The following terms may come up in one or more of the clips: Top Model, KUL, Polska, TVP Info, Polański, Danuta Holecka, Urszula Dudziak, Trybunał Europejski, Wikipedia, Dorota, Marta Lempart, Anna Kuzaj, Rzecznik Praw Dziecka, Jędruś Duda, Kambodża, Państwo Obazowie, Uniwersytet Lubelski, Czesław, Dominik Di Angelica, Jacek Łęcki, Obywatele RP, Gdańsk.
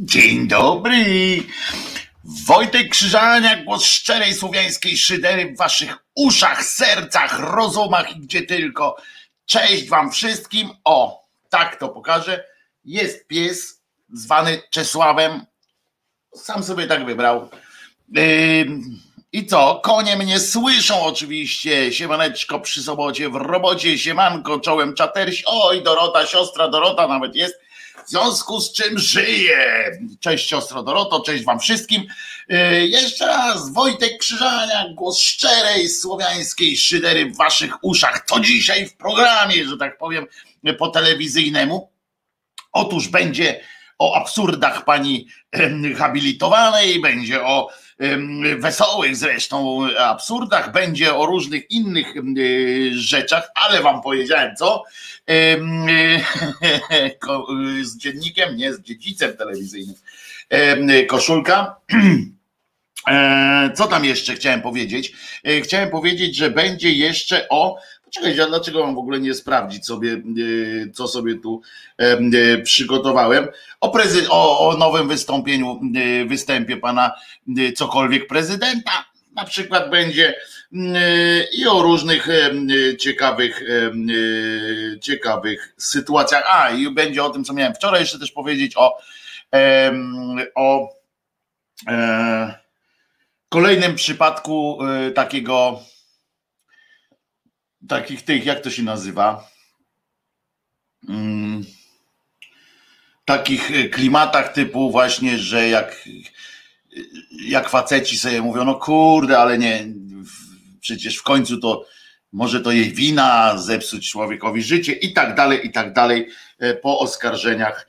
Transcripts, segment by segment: Dzień dobry, Wojtek Krzyżaniak, głos szczerej słowiańskiej szydery w waszych uszach, sercach, rozumach i gdzie tylko. Cześć wam wszystkim, o, tak to pokażę, jest pies zwany Czesławem, sam sobie tak wybrał. I co, konie mnie słyszą oczywiście, siemaneczko przy sobocie, w robocie, siemanko, czołem czatersi, oj Dorota, siostra Dorota nawet jest, w związku z czym żyję. Cześć siostro Doroto, cześć wam wszystkim. Jeszcze raz Wojtek Krzyżaniak, głos szczerej słowiańskiej szydery w waszych uszach. To dzisiaj w programie, że tak powiem, po telewizyjnemu. Otóż będzie o absurdach pani habilitowanej, będzie o wesołych zresztą absurdach, będzie o różnych innych rzeczach, ale wam powiedziałem co, z dziennikiem, nie, z dziedzicem telewizyjnym, koszulka. Co tam jeszcze chciałem powiedzieć? Chciałem powiedzieć, że będzie jeszcze o, poczekajcie, a dlaczego mam w ogóle nie sprawdzić sobie, co sobie tu przygotowałem, o nowym występie pana cokolwiek prezydenta, na przykład będzie i o różnych ciekawych sytuacjach, a i będzie o tym, co miałem wczoraj jeszcze też powiedzieć, o kolejnym przypadku takich, jak to się nazywa, takich klimatach typu właśnie, że jak faceci sobie mówią, no kurde, ale nie, przecież w końcu to może to jej wina, zepsuć człowiekowi życie i tak dalej, po oskarżeniach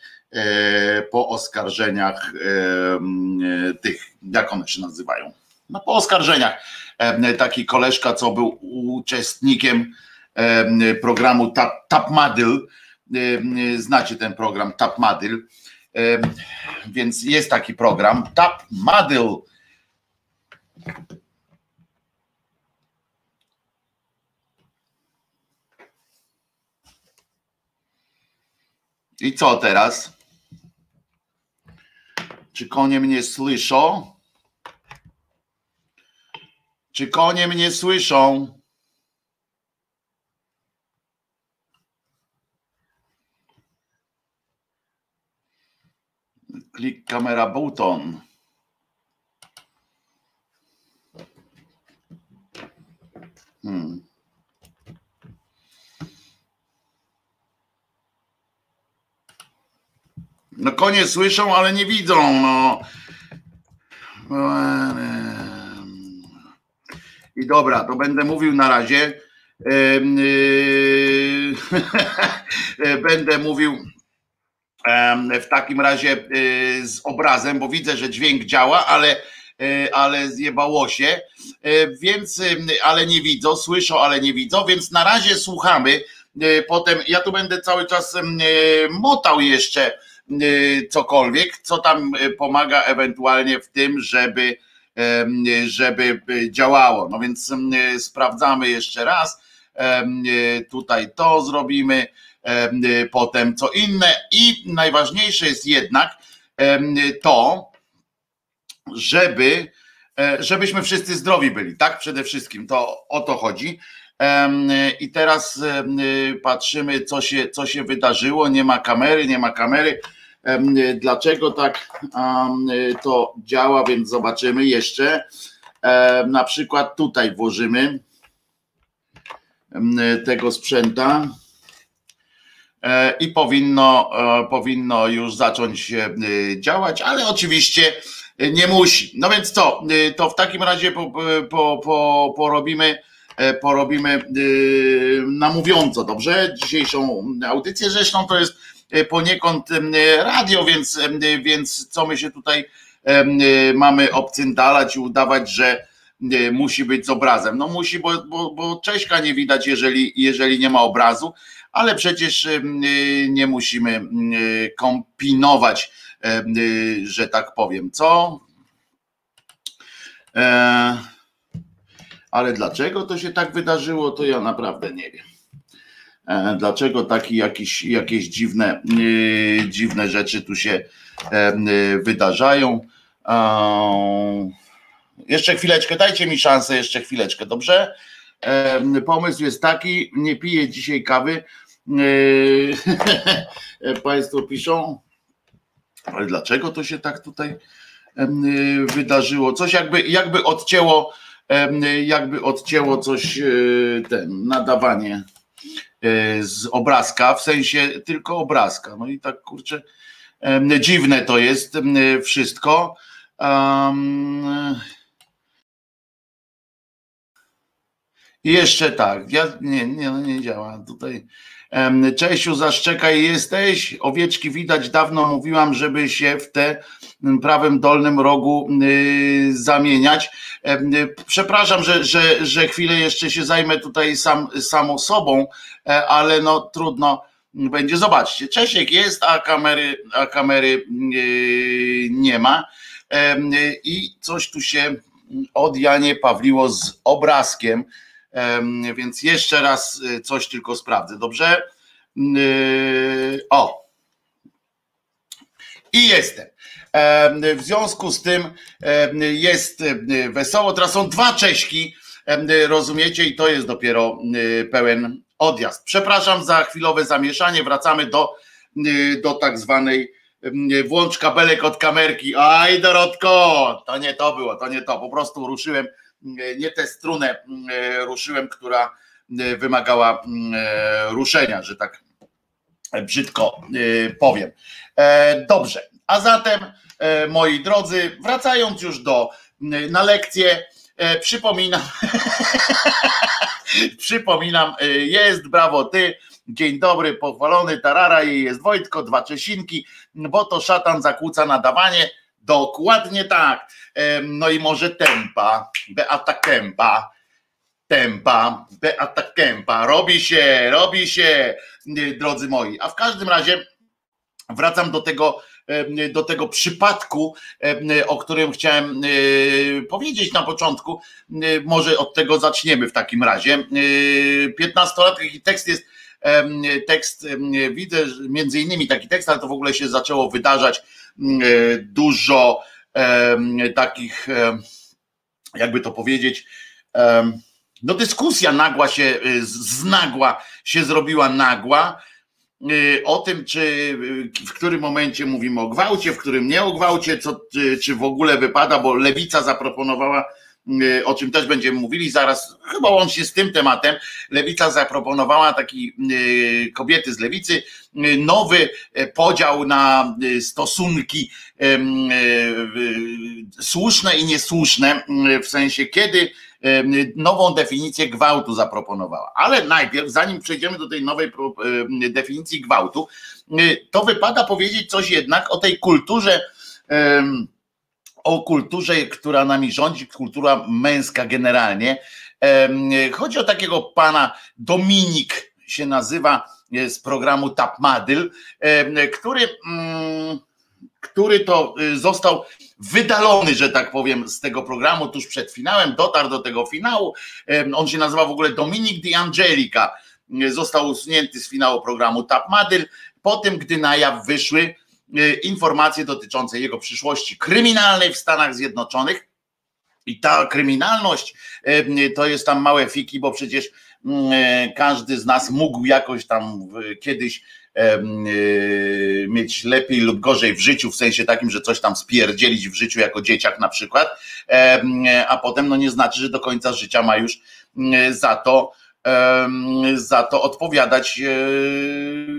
tych, jak one się nazywają. No po oskarżeniach, taki koleżka, co był uczestnikiem programu Top Model, znacie ten program Top Model, więc jest taki program Top Model. I co teraz? Czy konie mnie słyszą? Czy konie mnie słyszą? Klik kamera button. No konie słyszą, ale nie widzą, no. I dobra, to będę mówił na razie. Będę mówił w takim razie z obrazem, bo widzę, że dźwięk działa, ale zjebało się, więc ale nie widzą, słyszą, ale nie widzą, więc na razie słuchamy. Potem ja tu będę cały czas motał jeszcze cokolwiek, co tam pomaga ewentualnie w tym, żeby działało. No więc sprawdzamy jeszcze raz, tutaj to zrobimy, potem co inne i najważniejsze jest jednak to, żebyśmy wszyscy zdrowi byli, tak? Przede wszystkim to o to chodzi. I teraz patrzymy, co się wydarzyło, nie ma kamery. Dlaczego tak to działa, więc zobaczymy jeszcze. Na przykład tutaj włożymy tego sprzęta i powinno już zacząć działać, ale oczywiście nie musi. No więc co, to w takim razie porobimy na mówiąco, dobrze? Dzisiejszą audycję, zresztą to jest poniekąd radio, więc co my się tutaj mamy obcyndalać i udawać, że musi być z obrazem. No musi, bo Cześka nie widać, jeżeli nie ma obrazu, ale przecież nie musimy kombinować, że tak powiem. Co? Ale dlaczego to się tak wydarzyło, to ja naprawdę nie wiem. Dlaczego takie jakieś dziwne rzeczy tu się wydarzają? Jeszcze chwileczkę, dajcie mi szansę, jeszcze chwileczkę, dobrze? Pomysł jest taki, nie piję dzisiaj kawy. Państwo piszą, ale dlaczego to się tak tutaj wydarzyło? Coś jakby odcięło coś ten nadawanie z obrazka, w sensie tylko obrazka. No i tak kurczę, dziwne to jest wszystko. I jeszcze tak, nie działa tutaj. Czesiu, zaszczekaj jesteś, owieczki widać, dawno mówiłam, żeby się w te prawym dolnym rogu zamieniać. Przepraszam, że chwilę jeszcze się zajmę tutaj samą sobą, ale no trudno będzie. Zobaczcie, Czesiek jest, a kamery nie ma i coś tu się od Janie Pawliło z obrazkiem. Więc jeszcze raz coś tylko sprawdzę, dobrze? O! I jestem. W związku z tym jest wesoło. Teraz są dwa Cześki, rozumiecie? I to jest dopiero pełen odjazd. Przepraszam za chwilowe zamieszanie. Wracamy do tak zwanej włącz kabelek od kamerki. Aj, Dorotko! To nie to było, to nie to. Po prostu ruszyłem. Nie tę strunę ruszyłem, która wymagała ruszenia, że tak brzydko powiem. Dobrze, a zatem moi drodzy, wracając już na lekcję, przypominam, jest, brawo ty, dzień dobry, pochwalony, tarara, jej jest Wojtko, dwa Czesinki, bo to szatan zakłóca nadawanie. Dokładnie tak. No i może Beata Kępa. Robi się, drodzy moi. A w każdym razie wracam do tego przypadku, o którym chciałem powiedzieć na początku. Może od tego zaczniemy w takim razie. 15-latek i tekst widzę, między innymi taki tekst, ale to w ogóle się zaczęło wydarzać dużo takich, jakby to powiedzieć, no dyskusja zrobiła nagła o tym, czy w którym momencie mówimy o gwałcie, w którym nie o gwałcie, czy w ogóle wypada, bo Lewica zaproponowała, o czym też będziemy mówili zaraz, chyba łącznie z tym tematem, Lewica zaproponowała taki, kobiety z Lewicy, nowy podział na stosunki słuszne i niesłuszne, w sensie kiedy nową definicję gwałtu zaproponowała. Ale najpierw, zanim przejdziemy do tej nowej definicji gwałtu, to wypada powiedzieć coś jednak o tej kulturze, która nami rządzi, kultura męska generalnie. Chodzi o takiego pana, Dominik się nazywa, z programu Top Model, który to został wydalony, że tak powiem, z tego programu tuż przed finałem, dotarł do tego finału. On się nazywa w ogóle Dominik Di Angelica. Został usunięty z finału programu Top Model po tym, gdy na jaw wyszły informacje dotyczące jego przyszłości kryminalnej w Stanach Zjednoczonych. I ta kryminalność to jest tam małe fiki, bo przecież każdy z nas mógł jakoś tam kiedyś mieć lepiej lub gorzej w życiu, w sensie takim, że coś tam spierdzielić w życiu jako dzieciak na przykład, a potem no nie znaczy, że do końca życia ma już za to odpowiadać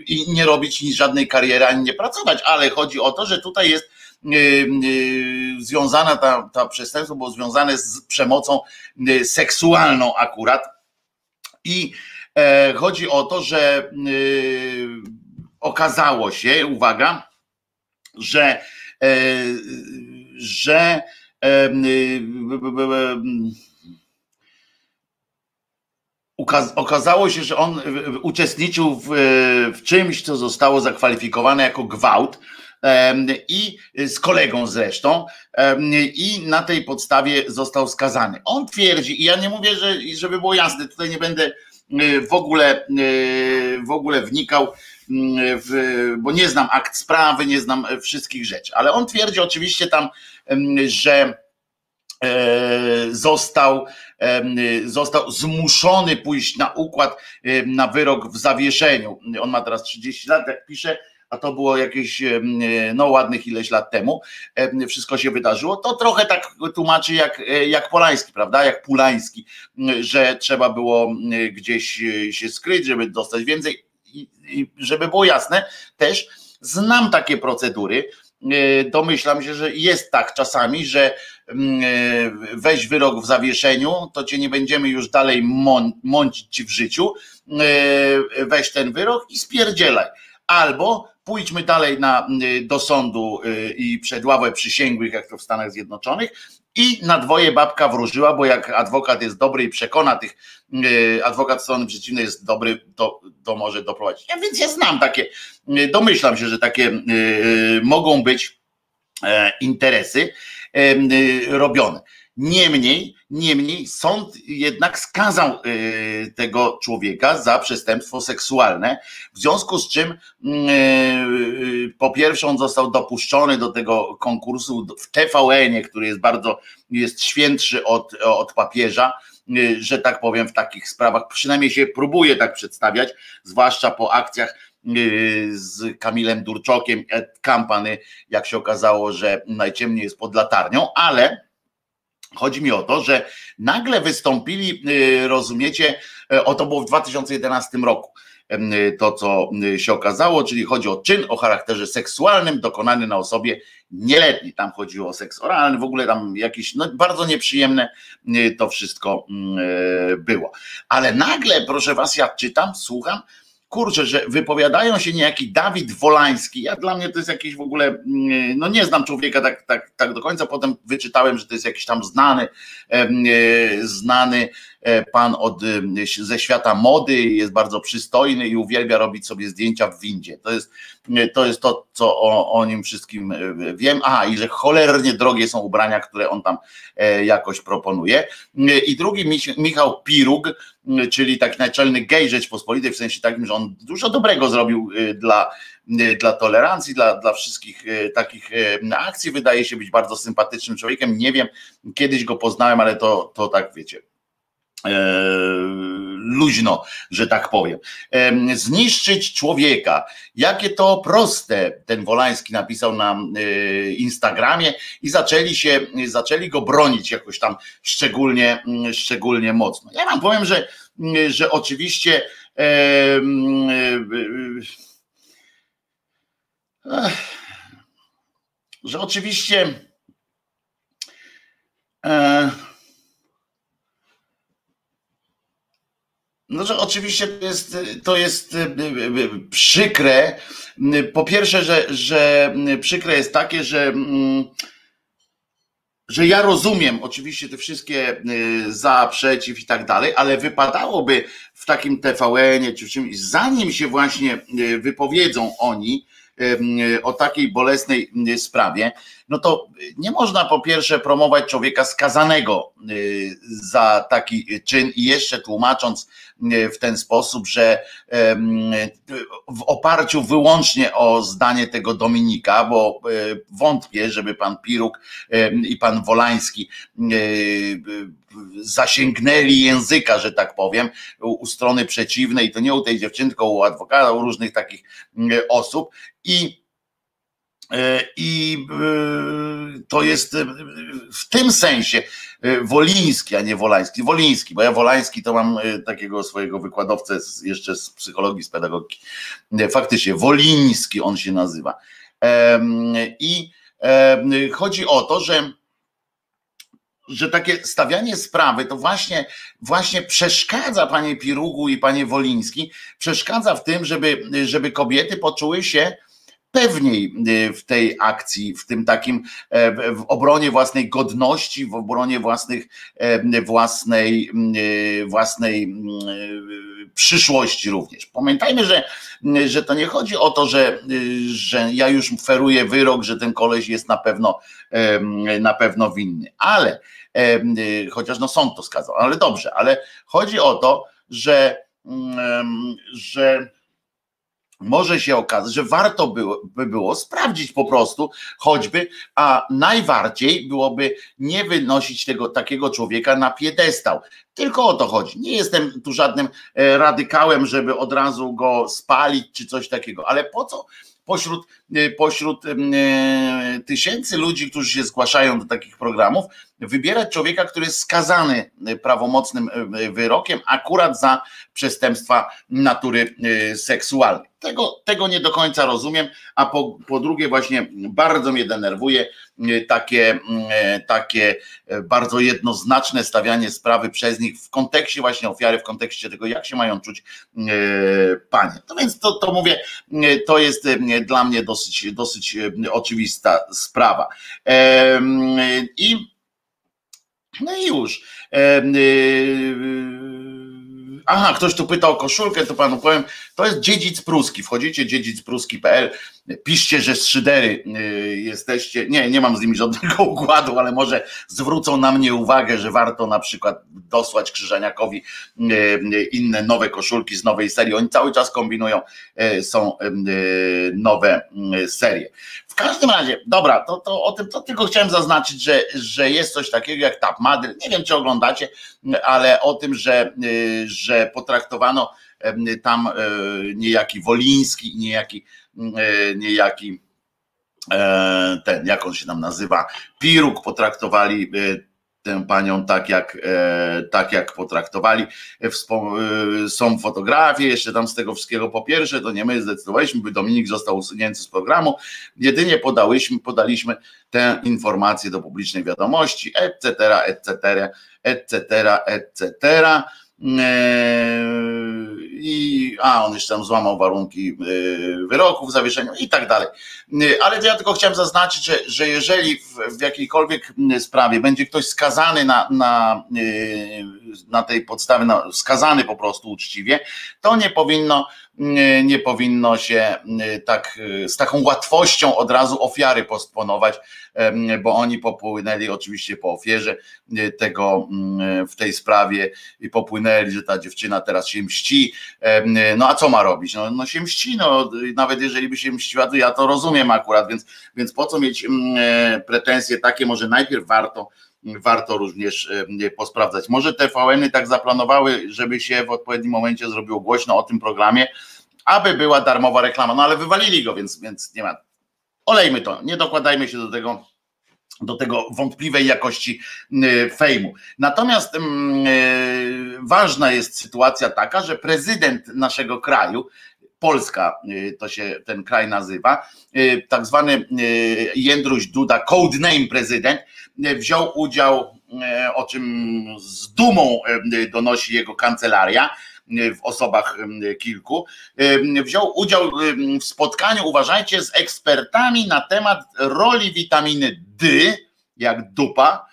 i nie robić nic, żadnej kariery, ani nie pracować, ale chodzi o to, że tutaj jest związana ta przestępstwo, bo związane z przemocą seksualną akurat i chodzi o to, że okazało się, uwaga, że okazało się, że on uczestniczył w czymś, co zostało zakwalifikowane jako gwałt i z kolegą zresztą i na tej podstawie został skazany. On twierdzi, i ja nie mówię, żeby było jasne, tutaj nie będę w ogóle wnikał, bo nie znam akt sprawy, nie znam wszystkich rzeczy. Ale on twierdzi oczywiście tam, że został zmuszony pójść na układ, na wyrok w zawieszeniu. On ma teraz 30 lat, jak pisze, a to było jakieś no ładnych ileś lat temu, wszystko się wydarzyło. To trochę tak tłumaczy jak Polański, prawda, jak Pulański, że trzeba było gdzieś się skryć, żeby dostać więcej. I żeby było jasne, też znam takie procedury, domyślam się, że jest tak czasami, że weź wyrok w zawieszeniu, to cię nie będziemy już dalej mącić ci w życiu, weź ten wyrok i spierdzielaj. Albo pójdźmy dalej do sądu i przed ławę przysięgłych, jak to w Stanach Zjednoczonych, i na dwoje babka wróżyła, bo jak adwokat jest dobry i przekona tych, adwokat strony przeciwnej jest dobry, to może doprowadzić. Ja, więc ja znam takie, domyślam się, że takie mogą być interesy robione. Niemniej sąd jednak skazał tego człowieka za przestępstwo seksualne, w związku z czym po pierwsze on został dopuszczony do tego konkursu w TVN-ie, który jest jest świętszy od papieża, że tak powiem, w takich sprawach, przynajmniej się próbuje tak przedstawiać, zwłaszcza po akcjach z Kamilem Durczokiem, kampany, jak się okazało, że najciemniej jest pod latarnią, ale chodzi mi o to, że nagle wystąpili, rozumiecie, to było w 2011 roku, to co się okazało, czyli chodzi o czyn o charakterze seksualnym dokonany na osobie nieletniej, tam chodziło o seks oralny, w ogóle tam jakieś bardzo nieprzyjemne to wszystko było. Ale nagle, proszę was, ja czytam, słucham, kurczę, że wypowiadają się niejaki Dawid Wolański. Ja, dla mnie to jest jakiś w ogóle, no nie znam człowieka tak do końca, potem wyczytałem, że to jest jakiś tam znany pan ze świata mody, jest bardzo przystojny i uwielbia robić sobie zdjęcia w windzie. To jest to, co o nim wszystkim wiem. Aha, i że cholernie drogie są ubrania, które on tam jakoś proponuje. I drugi Michał Piróg, czyli taki naczelny gej Rzeczpospolitej, w sensie takim, że on dużo dobrego zrobił dla tolerancji, dla wszystkich takich akcji. Wydaje się być bardzo sympatycznym człowiekiem. Nie wiem, kiedyś go poznałem, ale to tak wiecie, luźno, że tak powiem. Zniszczyć człowieka. Jakie to proste, ten Wolański napisał na Instagramie i zaczęli go bronić jakoś tam szczególnie mocno. Ja wam powiem, że oczywiście oczywiście to jest przykre. Po pierwsze, że przykre jest takie, że ja rozumiem oczywiście te wszystkie za, przeciw i tak dalej, ale wypadałoby w takim TVN-ie czy w czymś, zanim się właśnie wypowiedzą oni o takiej bolesnej sprawie, no to nie można po pierwsze promować człowieka skazanego za taki czyn i jeszcze tłumacząc w ten sposób, że w oparciu wyłącznie o zdanie tego Dominika, bo wątpię, żeby pan Piruk i pan Wolański zasięgnęli języka, że tak powiem, u strony przeciwnej, to nie u tej dziewczyny, tylko u adwokata, u różnych takich osób. I to jest w tym sensie Woliński, a nie Wolański. Woliński, bo ja Wolański to mam takiego swojego wykładowcę jeszcze z psychologii, z pedagogiki. Faktycznie, Woliński on się nazywa. I chodzi o to, że takie stawianie sprawy to właśnie przeszkadza, panie Pirugu i panie Woliński, przeszkadza w tym, żeby kobiety poczuły się pewniej w tej akcji, w tym takim, w obronie własnej godności, w obronie własnej przyszłości również. Pamiętajmy, że to nie chodzi o to, że ja już feruję wyrok, że ten koleś jest na pewno winny, ale chociaż no sąd to skazał, ale dobrze, ale chodzi o to, że że może się okazać, że warto by było sprawdzić po prostu choćby, a najwardziej byłoby nie wynosić tego takiego człowieka na piedestał. Tylko o to chodzi. Nie jestem tu żadnym radykałem, żeby od razu go spalić czy coś takiego, ale po co pośród tysięcy ludzi, którzy się zgłaszają do takich programów, wybierać człowieka, który jest skazany prawomocnym wyrokiem akurat za przestępstwa natury seksualnej. Tego nie do końca rozumiem, a po drugie właśnie bardzo mnie denerwuje takie bardzo jednoznaczne stawianie sprawy przez nich w kontekście właśnie ofiary, w kontekście tego, jak się mają czuć panie. No więc to mówię, to jest dla mnie dosyć oczywista sprawa. I już. Aha, ktoś tu pytał o koszulkę, to panu powiem, to jest dziedzic pruski, wchodzicie dziedzicpruski.pl, piszcie, że z Szydery jesteście, nie mam z nimi żadnego układu, ale może zwrócą na mnie uwagę, że warto na przykład dosłać Krzyżaniakowi inne nowe koszulki z nowej serii, oni cały czas kombinują, są nowe serie. W każdym razie, dobra, to o tym to tylko chciałem zaznaczyć, że jest coś takiego jak Top Model, nie wiem czy oglądacie, ale o tym, że potraktowano tam niejaki Woliński, niejaki ten, jak on się tam nazywa, Piróg, potraktowali tę panią tak jak potraktowali. Są fotografie jeszcze tam z tego wszystkiego. Po pierwsze, to nie my zdecydowaliśmy, by Dominik został usunięty z programu. Jedynie podaliśmy tę informację do publicznej wiadomości, etc., etc., etc., etc. On jeszcze tam złamał warunki wyroku w zawieszeniu i tak dalej. Ale ja tylko chciałem zaznaczyć, że jeżeli w jakiejkolwiek sprawie będzie ktoś skazany na tej podstawie, skazany po prostu uczciwie, to nie powinno się tak z taką łatwością od razu ofiary postponować, bo oni popłynęli oczywiście po ofierze tego w tej sprawie i popłynęli, że ta dziewczyna teraz się mści. No a co ma robić? No się mści, no nawet jeżeli by się mściła, to ja to rozumiem akurat, więc po co mieć pretensje takie, może najpierw warto również posprawdzać. Może TVN-y tak zaplanowały, żeby się w odpowiednim momencie zrobiło głośno o tym programie, aby była darmowa reklama, no ale wywalili go, więc nie ma. Olejmy to, nie dokładajmy się do tego wątpliwej jakości fejmu. Natomiast ważna jest sytuacja taka, że prezydent naszego kraju, Polska, to się ten kraj nazywa, tak zwany Jędruś Duda, codename prezydent, wziął udział, o czym z dumą donosi jego kancelaria, w osobach kilku, wziął udział w spotkaniu, uważajcie, z ekspertami na temat roli witaminy D, jak dupa,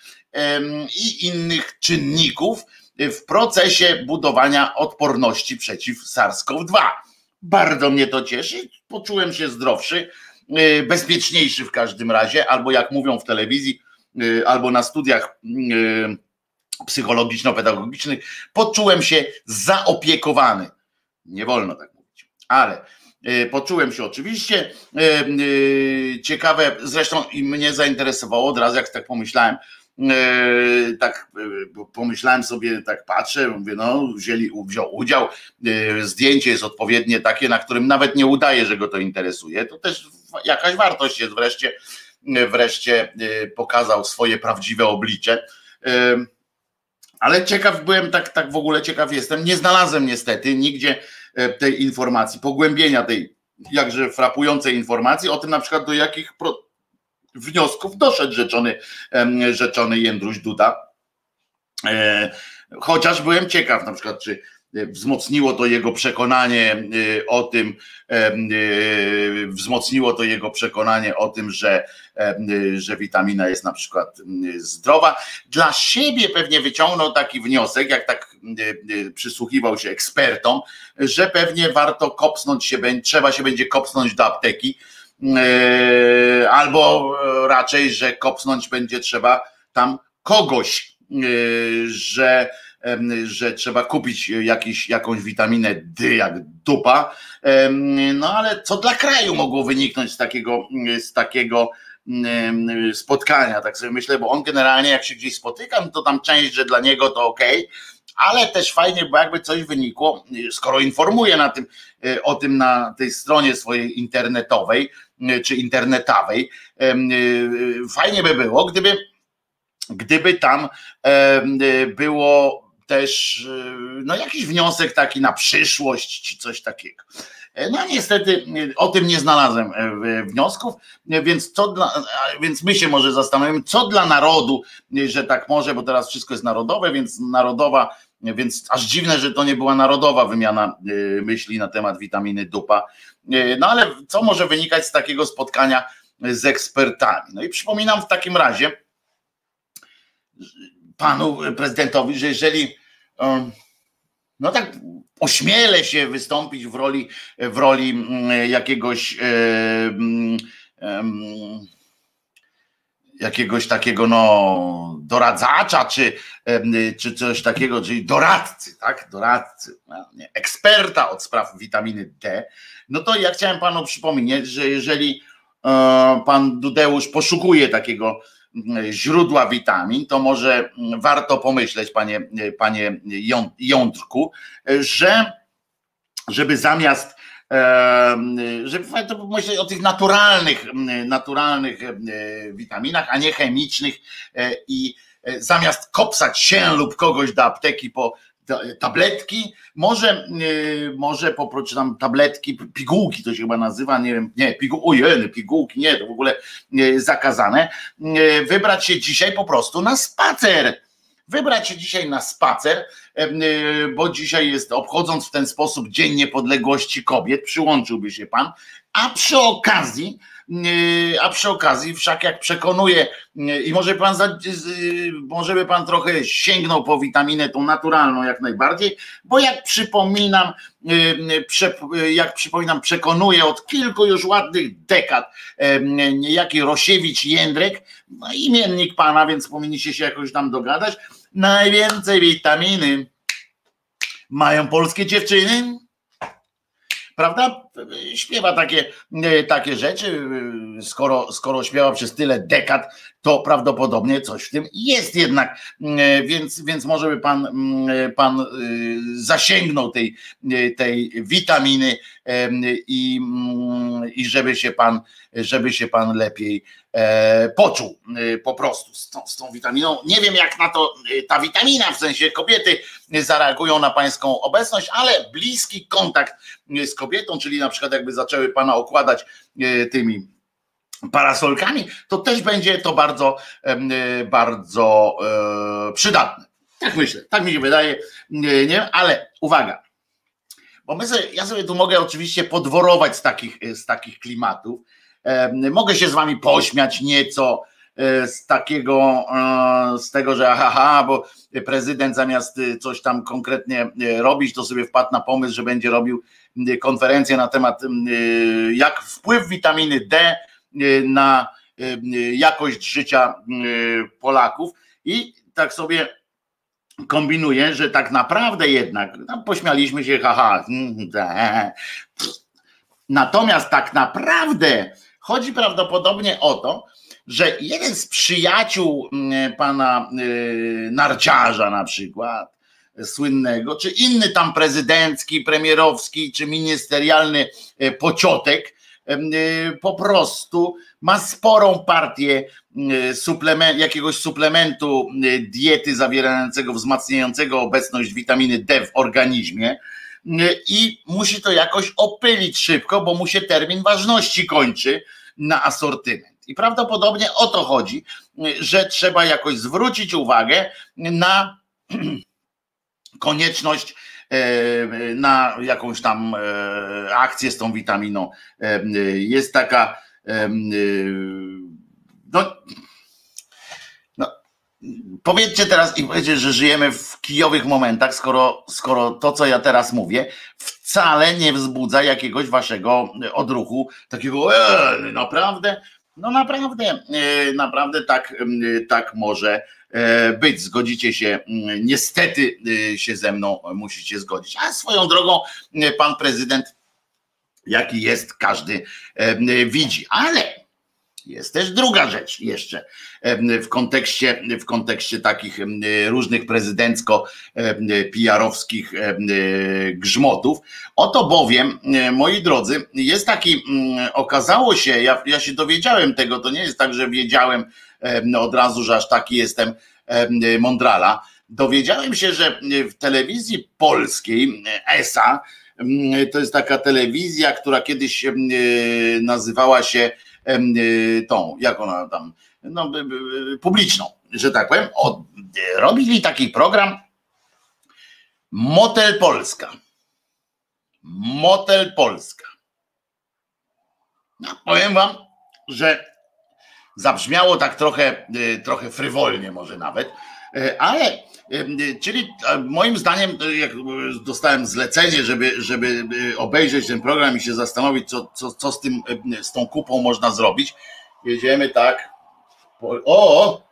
i innych czynników w procesie budowania odporności przeciw SARS-CoV-2. Bardzo mnie to cieszy, poczułem się zdrowszy, bezpieczniejszy w każdym razie, albo jak mówią w telewizji, albo na studiach psychologiczno-pedagogicznych, poczułem się zaopiekowany. Nie wolno tak mówić, ale poczułem się oczywiście ciekawe, zresztą i mnie zainteresowało od razu, jak tak pomyślałem, sobie, tak patrzę, mówię, wziął udział, zdjęcie jest odpowiednie takie, na którym nawet nie udaje, że go to interesuje, to też jakaś wartość jest, wreszcie pokazał swoje prawdziwe oblicze. Ale ciekaw byłem, tak w ogóle ciekaw jestem, nie znalazłem niestety nigdzie tej informacji, pogłębienia tej jakże frapującej informacji o tym, na przykład do jakich wniosków doszedł rzeczony Jędruś Duda. Chociaż byłem ciekaw na przykład, czy wzmocniło to jego przekonanie o tym, że witamina jest na przykład zdrowa. Dla siebie pewnie wyciągnął taki wniosek, jak tak przysłuchiwał się ekspertom, że pewnie warto trzeba się będzie kopsnąć do apteki, albo raczej, że kopsnąć będzie trzeba tam kogoś, że że trzeba kupić jakąś witaminę D jak dupa, no ale co dla kraju mogło wyniknąć z takiego spotkania, tak sobie myślę, bo on generalnie jak się gdzieś spotykam, to tam część, że dla niego to okej, ale też fajnie, bo jakby coś wynikło, skoro informuje o tym na tej stronie swojej internetowej czy internetowej, fajnie by było, gdyby tam było też no jakiś wniosek taki na przyszłość, coś takiego. No niestety o tym nie znalazłem wniosków, więc my się może zastanowimy, co dla narodu, że tak może, bo teraz wszystko jest narodowe, więc aż dziwne, że to nie była narodowa wymiana myśli na temat witaminy dupa. No ale co może wynikać z takiego spotkania z ekspertami? No i przypominam w takim razie panu prezydentowi, że jeżeli no tak ośmielę się wystąpić w roli jakiegoś takiego no doradzacza czy coś takiego, czyli doradcy, tak? Doradcy, eksperta od spraw witaminy D, no to ja chciałem panu przypomnieć, że jeżeli pan Dudeusz poszukuje takiego źródła witamin, to może warto pomyśleć, panie Jądrku, żeby zamiast, żeby pomyśleć o tych naturalnych witaminach, a nie chemicznych i zamiast kopsać się lub kogoś do apteki po tabletki, może poprosiłam tabletki, pigułki to się chyba nazywa, nie wiem, nie, pigułki, nie, to w ogóle zakazane, wybrać się dzisiaj po prostu na spacer. Wybrać się dzisiaj na spacer, bo dzisiaj jest, obchodząc w ten sposób Dzień Niepodległości Kobiet, przyłączyłby się pan, a przy okazji wszak jak przekonuje i może by pan trochę sięgnął po witaminę tą naturalną jak najbardziej, bo jak przypominam przekonuje od kilku już ładnych dekad niejaki Rosiewicz Jędrek, no imiennik pana, więc powinniście się jakoś tam dogadać, najwięcej witaminy mają polskie dziewczyny, prawda? Śpiewa takie rzeczy, skoro śpiewa przez tyle dekad, to prawdopodobnie coś w tym jest jednak, więc może by pan zasięgnął tej witaminy i żeby się pan lepiej poczuł po prostu z tą witaminą. Nie wiem jak na to ta witamina, w sensie kobiety, zareagują na pańską obecność, ale bliski kontakt z kobietą, czyli na przykład jakby zaczęły pana okładać tymi parasolkami, to też będzie to bardzo, bardzo przydatne. Tak myślę, tak mi się wydaje, nie? Ale uwaga, bo ja sobie tu mogę oczywiście podworować z takich klimatów, mogę się z wami pośmiać nieco z tego, że aha, bo prezydent zamiast coś tam konkretnie robić, to sobie wpadł na pomysł, że będzie robił konferencję na temat jak wpływ witaminy D na jakość życia Polaków i tak sobie kombinuję, że tak naprawdę jednak pośmialiśmy się, haha, natomiast tak naprawdę chodzi prawdopodobnie o to, że jeden z przyjaciół pana Narciarza na przykład, słynnego, czy inny tam prezydencki, premierowski, czy ministerialny pociotek, po prostu ma sporą partię jakiegoś suplementu diety zawierającego, wzmacniającego obecność witaminy D w organizmie i musi to jakoś opylić szybko, bo mu się termin ważności kończy na asortyment. I prawdopodobnie o to chodzi, że trzeba jakoś zwrócić uwagę na konieczność, na jakąś tam akcję z tą witaminą. Jest taka, no powiedzcie teraz i powiedzcie, że żyjemy w kijowych momentach, skoro to, co ja teraz mówię, wcale nie wzbudza jakiegoś waszego odruchu, takiego naprawdę. No naprawdę tak może być. Zgodzicie się, niestety się ze mną musicie zgodzić. A swoją drogą pan prezydent, jaki jest, każdy widzi. Ale jest też druga rzecz jeszcze w kontekście takich różnych prezydencko-PR-owskich grzmotów. Oto bowiem, moi drodzy, jest taki, okazało się, ja się dowiedziałem tego, to nie jest tak, że wiedziałem od razu, że aż taki jestem mądrala. Dowiedziałem się, że w telewizji polskiej ESA, to jest taka telewizja, która kiedyś nazywała się tą, jak ona tam, no, publiczną, że tak powiem, robili taki program Motel Polska. Motel Polska. No, powiem wam, że zabrzmiało tak trochę frywolnie może nawet, ale czyli moim zdaniem, jak dostałem zlecenie, żeby obejrzeć ten program i się zastanowić, co z tą kupą można zrobić. Jedziemy tak. O!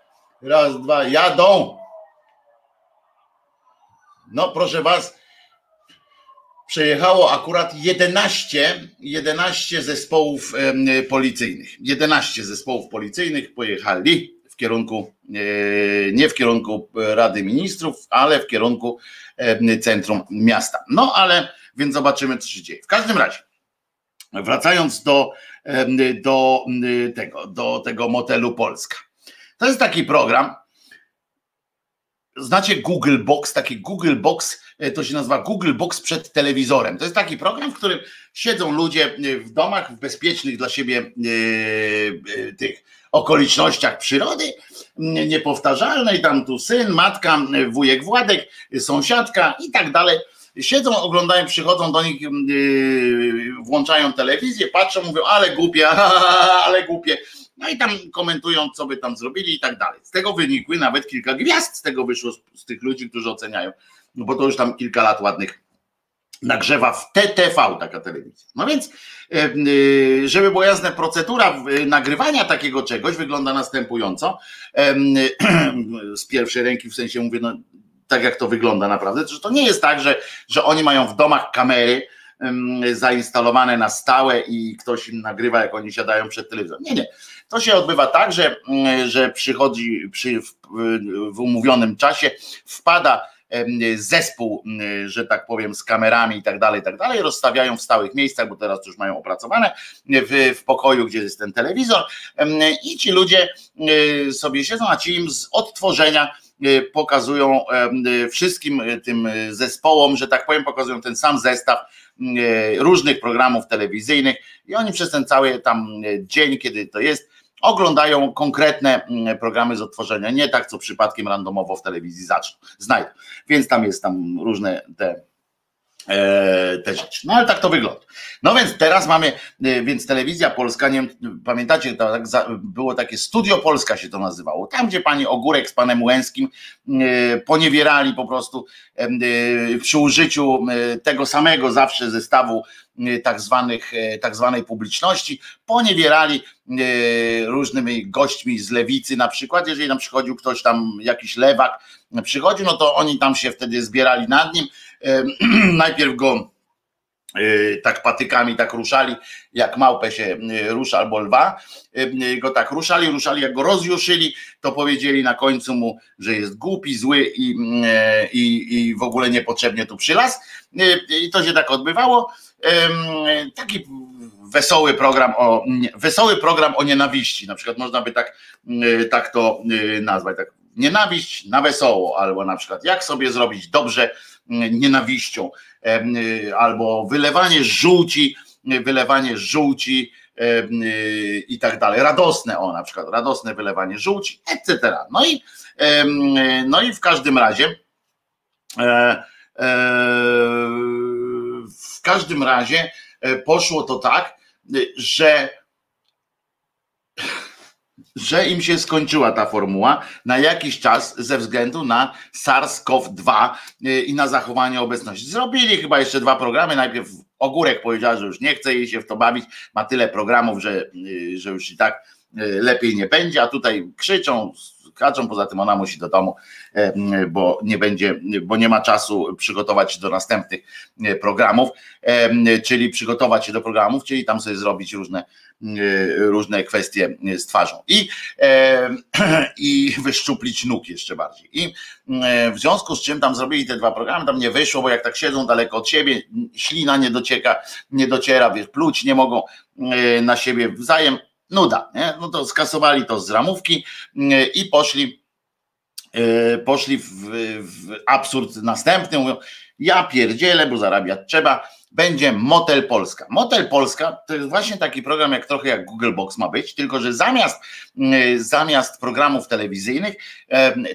Raz, dwa, jadą! No proszę was, przejechało akurat 11 zespołów policyjnych. 11 zespołów policyjnych pojechali w kierunku, nie w kierunku Rady Ministrów, ale w kierunku centrum miasta. No ale, więc zobaczymy, co się dzieje. W każdym razie, wracając do tego Motelu Polska. To jest taki program, znacie Gogglebox, taki Gogglebox, to się nazywa Gogglebox przed telewizorem. To jest taki program, w którym siedzą ludzie w domach, w bezpiecznych dla siebie tych okolicznościach przyrody, niepowtarzalnej, tam tu syn, matka, wujek Władek, sąsiadka i tak dalej. Siedzą, oglądają, przychodzą do nich, włączają telewizję, patrzą, mówią, ale głupie, ale głupie. No i tam komentują, co by tam zrobili i tak dalej. Z tego wynikły nawet kilka gwiazd, z tego wyszło z tych ludzi, którzy oceniają. No bo to już tam kilka lat ładnych nagrzewa w TTV taka telewizja. No więc, żeby było jasne, procedura nagrywania takiego czegoś wygląda następująco. Z pierwszej ręki, w sensie mówię, no, tak jak to wygląda naprawdę, to nie jest tak, że oni mają w domach kamery zainstalowane na stałe i ktoś im nagrywa, jak oni siadają przed telewizorem. Nie. To się odbywa tak, że przychodzi w umówionym czasie, wpada zespół, że tak powiem, z kamerami i tak dalej, rozstawiają w stałych miejscach, bo teraz już mają opracowane w pokoju, gdzie jest ten telewizor i ci ludzie sobie siedzą, a ci im z odtworzenia pokazują wszystkim tym zespołom, że tak powiem, pokazują ten sam zestaw różnych programów telewizyjnych i oni przez ten cały tam dzień, kiedy to jest, oglądają konkretne programy z odtworzenia, nie tak, co przypadkiem randomowo w telewizji znajdą. Więc tam jest tam różne te rzeczy. No ale tak to wygląda. No więc teraz mamy, więc telewizja polska, nie wiem, pamiętacie, było takie Studio Polska się to nazywało, tam gdzie pani Ogórek z panem Łęckim poniewierali po prostu przy użyciu tego samego zawsze zestawu tak zwanej publiczności, poniewierali różnymi gośćmi z lewicy na przykład, jeżeli tam przychodził ktoś tam, jakiś lewak przychodził, no to oni tam się wtedy zbierali nad nim, najpierw go tak patykami tak ruszali, jak małpę się rusza albo lwa, go tak ruszali, jak go rozjuszyli, to powiedzieli na końcu mu, że jest głupi, zły i w ogóle niepotrzebnie tu przylas i to się tak odbywało. Taki wesoły program o nienawiści, na przykład można by tak to nazwać, tak, nienawiść na wesoło, albo na przykład jak sobie zrobić dobrze nienawiścią, albo wylewanie żółci i tak dalej, radosne wylewanie żółci, etc. No i w każdym razie poszło to tak, że im się skończyła ta formuła na jakiś czas ze względu na SARS-CoV-2 i na zachowanie obecności. Zrobili chyba jeszcze 2 programy, najpierw Ogórek powiedziała, że już nie chce jej się w to bawić, ma tyle programów, że już i tak lepiej nie będzie, a tutaj krzyczą, dziennikarzom. Poza tym ona musi do domu, bo nie ma czasu przygotować się do następnych programów, czyli przygotować się do programów, czyli tam sobie zrobić różne kwestie z twarzą i wyszczuplić nóg jeszcze bardziej. I w związku z czym tam zrobili te dwa programy, tam nie wyszło, bo jak tak siedzą daleko od siebie, ślina nie dociera, wiesz, pluć nie mogą na siebie wzajem, nuda, nie? No to skasowali to z ramówki i poszli w absurd następny, mówią, ja pierdzielę, bo zarabiać trzeba, będzie Motel Polska. Motel Polska to jest właśnie taki program, jak trochę jak Gogglebox ma być, tylko że zamiast programów telewizyjnych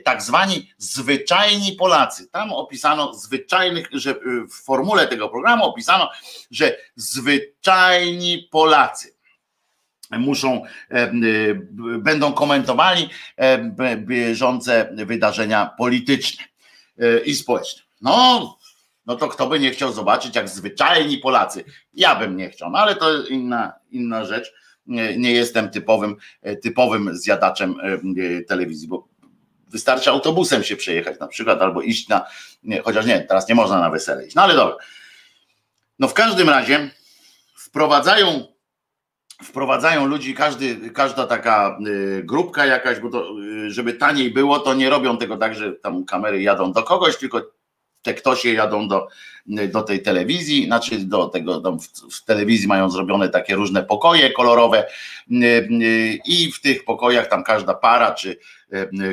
tak zwani zwyczajni Polacy. Tam opisano zwyczajnych, że w formule tego programu opisano, że zwyczajni Polacy będą komentowali bieżące wydarzenia polityczne i społeczne. No to kto by nie chciał zobaczyć, jak zwyczajni Polacy. Ja bym nie chciał, no ale to inna rzecz. Nie jestem typowym zjadaczem telewizji, bo wystarczy autobusem się przejechać na przykład, albo iść chociaż nie, teraz nie można na wesele iść, no ale dobra. No w każdym razie wprowadzają ludzi, każda taka grupka jakaś, bo to, żeby taniej było, to nie robią tego tak, że tam kamery jadą do kogoś, tylko te ktoś jadą do tej telewizji, znaczy do tego, w telewizji mają zrobione takie różne pokoje kolorowe i w tych pokojach tam każda para czy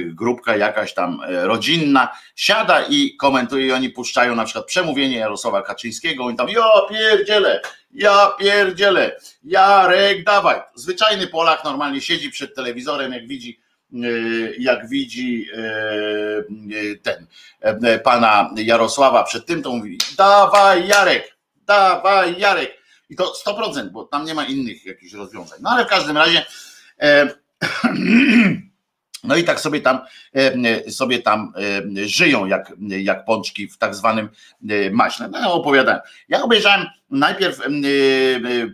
grupka jakaś tam rodzinna siada i komentuje i oni puszczają na przykład przemówienie Jarosława Kaczyńskiego, oni tam ja pierdzielę, Jarek dawaj. Zwyczajny Polak normalnie siedzi przed telewizorem, jak widzi ten pana Jarosława przed tym, to mówi dawaj Jarek i to 100%, bo tam nie ma innych jakichś rozwiązań, no ale w każdym razie no i tak sobie tam żyją jak pączki w tak zwanym maśle. No opowiadałem. Ja obejrzałem najpierw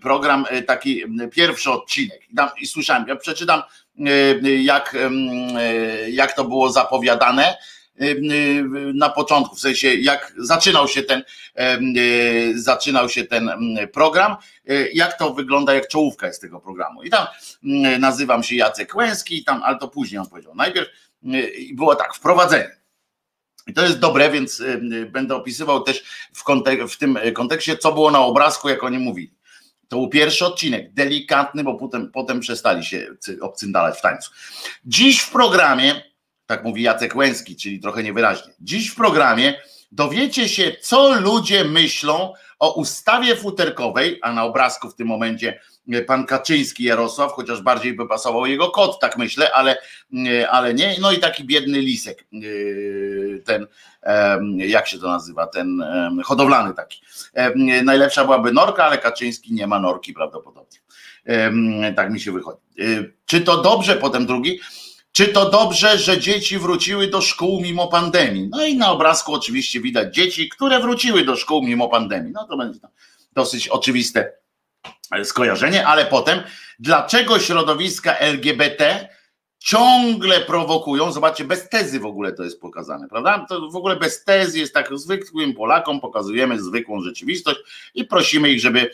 program, taki pierwszy odcinek i słyszałem, ja przeczytam jak to było zapowiadane na początku, w sensie jak zaczynał się ten program, jak to wygląda, jak czołówka jest tego programu. I tam nazywam się Jacek Łęcki, ale to później on powiedział. Najpierw było tak, wprowadzenie. I to jest dobre, więc będę opisywał też w tym kontekście, co było na obrazku, jak oni mówili. To był pierwszy odcinek, delikatny, bo potem przestali się obcyndalać w tańcu. Dziś w programie, tak mówi Jacek Łęcki, czyli trochę niewyraźnie. Dziś w programie dowiecie się, co ludzie myślą o ustawie futerkowej, a na obrazku w tym momencie pan Kaczyński Jarosław, chociaż bardziej by pasował jego kot, tak myślę, ale nie. No i taki biedny lisek, ten, jak się to nazywa, ten hodowlany taki. Najlepsza byłaby norka, ale Kaczyński nie ma norki prawdopodobnie. Tak mi się wychodzi. Czy to dobrze, potem drugi... Czy to dobrze, że dzieci wróciły do szkół mimo pandemii? No i na obrazku oczywiście widać dzieci, które wróciły do szkół mimo pandemii. No to będzie dosyć oczywiste skojarzenie, ale potem dlaczego środowiska LGBT ciągle prowokują, zobaczcie, bez tezy w ogóle to jest pokazane, prawda? To w ogóle bez tezy jest tak, zwykłym Polakom pokazujemy zwykłą rzeczywistość i prosimy ich, żeby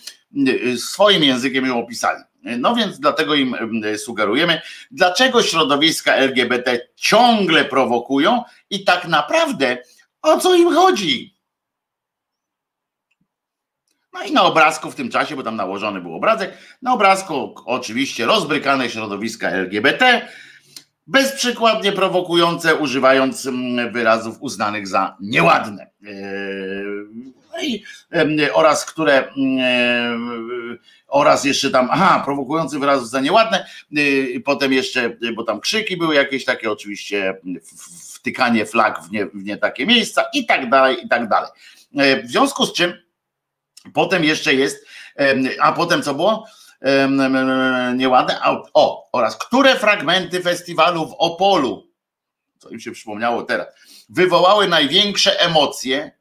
swoim językiem ją opisali. No więc dlatego im sugerujemy, dlaczego środowiska LGBT ciągle prowokują i tak naprawdę o co im chodzi? No i na obrazku w tym czasie, bo tam nałożony był obrazek, na obrazku oczywiście rozbrykane środowiska LGBT, bezprzykładnie prowokujące, używając wyrazów uznanych za nieładne. Oraz jeszcze tam, prowokujący wyrazów za nieładne, potem jeszcze, bo tam krzyki były jakieś takie, oczywiście wtykanie flag w nie takie miejsca i tak dalej, i tak dalej. W związku z czym potem jeszcze jest, a potem co było? Nieładne, oraz które fragmenty festiwalu w Opolu, co im się przypomniało teraz, wywołały największe emocje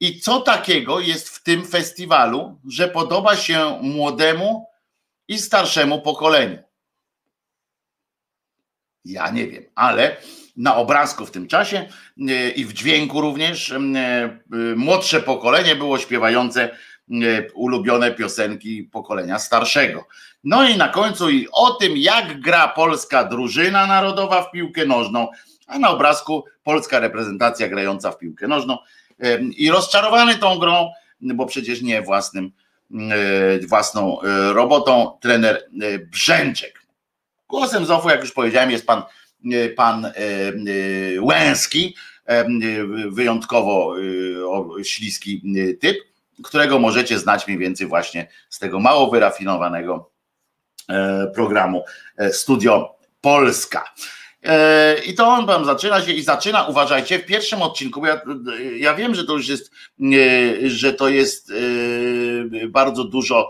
i co takiego jest w tym festiwalu, że podoba się młodemu i starszemu pokoleniu. Ja nie wiem, ale na obrazku w tym czasie i w dźwięku również młodsze pokolenie było śpiewające ulubione piosenki pokolenia starszego. No i na końcu i o tym, jak gra polska drużyna narodowa w piłkę nożną, a na obrazku polska reprezentacja grająca w piłkę nożną i rozczarowany tą grą, bo przecież nie własną robotą, trener Brzęczek. Głosem z OFU, jak już powiedziałem, jest pan Łęcki, wyjątkowo śliski typ, którego możecie znać mniej więcej właśnie z tego mało wyrafinowanego programu Studio Polska. I to on tam zaczyna się i zaczyna, uważajcie, w pierwszym odcinku, bo ja wiem, że to już jest, że to jest bardzo dużo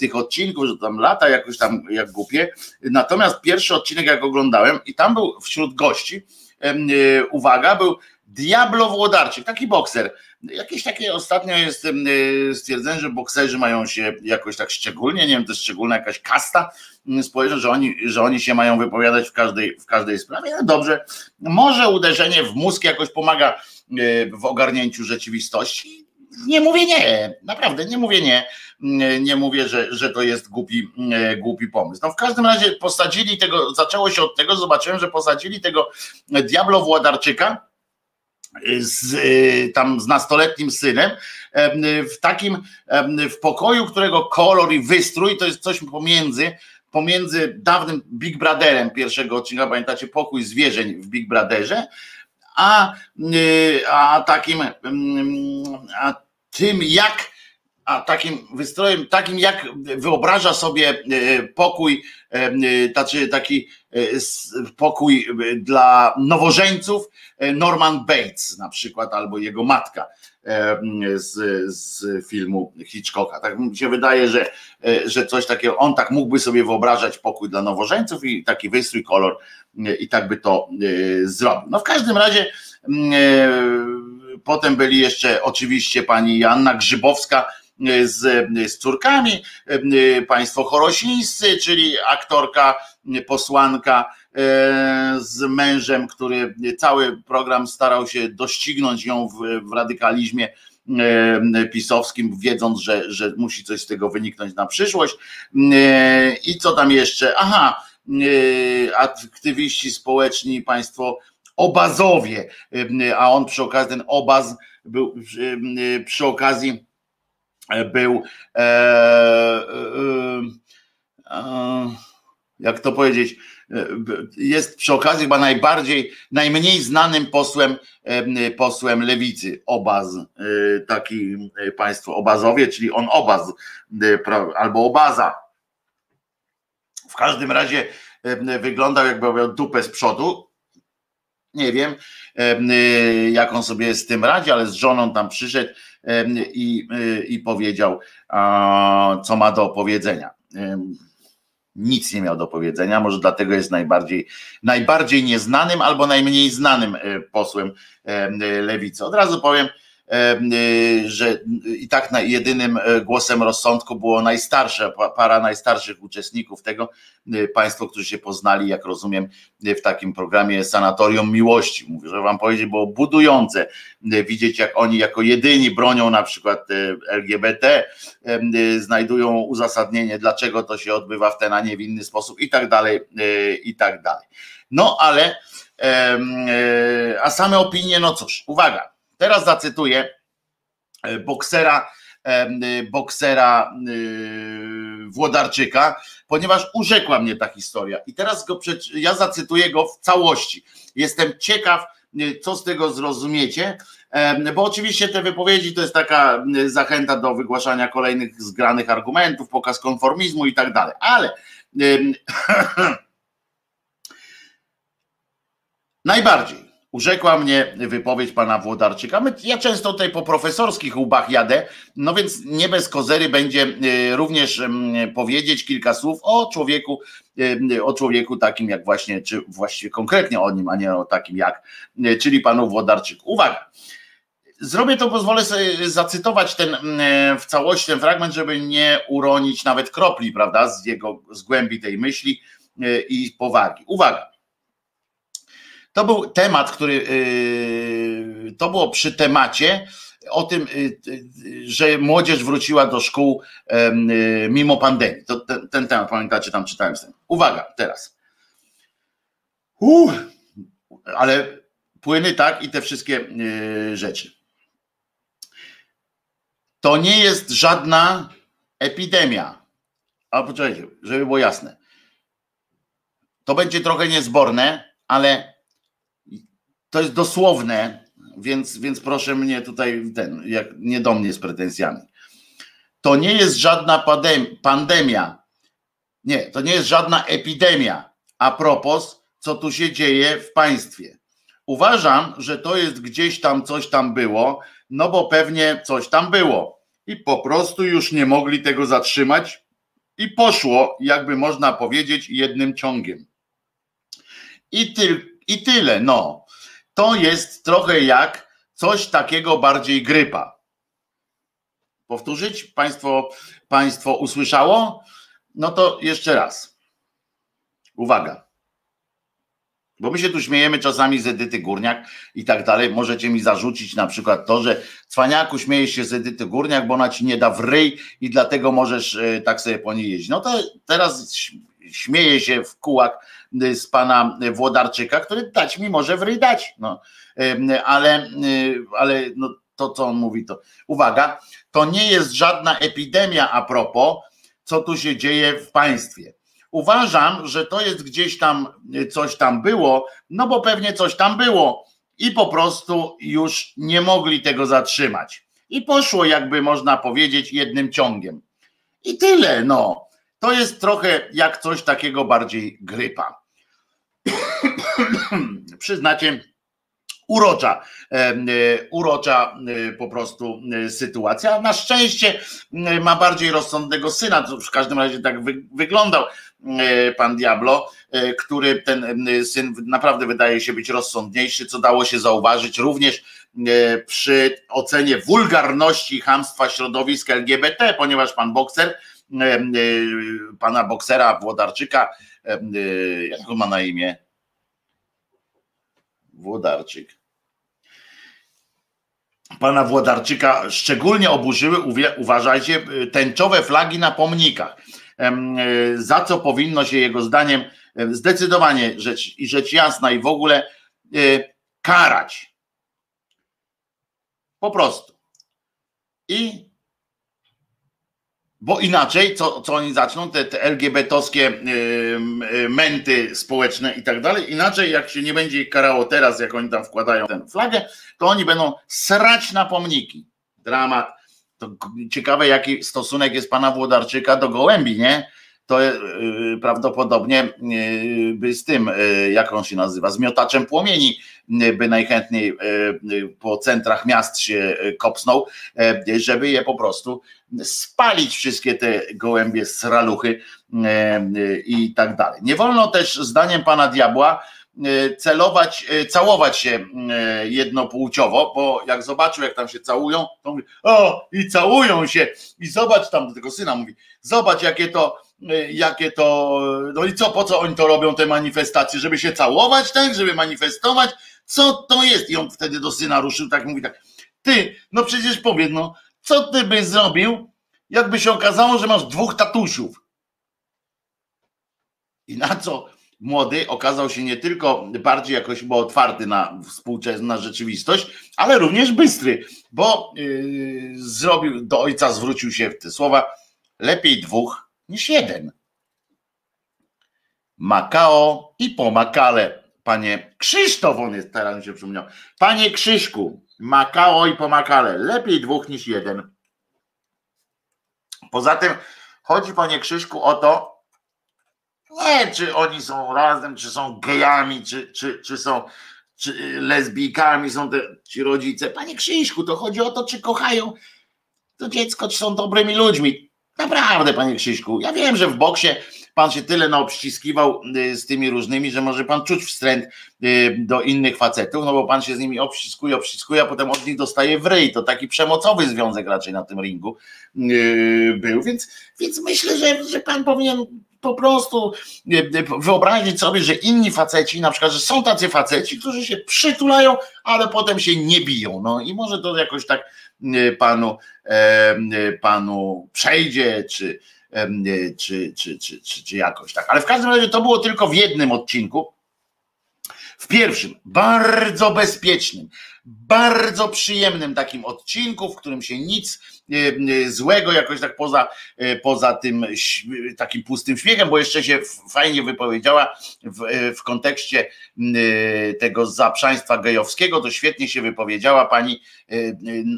tych odcinków, że tam lata jakoś tam jak głupie, natomiast pierwszy odcinek jak oglądałem i tam był wśród gości, uwaga, był Diablo Włodarczyk, taki bokser. Jakieś takie ostatnio jest stwierdzenie, że bokserzy mają się jakoś tak szczególnie, nie wiem, to jest szczególna jakaś kasta społeczna, że oni się mają wypowiadać w każdej sprawie. No dobrze, może uderzenie w mózg jakoś pomaga w ogarnięciu rzeczywistości. Nie mówię nie, naprawdę nie mówię nie. Nie mówię, że to jest głupi pomysł. No w każdym razie posadzili tego, zaczęło się od tego, zobaczyłem, że posadzili tego Diablo Włodarczyka z nastoletnim synem w pokoju, którego kolor i wystrój to jest coś pomiędzy dawnym Big Brotherem pierwszego odcinka, pamiętacie, pokój zwierzeń w Big Brotherze, a takim wystrojem, takim jak wyobraża sobie pokój, taki pokój dla nowożeńców Norman Bates na przykład, albo jego matka z filmu Hitchcocka. Tak mi się wydaje, że coś takiego, on tak mógłby sobie wyobrażać pokój dla nowożeńców i taki wystrój, kolor i tak by to zrobił. No w każdym razie potem byli jeszcze oczywiście pani Janna Grzybowska z córkami, państwo chorosińscy, czyli aktorka, posłanka z mężem, który cały program starał się doścignąć ją w radykalizmie pisowskim, wiedząc, że musi coś z tego wyniknąć na przyszłość. I co tam jeszcze? Aha, aktywiści społeczni, państwo Obazowie, a on przy okazji, ten Obaz był przy okazji był jak to powiedzieć, jest przy okazji chyba najmniej znanym posłem lewicy, Obaz, taki państwo Obazowie, czyli on Obaz albo Obaza. W każdym razie wyglądał, jakby miał dupę z przodu. Nie wiem, jak on sobie z tym radzi, ale z żoną tam przyszedł i powiedział, co ma do powiedzenia. Nic nie miał do powiedzenia, może dlatego jest najbardziej nieznanym albo najmniej znanym posłem lewicy. Od razu powiem, że i tak jedynym głosem rozsądku było najstarsze, para najstarszych uczestników tego, państwo, którzy się poznali, jak rozumiem, w takim programie Sanatorium Miłości. Mówię, że wam powiedzieć, było budujące widzieć, jak oni jako jedyni bronią na przykład LGBT, znajdują uzasadnienie, dlaczego to się odbywa w ten, a nie w inny sposób i tak dalej, i tak dalej. No ale, a same opinie, no cóż, uwaga. Teraz zacytuję boksera Włodarczyka, ponieważ urzekła mnie ta historia. I teraz ja zacytuję go w całości. Jestem ciekaw, co z tego zrozumiecie, bo oczywiście te wypowiedzi to jest taka zachęta do wygłaszania kolejnych zgranych argumentów, pokaz konformizmu i tak dalej. Ale najbardziej urzekła mnie wypowiedź pana Włodarczyka. Ja często tutaj po profesorskich łbach jadę, no więc nie bez kozery będzie również powiedzieć kilka słów o człowieku takim jak właśnie, czy właściwie konkretnie o nim, a nie o takim jak, czyli panu Włodarczyku. Uwaga! Zrobię to, pozwolę sobie zacytować w całości ten fragment, żeby nie uronić nawet kropli, prawda, z głębi tej myśli i powagi. Uwaga! To był temat, który, to było przy temacie o tym, że młodzież wróciła do szkół mimo pandemii. To ten temat, pamiętacie, tam czytałem z tym. Uwaga, teraz. Ale płyny, tak, i te wszystkie rzeczy. To nie jest żadna epidemia. A poczekajcie, żeby było jasne. To będzie trochę niezborne, ale to jest dosłowne, więc proszę mnie tutaj, jak nie do mnie z pretensjami. To nie jest żadna pandemia. Nie, to nie jest żadna epidemia. A propos, co tu się dzieje w państwie. Uważam, że to jest gdzieś tam coś tam było, no bo pewnie coś tam było. I po prostu już nie mogli tego zatrzymać i poszło, jakby można powiedzieć, jednym ciągiem. I tyle, no. To jest trochę jak coś takiego bardziej grypa. Powtórzyć? Państwo usłyszało? No to jeszcze raz. Uwaga. Bo my się tu śmiejemy czasami z Edyty Górniak i tak dalej. Możecie mi zarzucić na przykład to, że cwaniaku, śmiejesz się z Edyty Górniak, bo ona ci nie da w ryj i dlatego możesz tak sobie po niej jeździć. No to teraz śmieję się w kółak z pana Włodarczyka, który dać mi może w ryj dać. No, ale no, to, co on mówi, to... Uwaga, to nie jest żadna epidemia a propos, co tu się dzieje w państwie. Uważam, że to jest gdzieś tam, coś tam było, no bo pewnie coś tam było i po prostu już nie mogli tego zatrzymać. I poszło, jakby można powiedzieć, jednym ciągiem. I tyle, no. To jest trochę jak coś takiego bardziej grypa. Przyznacie, urocza po prostu sytuacja. Na szczęście ma bardziej rozsądnego syna, to w każdym razie tak wyglądał pan Diablo, który ten syn naprawdę wydaje się być rozsądniejszy, co dało się zauważyć również przy ocenie wulgarności i chamstwa środowisk LGBT, ponieważ pan bokser, pana boksera Włodarczyka, jak on ma na imię? Włodarczyk. Pana Włodarczyka szczególnie oburzyły, uważajcie, tęczowe flagi na pomnikach, za co powinno się jego zdaniem zdecydowanie rzecz jasna i w ogóle karać. Po prostu. Bo inaczej, co oni zaczną, te LGBT-owskie męty społeczne i tak dalej, inaczej jak się nie będzie ich karało teraz, jak oni tam wkładają tę flagę, to oni będą srać na pomniki. Dramat. To ciekawe, jaki stosunek jest pana Włodarczyka do gołębi, nie? To prawdopodobnie by z tym, jak on się nazywa, z miotaczem płomieni, by najchętniej po centrach miast się kopsnął, żeby je po prostu spalić, wszystkie te gołębie, sraluchy i tak dalej. Nie wolno też, zdaniem pana Diabła, całować się jednopłciowo, bo jak zobaczył, jak tam się całują, to mówi, o, i całują się, i zobacz, tam do tego syna mówi, zobacz, jakie to, no i co, po co oni to robią, te manifestacje, żeby się całować, tak, żeby manifestować, co to jest? I on wtedy do syna ruszył, tak, mówi tak, ty, no przecież powiedz, no, co ty byś zrobił, jakby się okazało, że masz 2 tatusiów? I na co młody okazał się nie tylko bardziej jakoś otwarty na współczesną rzeczywistość, ale również bystry, bo do ojca zwrócił się w te słowa, lepiej 2 niż 1. Makao i po Makale. Panie Krzysztof, on jest, teraz mi się przypomniał. Panie Krzyśku, Makao i po Makale. Lepiej 2 niż 1. Poza tym chodzi, panie Krzyśku, o to, nie, czy oni są razem, czy są gejami, czy są lesbijkami, są ci rodzice. Panie Krzyśku, to chodzi o to, czy kochają to dziecko, czy są dobrymi ludźmi. Naprawdę, panie Krzyśku, ja wiem, że w boksie pan się tyle naobściskiwał z tymi różnymi, że może pan czuć wstręt do innych facetów, no bo pan się z nimi obściskuje, a potem od nich dostaje w ryj. To taki przemocowy związek raczej na tym ringu był, więc myślę, że pan powinien po prostu wyobrazić sobie, że inni faceci, na przykład, że są tacy faceci, którzy się przytulają, ale potem się nie biją. No i może to jakoś tak panu przejdzie, czy jakoś tak. Ale w każdym razie to było tylko w jednym odcinku. W pierwszym, bardzo bezpiecznym, bardzo przyjemnym takim odcinku, w którym się nic złego jakoś tak poza tym takim pustym śmiechem, bo jeszcze się fajnie wypowiedziała w kontekście tego zaprzaństwa gejowskiego, to świetnie się wypowiedziała pani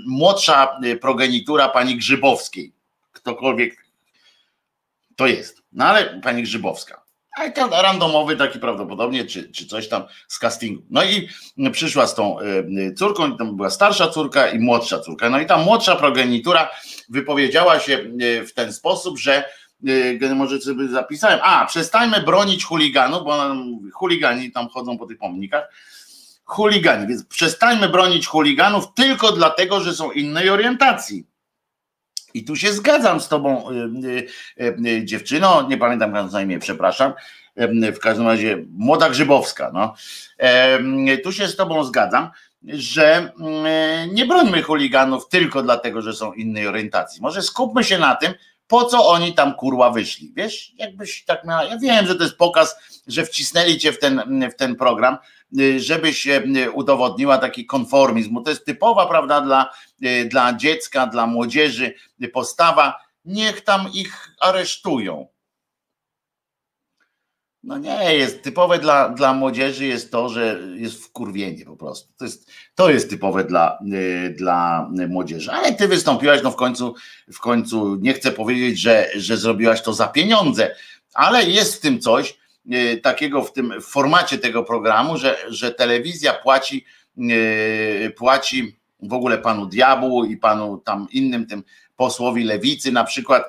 młodsza progenitura pani Grzybowskiej. Ktokolwiek to jest, no ale pani Grzybowska. A ten randomowy taki prawdopodobnie, czy coś tam z castingu. No i przyszła z tą córką, tam była starsza córka i młodsza córka. No i ta młodsza progenitura wypowiedziała się w ten sposób, że może sobie zapisałem, przestańmy bronić chuliganów, bo chuligani tam chodzą po tych pomnikach. Chuligani, więc przestańmy bronić chuliganów tylko dlatego, że są innej orientacji. I tu się zgadzam z tobą, dziewczyno, nie pamiętam jak na imię, przepraszam, w każdym razie młoda Grzybowska, no. Tu się z tobą zgadzam, że nie brońmy chuliganów tylko dlatego, że są innej orientacji. Może skupmy się na tym, po co oni tam kurwa wyszli, wiesz, jakbyś tak miała, ja wiem, że to jest pokaz, że wcisnęli cię w ten program, żebyś udowodniła taki konformizm, bo to jest typowa, prawda, dla dziecka, dla młodzieży postawa, niech tam ich aresztują. No nie, jest typowe dla młodzieży jest to, że jest wkurwienie po prostu. To jest typowe dla młodzieży. Ale ty wystąpiłaś, no w końcu nie chcę powiedzieć, że zrobiłaś to za pieniądze, ale jest w tym coś takiego, w tym formacie tego programu, że telewizja płaci w ogóle panu Diabłu i panu tam innym, tym posłowi Lewicy na przykład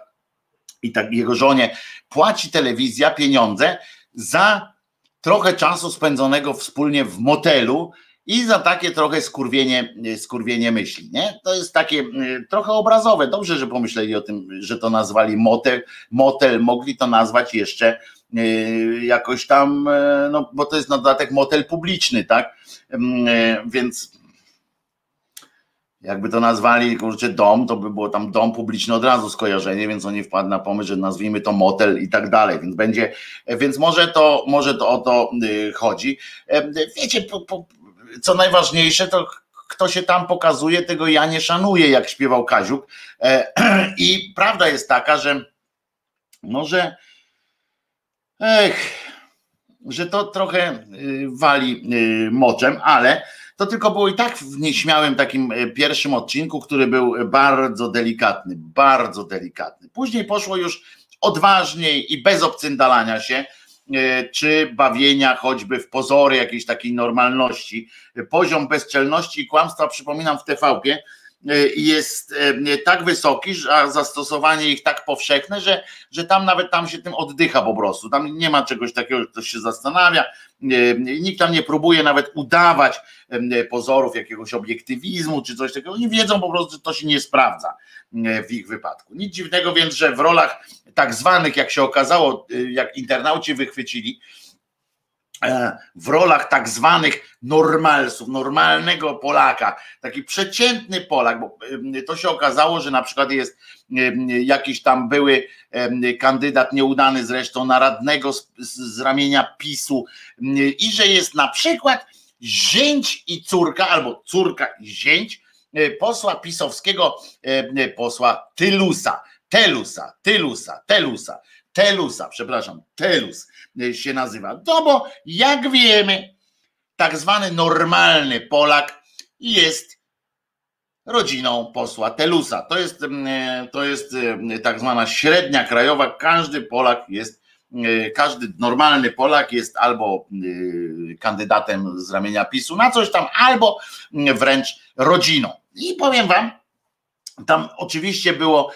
i tak jego żonie, płaci telewizja pieniądze za trochę czasu spędzonego wspólnie w motelu i za takie trochę skurwienie myśli, nie? To jest takie trochę obrazowe. Dobrze, że pomyśleli o tym, że to nazwali motel, mogli to nazwać jeszcze jakoś tam, no bo to jest na dodatek motel publiczny, tak? Więc jakby to nazwali, kurczę, dom, to by było tam dom publiczny, od razu skojarzenie, więc oni wpadli na pomysł, że nazwijmy to motel i tak dalej, więc będzie, więc może to o to chodzi. Wiecie, co najważniejsze, to kto się tam pokazuje, tego ja nie szanuję, jak śpiewał Kaziuk. I prawda jest taka, że może że to trochę wali moczem, ale to tylko było i tak w nieśmiałym takim pierwszym odcinku, który był bardzo delikatny, bardzo delikatny. Później poszło już odważniej i bez obcyndalania się, czy bawienia choćby w pozory jakiejś takiej normalności. Poziom bezczelności i kłamstwa, przypominam, w TVP jest tak wysoki, a zastosowanie ich tak powszechne, że tam nawet tam się tym oddycha po prostu. Tam nie ma czegoś takiego, że ktoś się zastanawia. Nikt tam nie próbuje nawet udawać pozorów jakiegoś obiektywizmu czy coś takiego. Oni wiedzą po prostu, że to się nie sprawdza w ich wypadku. Nic dziwnego więc, że w rolach tak zwanych, jak się okazało, jak internauci wychwycili, w rolach tak zwanych normalsów, normalnego Polaka, taki przeciętny Polak, bo to się okazało, że na przykład jest jakiś tam były kandydat nieudany zresztą na radnego z ramienia PiS-u i że jest na przykład zięć i córka, albo córka i zięć posła pisowskiego, posła Telus się nazywa. No bo jak wiemy, tak zwany normalny Polak jest rodziną posła Telusa. To jest tak zwana średnia krajowa. Każdy normalny Polak jest albo kandydatem z ramienia PiS-u na coś tam, albo wręcz rodziną. I powiem wam, tam oczywiście było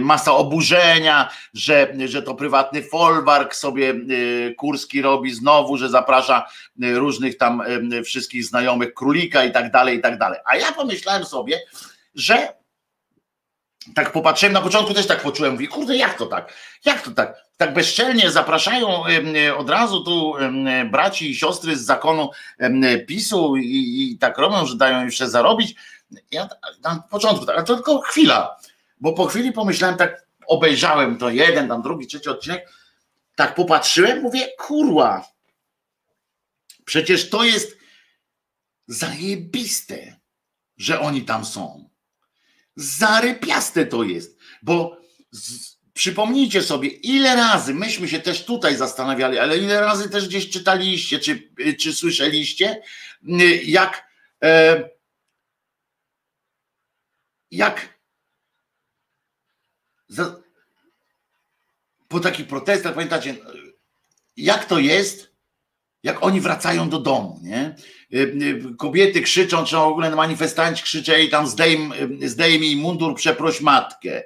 masa oburzenia, że to prywatny folwark sobie Kurski robi znowu, że zaprasza różnych tam wszystkich znajomych królika i tak dalej, i tak dalej. A ja pomyślałem sobie, że tak popatrzyłem, na początku też tak poczułem, mówię, kurde, jak to tak? tak bezczelnie zapraszają od razu tu braci i siostry z zakonu PiSu i tak robią, że dają jeszcze zarobić. Ja na początku, ale to tylko chwila, bo po chwili pomyślałem, tak obejrzałem to jeden, tam drugi, trzeci odcinek, tak popatrzyłem, mówię, kurwa, przecież to jest zajebiste, że oni tam są. Zarypiaste to jest, bo przypomnijcie sobie, ile razy myśmy się też tutaj zastanawiali, ale ile razy też gdzieś czytaliście, czy słyszeliście, jak po takich protestach, pamiętacie, jak to jest, jak oni wracają do domu, nie? Kobiety krzyczą, czy w ogóle manifestanci krzyczeli tam zdejmij mundur, przeproś matkę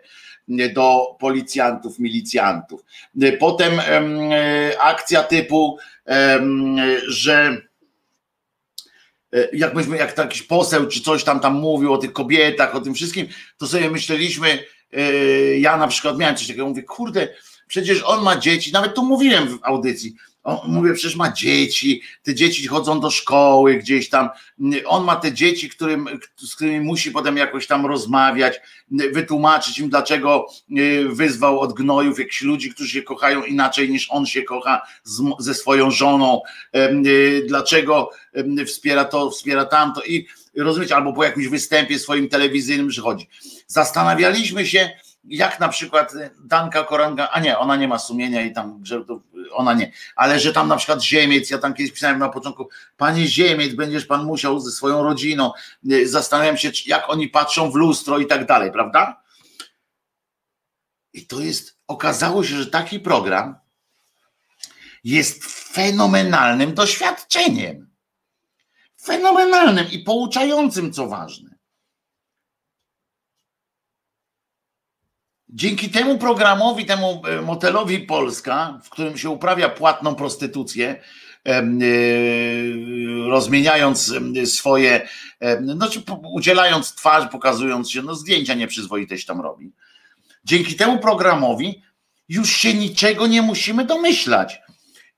do policjantów, milicjantów. Potem akcja typu, że jak jakiś poseł czy coś tam mówił o tych kobietach, o tym wszystkim, to sobie myśleliśmy, ja na przykład miałem coś takiego, mówię, kurde, przecież on ma dzieci, nawet tu mówiłem w audycji, mówię, przecież ma dzieci, te dzieci chodzą do szkoły gdzieś tam, on ma te dzieci, z którymi musi potem jakoś tam rozmawiać, wytłumaczyć im, dlaczego wyzwał od gnojów jakichś ludzi, którzy się kochają inaczej niż on się kocha ze swoją żoną, dlaczego wspiera to, wspiera tamto i rozumiecie, albo po jakimś występie swoim telewizyjnym przychodzi. Zastanawialiśmy się, jak na przykład Danka Koranga, a nie, ona nie ma sumienia i tam, że to ona nie, ale że tam na przykład Ziemiec, ja tam kiedyś pisałem na początku, panie Ziemiec, będziesz pan musiał ze swoją rodziną, zastanawiam się, jak oni patrzą w lustro i tak dalej, prawda? I to jest, okazało się, że taki program jest fenomenalnym doświadczeniem. Fenomenalnym i pouczającym, co ważne. Dzięki temu programowi, temu Motelowi Polska, w którym się uprawia płatną prostytucję, rozmieniając swoje, znaczy udzielając twarz, pokazując się, no zdjęcia nieprzyzwoite się tam robi. Dzięki temu programowi już się niczego nie musimy domyślać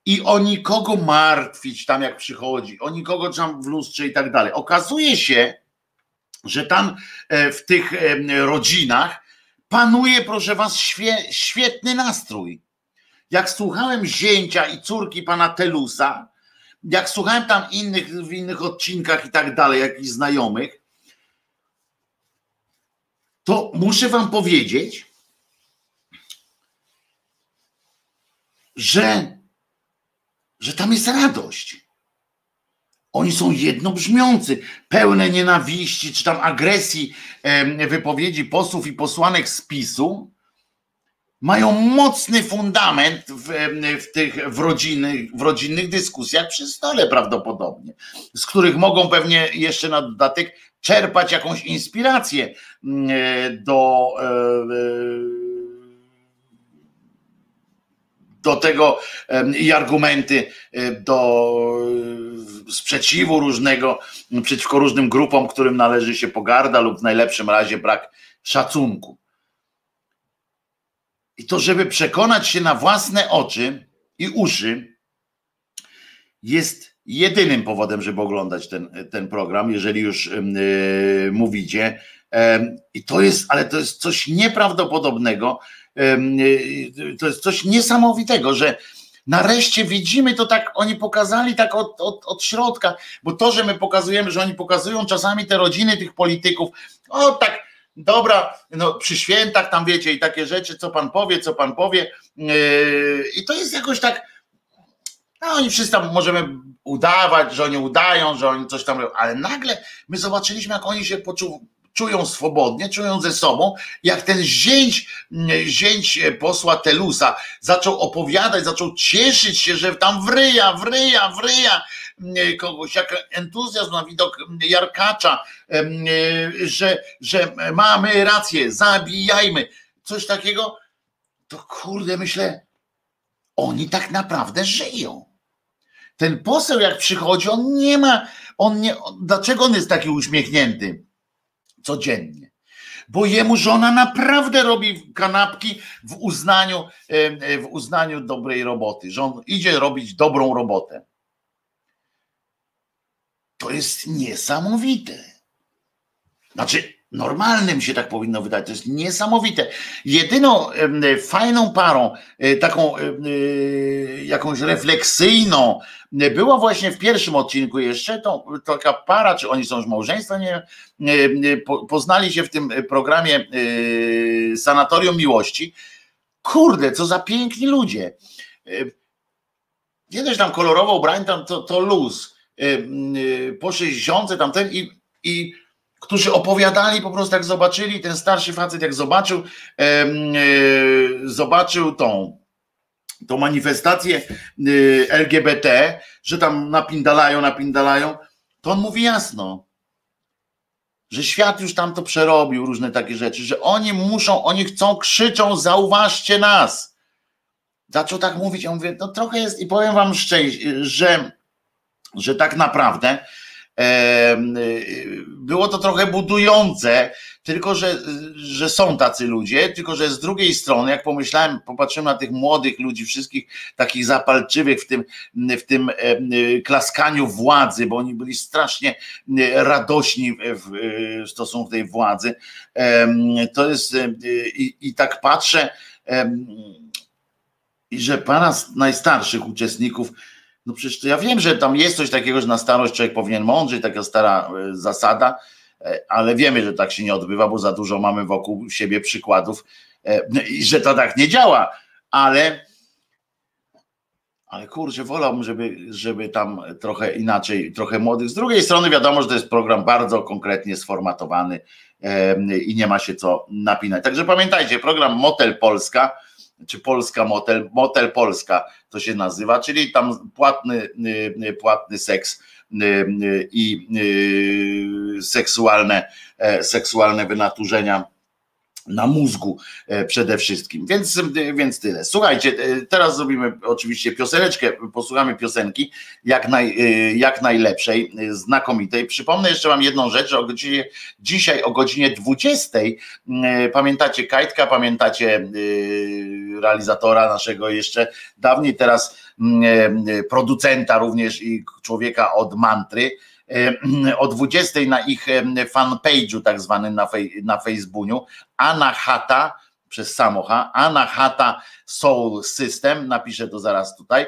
i o nikogo martwić tam jak przychodzi, o nikogo tam w lustrze i tak dalej. Okazuje się, że tam w tych rodzinach panuje, proszę was, świetny nastrój. Jak słuchałem zięcia i córki pana Telusa, jak słuchałem tam w innych odcinkach i tak dalej, jakichś znajomych, to muszę wam powiedzieć, że tam jest radość. Oni są jednobrzmiący, pełne nienawiści czy tam agresji wypowiedzi posłów i posłanek z PiSu. Mają mocny fundament w rodzinnych dyskusjach przy stole prawdopodobnie, z których mogą pewnie jeszcze na dodatek czerpać jakąś inspirację do tego i argumenty do sprzeciwu różnego, przeciwko różnym grupom, którym należy się pogarda lub w najlepszym razie brak szacunku. I to, żeby przekonać się na własne oczy i uszy, jest jedynym powodem, żeby oglądać ten program, jeżeli już mówicie. I to jest, ale to jest coś nieprawdopodobnego, to jest coś niesamowitego, że nareszcie widzimy to tak, oni pokazali tak od środka, bo to, że my pokazujemy, że oni pokazują czasami te rodziny tych polityków, o tak, dobra, no przy świętach tam wiecie i takie rzeczy, co pan powie i to jest jakoś tak, no oni wszyscy tam możemy udawać, że oni udają, że oni coś tam robią, ale nagle my zobaczyliśmy, jak oni się czują swobodnie, czują ze sobą, jak ten zięć posła Telusa zaczął opowiadać, zaczął cieszyć się, że tam wryja kogoś, jak entuzjazm na widok Jarkacza, że mamy rację, zabijajmy, coś takiego, to kurde, myślę, oni tak naprawdę żyją. Ten poseł jak przychodzi, on nie, dlaczego on jest taki uśmiechnięty? Codziennie, bo jemu żona naprawdę robi kanapki w uznaniu dobrej roboty, że on idzie robić dobrą robotę. To jest niesamowite. Znaczy, normalnym się tak powinno wydać, to jest niesamowite. Jedyną fajną parą, taką jakąś refleksyjną, była właśnie w pierwszym odcinku jeszcze, to taka para, czy oni są z małżeństwa, nie wiem, poznali się w tym programie Sanatorium Miłości. Kurde, co za piękni ludzie. Kiedyś tam kolorowo ubrań, tam to luz. Po 60 tamten i którzy opowiadali po prostu, jak zobaczyli, ten starszy facet jak zobaczył tą manifestację LGBT, że tam napindalają, to on mówi jasno, że świat już tam to przerobił, różne takie rzeczy, że oni chcą, krzyczą, zauważcie nas. Zaczął tak mówić, ja mówię, no trochę jest, i powiem wam szczęście, że tak naprawdę było to trochę budujące, tylko że są tacy ludzie, tylko że z drugiej strony, jak pomyślałem, popatrzyłem na tych młodych ludzi, wszystkich takich zapalczywych w tym klaskaniu władzy, bo oni byli strasznie radośni w stosunku do tej władzy. To jest, i tak patrzę, że pana najstarszych uczestników, no przecież to ja wiem, że tam jest coś takiego, że na starość człowiek powinien mądrzeć, taka stara zasada, ale wiemy, że tak się nie odbywa, bo za dużo mamy wokół siebie przykładów i że to tak nie działa, ale kurczę, wolałbym, żeby tam trochę inaczej, trochę młodych. Z drugiej strony wiadomo, że to jest program bardzo konkretnie sformatowany i nie ma się co napinać. Także pamiętajcie, program Motel Polska, czy Polska Motel Polska to się nazywa, czyli tam płatny seks i seksualne wynaturzenia na mózgu przede wszystkim. Więc tyle. Słuchajcie, teraz zrobimy oczywiście pioseneczkę, posłuchamy piosenki jak najlepszej, znakomitej. Przypomnę jeszcze wam jedną rzecz, że dzisiaj o godzinie 20, pamiętacie Kajtka, pamiętacie realizatora naszego jeszcze dawniej, teraz producenta również i człowieka od Mantry, o 20 na ich fanpage'u tak zwanym na Facebooku, Anahata przez samocha, Anahata Soul System, napiszę to zaraz tutaj,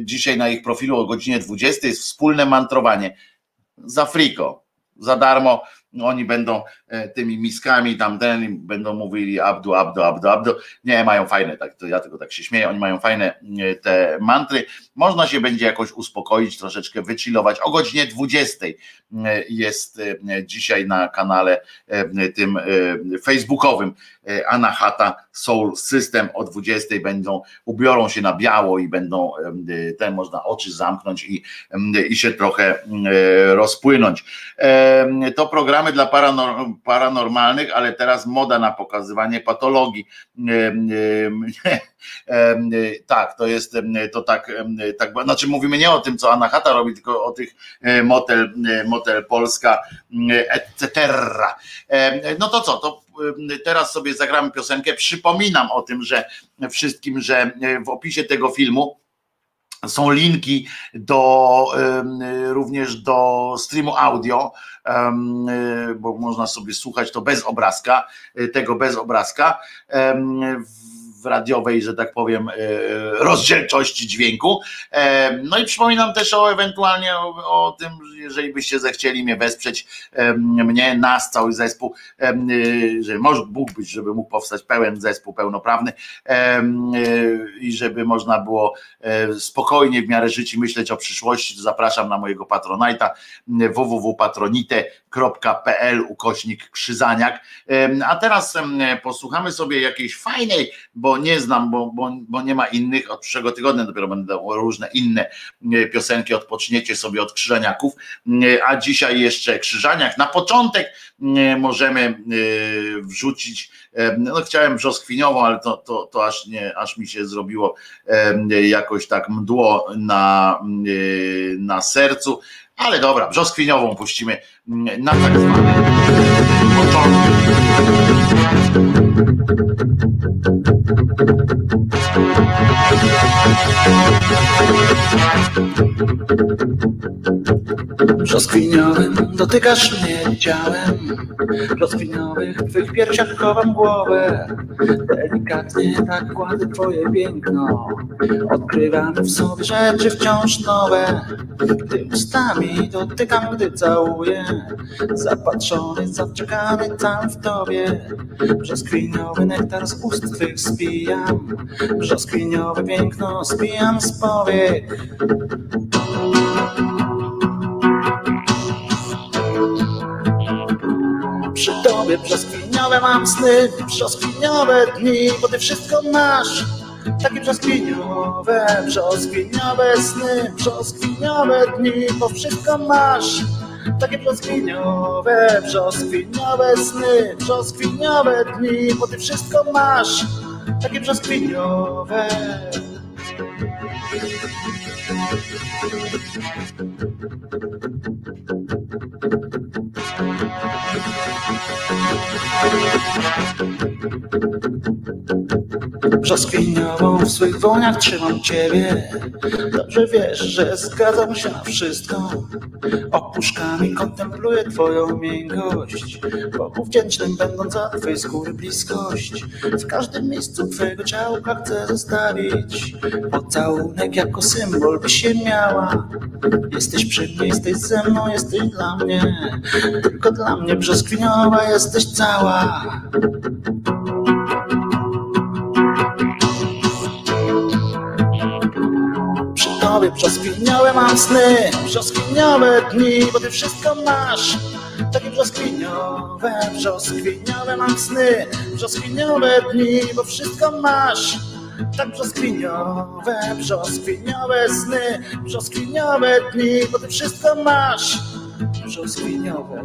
dzisiaj na ich profilu o godzinie 20 jest wspólne mantrowanie, za friko, za darmo, oni będą tymi miskami tamten, będą mówili abdu, abdu, abdu, abdu, nie, mają fajne, tak, to ja tylko tak się śmieję, oni mają fajne te mantry, można się będzie jakoś uspokoić, troszeczkę wychillować, o godzinie 20 jest dzisiaj na kanale tym facebookowym Anahata Soul System, o 20 ubiorą się na biało i będą, ten można oczy zamknąć i się trochę rozpłynąć. To programy dla paranormalnych, ale teraz moda na pokazywanie patologii. Tak, to tak, znaczy mówimy nie o tym, co Anahata robi, tylko o tych Motel Polska, etc. No to co, to teraz sobie zagramy piosenkę. Przypominam o tym, że wszystkim, że w opisie tego filmu są linki również do streamu audio, bo można sobie słuchać to bez obrazka, w radiowej, że tak powiem, rozdzielczości dźwięku. No i przypominam też ewentualnie o tym, jeżeli byście zechcieli mnie wesprzeć, nas, cały zespół, że może Bóg być, żeby mógł powstać pełen zespół pełnoprawny i żeby można było spokojnie w miarę życia myśleć o przyszłości, to zapraszam na mojego Patronite'a www.patronite.pl/Krzyżaniak. A teraz posłuchamy sobie jakiejś fajnej, bo nie znam, bo nie ma innych, od przyszłego tygodnia dopiero będą różne inne piosenki, odpoczniecie sobie od Krzyżaniaków, a dzisiaj jeszcze Krzyżaniak. Na początek możemy wrzucić, no chciałem brzoskwiniową, ale to aż mi się zrobiło jakoś tak mdło na sercu, ale dobra, brzoskwiniową puścimy na tak zwany początek. Brzoskwiniowym dotykasz mnie ciałem, brzoskwiniowych w twych piersiach chowam głowę. Delikatnie tak kładę twoje piękno, odkrywamy w sobie rzeczy wciąż nowe. Gdy ustami dotykam, gdy całuję, zapatrzony, zaczekany tam w tobie. Brzoskwiniowy nektar z ust twych spijam, brzoskwiniowe piękno spijam z powiek. Przy tobie brzoskwiniowe mam sny, brzoskwiniowe dni, bo ty wszystko masz. Takie brzoskwiniowe, brzoskwiniowe sny, brzoskwiniowe dni, bo wszystko masz. Takie brzoskwiniowe, brzoskwiniowe sny, brzoskwiniowe dni, bo ty wszystko masz. Takie brzoskwiniowe. Brzoskwiniową w swych dłoniach trzymam ciebie, dobrze wiesz, że zgadzam się na wszystko. Opuszkami kontempluję twoją miękkość, Bogu wdzięcznym będąc za twojej skóry bliskość. W każdym miejscu twojego ciałka chcę zostawić pocałunek jako symbol, by się miała. Jesteś przy mnie, jesteś ze mną, jesteś dla mnie, tylko dla mnie brzoskwiniowa jesteś cała. Przy tobie brzoskwiniowe mam sny, brzoskwiniowe dni, bo ty wszystko masz. Takie brzoskwiniowe, brzoskwiniowe mam sny, brzoskwiniowe dni, bo wszystko masz. Tak brzoskwiniowe, brzoskwiniowe sny, brzoskwiniowe dni, bo ty wszystko masz. Brzoskwiniowe.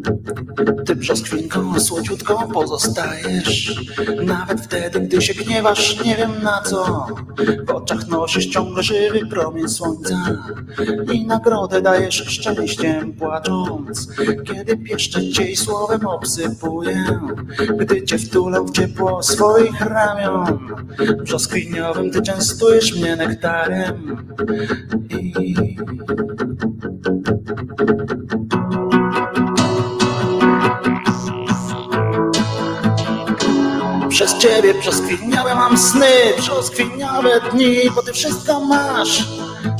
Ty brzoskwinką słodziutką pozostajesz, nawet wtedy, gdy się gniewasz, nie wiem na co. W oczach nosisz ciągle żywy promień słońca i nagrodę dajesz szczęściem płacząc. Kiedy pieszczę cię i słowem obsypuję, gdy cię wtulę w ciepło swoich ramion. Brzoskwiniowym ty częstujesz mnie nektarem i... Przez ciebie brzoskwiniowe mam sny, brzoskwiniowe dni, bo ty wszystko masz.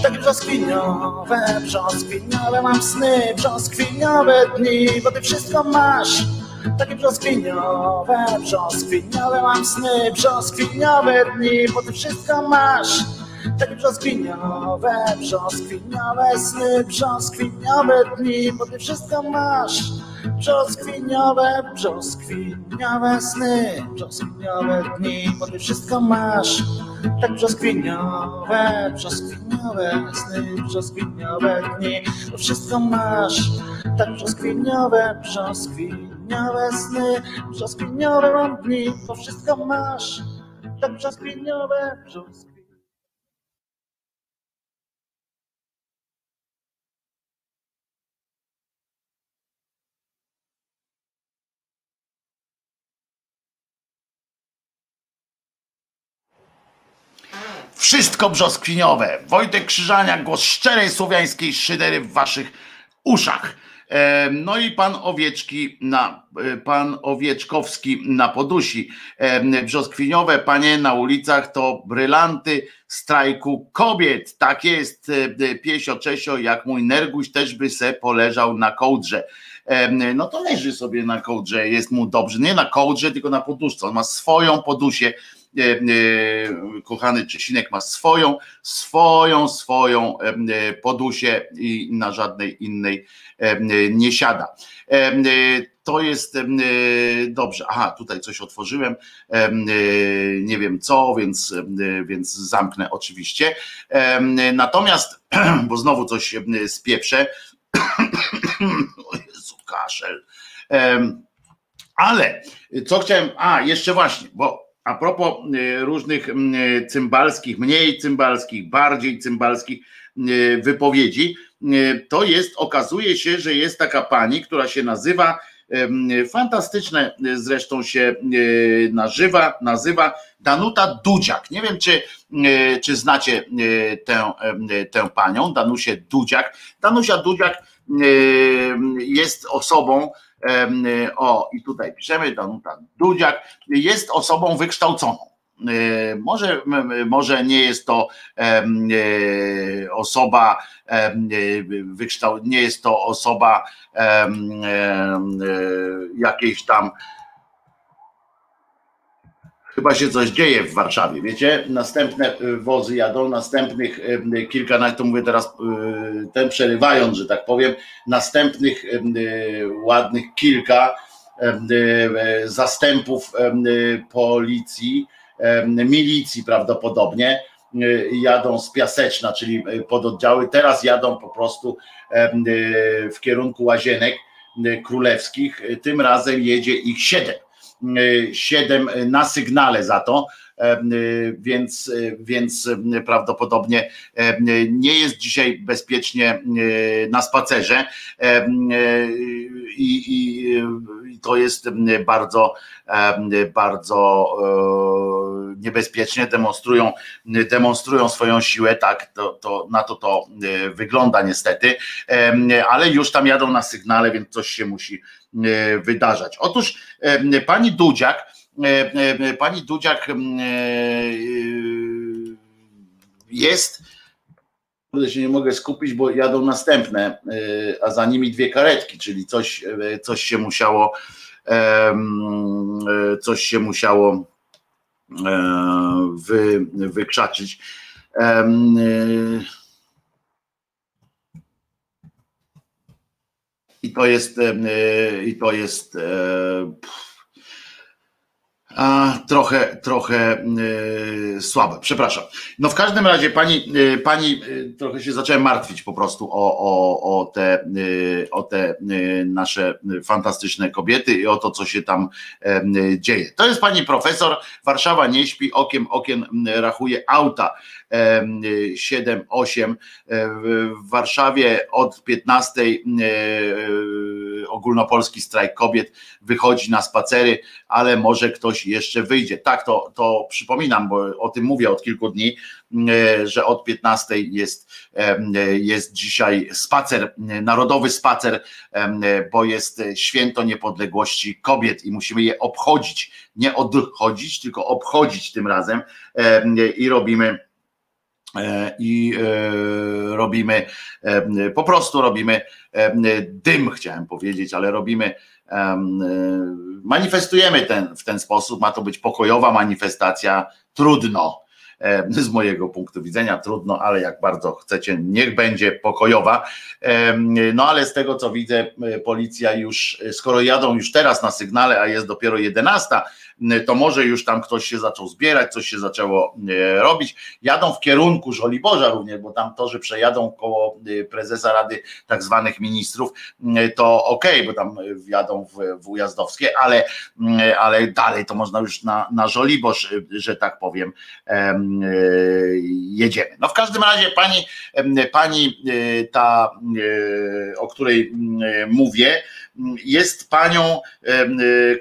Takie brzoskwiniowe, brzoskwiniowe mam sny, brzoskwiniowe dni, bo ty wszystko masz. Takie brzoskwiniowe, brzoskwiniowe mam sny, brzoskwiniowe dni, bo ty wszystko masz. Takie brzoskwiniowe, brzoskwiniowe sny, brzoskwiniowe dni, bo ty wszystko masz. Brzoskwiniowe, brzoskwiniowe sny, brzoskwiniowe dni, bo ty wszystko masz. Tak brzoskwiniowe, brzoskwiniowe sny, brzoskwiniowe dni, bo wszystko masz. Tak brzoskwiniowe, brzoskwiniowe sny, brzoskwiniowe dni, bo wszystko masz. Tak brzoskwiniowe, brzoskwiniowe. Wszystko brzoskwiniowe. Wojtek Krzyżaniak, głos szczerej słowiańskiej szydery w waszych uszach. No i pan Owieczkowski na Podusi. Brzoskwiniowe panie na ulicach to brylanty strajku kobiet. Tak jest, piesio czesio, jak mój nerguś też by se poleżał na kołdrze. No to leży sobie na kołdrze, jest mu dobrze. Nie na kołdrze, tylko na poduszce. On ma swoją podusię. Kochany Czesinek ma swoją podusię i na żadnej innej nie siada. To jest dobrze. Aha, tutaj coś otworzyłem, nie wiem co, więc zamknę oczywiście. Natomiast, bo znowu coś spieprzę. O Jezu. kaszel. Ale co chciałem, jeszcze właśnie, bo a propos różnych cymbalskich, mniej cymbalskich, bardziej cymbalskich wypowiedzi, to jest, okazuje się, że jest taka pani, która się nazywa, fantastyczne zresztą się nazywa Danuta Dudziak. Nie wiem, czy znacie tę panią, Danusię Dudziak. Danusia Dudziak jest osobą, i tutaj piszemy, Danuta Dudziak jest osobą wykształconą. Może nie jest to osoba jakiejś tam. Chyba się coś dzieje w Warszawie, wiecie? Następne wozy jadą, następnych kilka, to mówię teraz, ten przerywając, że tak powiem, następnych ładnych kilka zastępów policji, milicji prawdopodobnie jadą z Piaseczna, czyli pododdziały, teraz jadą po prostu w kierunku Łazienek Królewskich, tym razem jedzie ich 7 na sygnale za to, więc prawdopodobnie nie jest dzisiaj bezpiecznie na spacerze i to jest bardzo niebezpiecznie, demonstrują swoją siłę, tak to wygląda niestety, ale już tam jadą na sygnale, więc coś się musi wydarzać. Otóż pani Dudziak jest, się nie mogę skupić, bo jadą następne, a za nimi dwie karetki, czyli coś się musiało wykrzaczyć. I to jest trochę słabe, przepraszam. No w każdym razie pani trochę się zacząłem martwić po prostu o te nasze fantastyczne kobiety i o to, co się tam dzieje. To jest pani profesor, Warszawa nie śpi, okien rachuje auta 7-8 w Warszawie od 15 ogólnopolski strajk kobiet wychodzi na spacery, ale może ktoś jeszcze wyjdzie. Tak, to przypominam, bo o tym mówię od kilku dni, że od 15 jest dzisiaj spacer, narodowy spacer, bo jest święto niepodległości kobiet i musimy je obchodzić, nie odchodzić, tylko obchodzić tym razem i robimy po prostu robimy dym, chciałem powiedzieć, ale robimy, manifestujemy w ten sposób, ma to być pokojowa manifestacja, trudno, z mojego punktu widzenia trudno, ale jak bardzo chcecie, niech będzie pokojowa, no ale z tego co widzę, policja już, skoro jadą już teraz na sygnale, a jest dopiero 11:00, to może już tam ktoś się zaczął zbierać, coś się zaczęło robić. Jadą w kierunku Żoliborza również, bo tam to, że przejadą koło prezesa Rady tak zwanych ministrów, to okej, bo tam jadą w Ujazdowskie, ale dalej to można już na Żoliborz, że tak powiem, jedziemy. No w każdym razie pani ta, o której mówię, jest panią,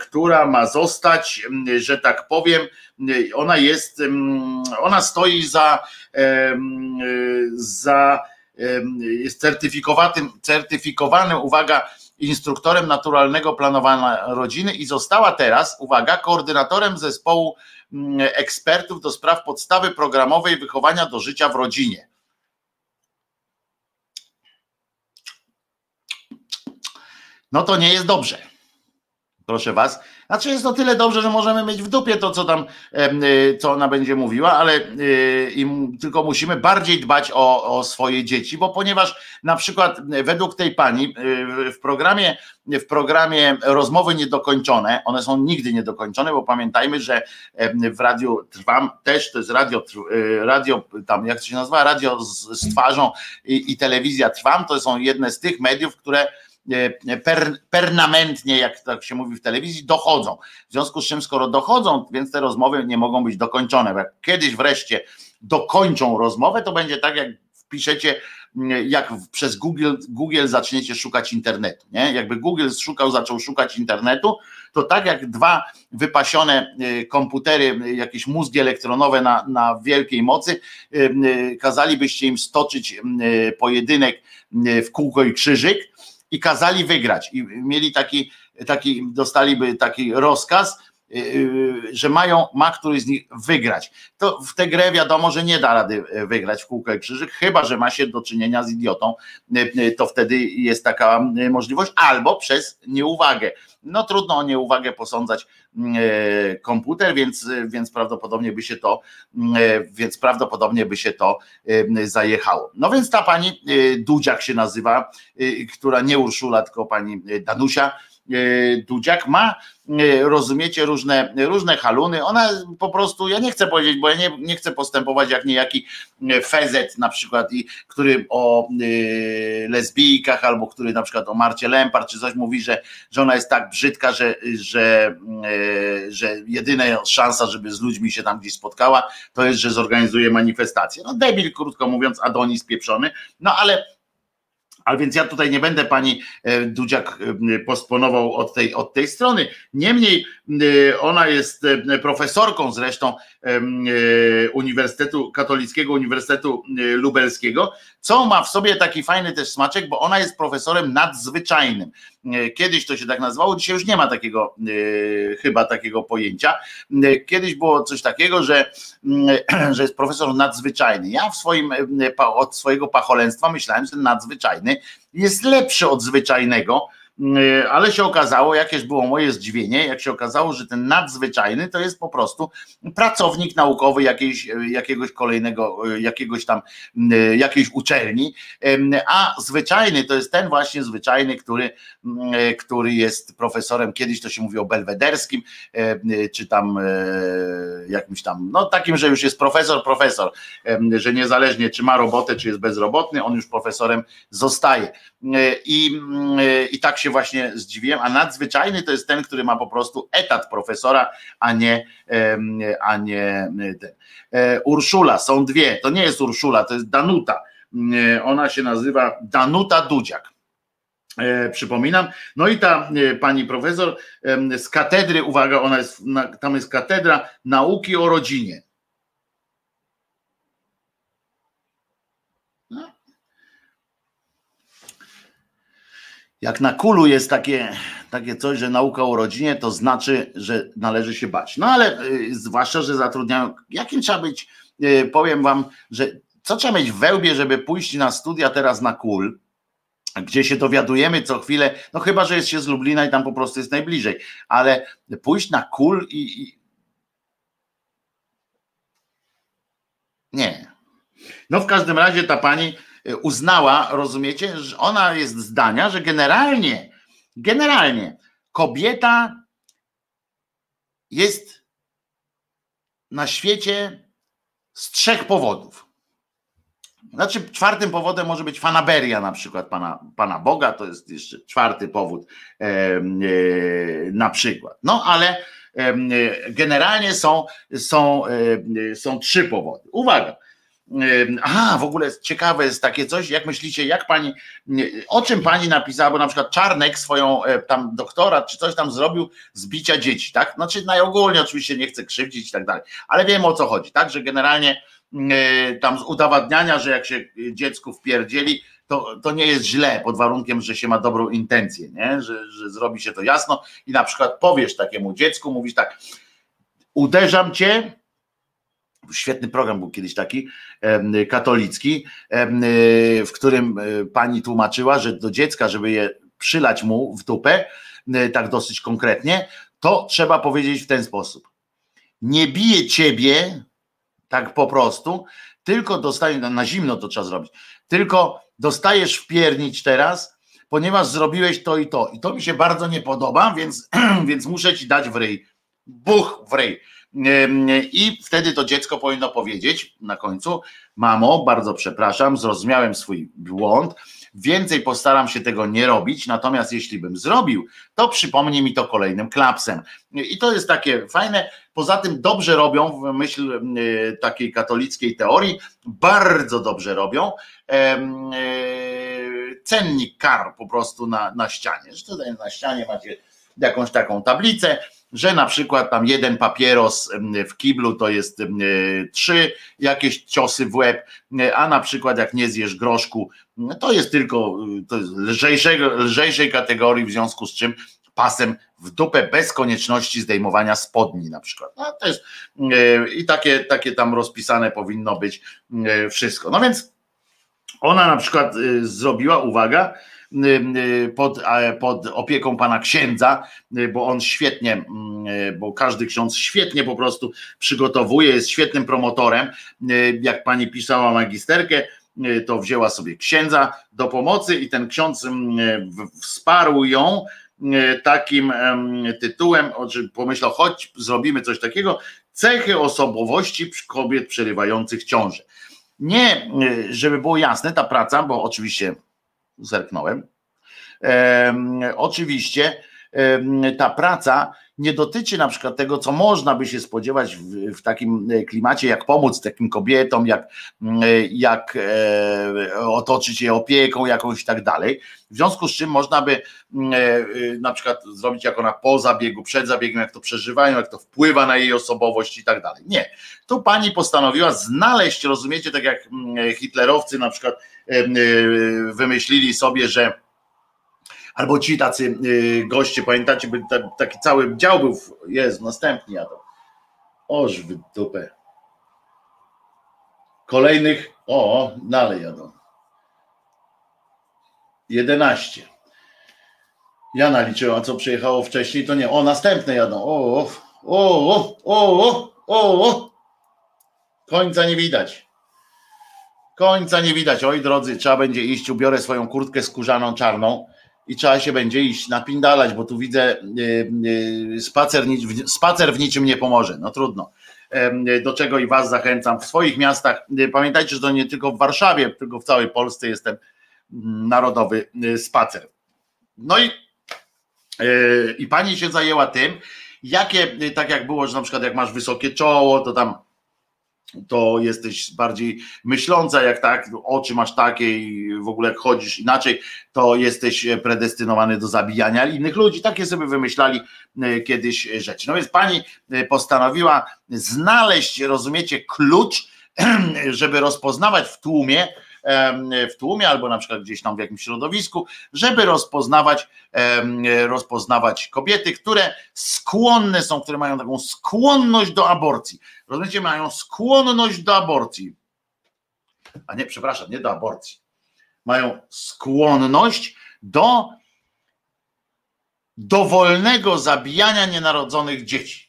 która ma zostać, że tak powiem, ona stoi za jest certyfikowanym, uwaga, instruktorem naturalnego planowania rodziny i została teraz, uwaga, koordynatorem zespołu ekspertów do spraw podstawy programowej wychowania do życia w rodzinie. No to nie jest dobrze, proszę was. Znaczy jest to tyle dobrze, że możemy mieć w dupie to, co ona będzie mówiła, ale tylko musimy bardziej dbać o swoje dzieci, bo ponieważ na przykład według tej pani w programie Rozmowy Niedokończone, one są nigdy niedokończone, bo pamiętajmy, że w Radiu Trwam też, to jest radio tam jak to się nazywa, radio z twarzą i telewizja Trwam, to są jedne z tych mediów, które permanentnie, jak tak się mówi w telewizji, dochodzą. W związku z czym, skoro dochodzą, więc te rozmowy nie mogą być dokończone. Jak kiedyś wreszcie dokończą rozmowę, to będzie tak, jak wpiszecie, jak przez Google zaczniecie szukać internetu, nie? Jakby Google zaczął szukać internetu, to tak jak dwa wypasione komputery, jakieś mózgi elektronowe na wielkiej mocy, kazalibyście im stoczyć pojedynek w kółko i krzyżyk i kazali wygrać. I mieli dostaliby taki rozkaz, że ma któryś z nich wygrać. To w tę grę wiadomo, że nie da rady wygrać w kółko i krzyżyk, chyba że ma się do czynienia z idiotą, to wtedy jest taka możliwość, albo przez nieuwagę. No trudno o nieuwagę posądzać komputer, więc prawdopodobnie by się to zajechało. No więc ta pani Dudziak się nazywa, która nie Urszula, tylko pani Danusia Dudziak, ma, rozumiecie, różne haluny. Ona po prostu, ja nie chcę powiedzieć, bo ja nie chcę postępować jak niejaki Fezet na przykład, który o lesbijkach, albo który na przykład o Marcie Lempart czy coś mówi, że ona jest tak brzydka, że jedyna szansa, żeby z ludźmi się tam gdzieś spotkała, to jest, że zorganizuje manifestację. No debil, krótko mówiąc, Adonis pieprzony, no ale więc ja tutaj nie będę pani Dudziak postponował od tej strony. Niemniej ona jest profesorką zresztą Katolickiego Uniwersytetu Lubelskiego, co ma w sobie taki fajny też smaczek, bo ona jest profesorem nadzwyczajnym. Kiedyś to się tak nazywało, dzisiaj już nie ma takiego, chyba takiego pojęcia. Kiedyś było coś takiego, że jest profesor nadzwyczajny. Ja od swojego pacholęstwa myślałem, że nadzwyczajny jest lepszy od zwyczajnego, ale się okazało, jakież było moje zdziwienie, jak się okazało, że ten nadzwyczajny to jest po prostu pracownik naukowy jakiejś uczelni, a zwyczajny to jest ten właśnie zwyczajny, który jest profesorem, kiedyś to się mówiło belwederskim, czy tam jakimś tam, no takim, że już jest profesor, że niezależnie czy ma robotę, czy jest bezrobotny, on już profesorem zostaje. I tak się właśnie zdziwiłem, a nadzwyczajny to jest ten, który ma po prostu etat profesora, a nie ten. Urszula, są dwie, to nie jest Urszula, to jest Danuta, ona się nazywa Danuta Dudziak. Przypominam, no i ta pani profesor z katedry, uwaga, ona jest, tam jest katedra nauki o rodzinie. Jak na kulu jest takie coś, że nauka o rodzinie, to znaczy, że należy się bać. No ale zwłaszcza, że zatrudniają, jakim trzeba być, powiem wam, że co trzeba mieć w wełbie, żeby pójść na studia teraz na KUL, gdzie się dowiadujemy co chwilę, no chyba, że jest się z Lublina i tam po prostu jest najbliżej, ale pójść na KUL i... Nie. No w każdym razie ta pani... uznała, rozumiecie, że ona jest zdania, że generalnie kobieta jest na świecie z trzech powodów. Znaczy czwartym powodem może być fanaberia na przykład Pana Boga, to jest jeszcze czwarty powód na przykład. No ale generalnie są trzy powody. Uwaga. Aha, w ogóle ciekawe jest takie coś, jak myślicie, jak pani, o czym pani napisała, bo na przykład Czarnek swoją tam doktorat czy coś tam zrobił z bicia dzieci, tak? Znaczy najogólniej oczywiście nie chcę krzywdzić i tak dalej, ale wiem o co chodzi, tak? Że generalnie tam z udowadniania, że jak się dziecku wpierdzieli, to nie jest źle, pod warunkiem, że się ma dobrą intencję, nie? Że zrobi się to jasno i na przykład powiesz takiemu dziecku, mówisz tak, uderzam cię. Świetny program był kiedyś taki katolicki, w którym pani tłumaczyła, że do dziecka, żeby je przylać mu w dupę, tak dosyć konkretnie, to trzeba powiedzieć w ten sposób. Nie bije ciebie, tak po prostu, tylko dostajesz, na zimno to trzeba zrobić, tylko dostajesz wpiernić teraz, ponieważ zrobiłeś to i to. I to mi się bardzo nie podoba, więc muszę ci dać w ryj. Buch w ryj. I wtedy to dziecko powinno powiedzieć na końcu: mamo, bardzo przepraszam, zrozumiałem swój błąd, Więcej postaram się tego nie robić, natomiast jeśli bym zrobił, to przypomni mi to kolejnym klapsem. I to jest takie fajne. Poza tym dobrze robią, w myśl takiej katolickiej teorii, bardzo dobrze robią cennik kar po prostu na ścianie. Że tutaj na ścianie macie jakąś taką tablicę, że na przykład tam jeden papieros w kiblu to jest 3 jakieś ciosy w łeb, a na przykład jak nie zjesz groszku, to jest tylko to jest lżejszej kategorii, w związku z czym pasem w dupę bez konieczności zdejmowania spodni na przykład. No to jest, i takie tam rozpisane powinno być wszystko. No więc ona na przykład zrobiła, uwaga, pod opieką pana księdza, bo on świetnie, bo każdy ksiądz świetnie po prostu przygotowuje, jest świetnym promotorem. Jak pani pisała magisterkę, to wzięła sobie księdza do pomocy i ten ksiądz wsparł ją takim tytułem, pomyślał, chodź zrobimy coś takiego, cechy osobowości kobiet przerywających ciążę. Nie, żeby było jasne, ta praca, bo oczywiście zerknąłem, oczywiście ta praca nie dotyczy na przykład tego, co można by się spodziewać w takim klimacie, jak pomóc takim kobietom, jak otoczyć je opieką jakąś i tak dalej. W związku z czym można by na przykład zrobić, jak ona po zabiegu, przed zabiegiem, jak to przeżywają, jak to wpływa na jej osobowość i tak dalej. Nie. Tu pani postanowiła znaleźć, rozumiecie, tak jak hitlerowcy na przykład wymyślili sobie, że albo ci tacy goście, pamiętacie, by taki cały dział był, jest, następny jadą. Oż w dupę. Kolejnych, dalej jadą. 11. Ja naliczyłam, co przyjechało wcześniej, to nie. O, następne jadą. Końca nie widać. Oj drodzy, trzeba będzie iść, ubiorę swoją kurtkę skórzaną, czarną. I trzeba się będzie iść napindalać, bo tu widzę spacer w niczym nie pomoże. No trudno. Do czego i was zachęcam w swoich miastach. Pamiętajcie, że to nie tylko w Warszawie, tylko w całej Polsce jest ten narodowy spacer. No i pani się zajęła tym, jakie, tak jak było, że na przykład jak masz wysokie czoło, to tam to jesteś bardziej myśląca, jak tak, oczy masz takie i w ogóle jak chodzisz inaczej, to jesteś predestynowany do zabijania innych ludzi. Takie sobie wymyślali kiedyś rzeczy. No więc pani postanowiła znaleźć, rozumiecie, klucz, żeby rozpoznawać w tłumie albo na przykład gdzieś tam w jakimś środowisku, żeby rozpoznawać kobiety, które skłonne są, które mają taką skłonność do aborcji. Rozumiecie, mają skłonność do aborcji. A nie, przepraszam, nie do aborcji. Mają skłonność do dowolnego zabijania nienarodzonych dzieci.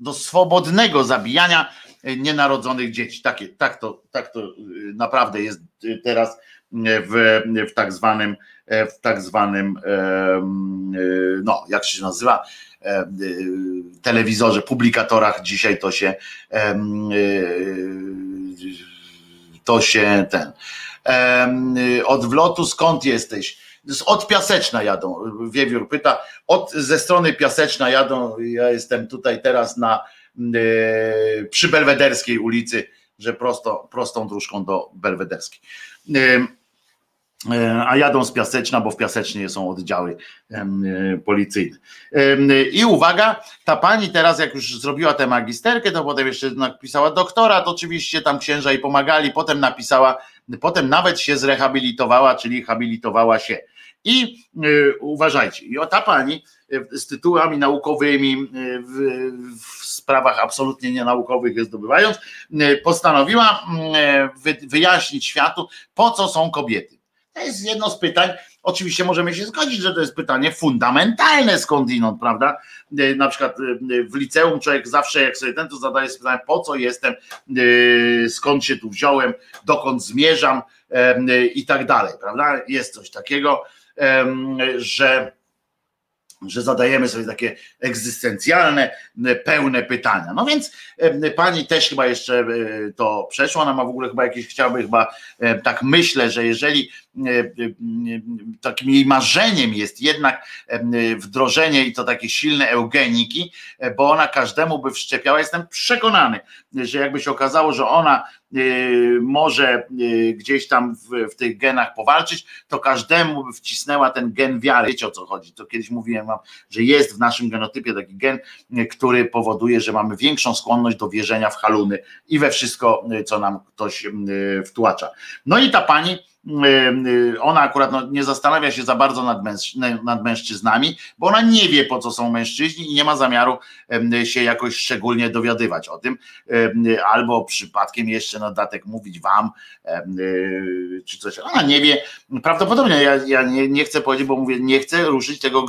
Do swobodnego zabijania nienarodzonych dzieci. Tak to naprawdę jest teraz w tak zwanym, no jak się nazywa, telewizorze, publikatorach. Dzisiaj to się ten od wlotu, skąd jesteś? Od Piaseczna jadą, Wiewiór pyta, ze strony Piaseczna jadą, ja jestem tutaj teraz przy Belwederskiej ulicy, że prostą dróżką do Belwederskiej. A jadą z Piaseczna, bo w Piasecznie są oddziały policyjne. I uwaga, ta pani teraz, jak już zrobiła tę magisterkę, to potem jeszcze napisała doktorat, oczywiście tam księża jej pomagali, potem napisała, potem nawet się zrehabilitowała, czyli habilitowała się. I uważajcie, i ta pani z tytułami naukowymi w sprawach absolutnie nienaukowych je zdobywając, postanowiła wyjaśnić światu, po co są kobiety. To jest jedno z pytań, oczywiście możemy się zgodzić, że to jest pytanie fundamentalne skądinąd, prawda? Na przykład w liceum człowiek zawsze jak sobie to zadaje sobie pytanie, po co jestem, skąd się tu wziąłem, dokąd zmierzam i tak dalej, prawda? Jest coś takiego, że zadajemy sobie takie egzystencjalne, pełne pytania. No więc pani też chyba jeszcze to przeszła, ona ma w ogóle chyba jakieś, tak myślę, że jeżeli takim jej marzeniem jest jednak wdrożenie i to takie silne eugeniki, bo ona każdemu by wszczepiała. Jestem przekonany, że jakby się okazało, że ona może gdzieś tam w tych genach powalczyć, to każdemu by wcisnęła ten gen wiary. Wiecie, o co chodzi? To kiedyś mówiłem wam, że jest w naszym genotypie taki gen, który powoduje, że mamy większą skłonność do wierzenia w haluny i we wszystko, co nam ktoś wtłacza. No i ta pani, ona akurat nie zastanawia się za bardzo nad mężczyznami, bo ona nie wie, po co są mężczyźni i nie ma zamiaru się jakoś szczególnie dowiadywać o tym, albo przypadkiem jeszcze na dodatek mówić wam czy coś. Ona nie wie, prawdopodobnie ja nie chcę powiedzieć, bo mówię, nie chcę ruszyć tego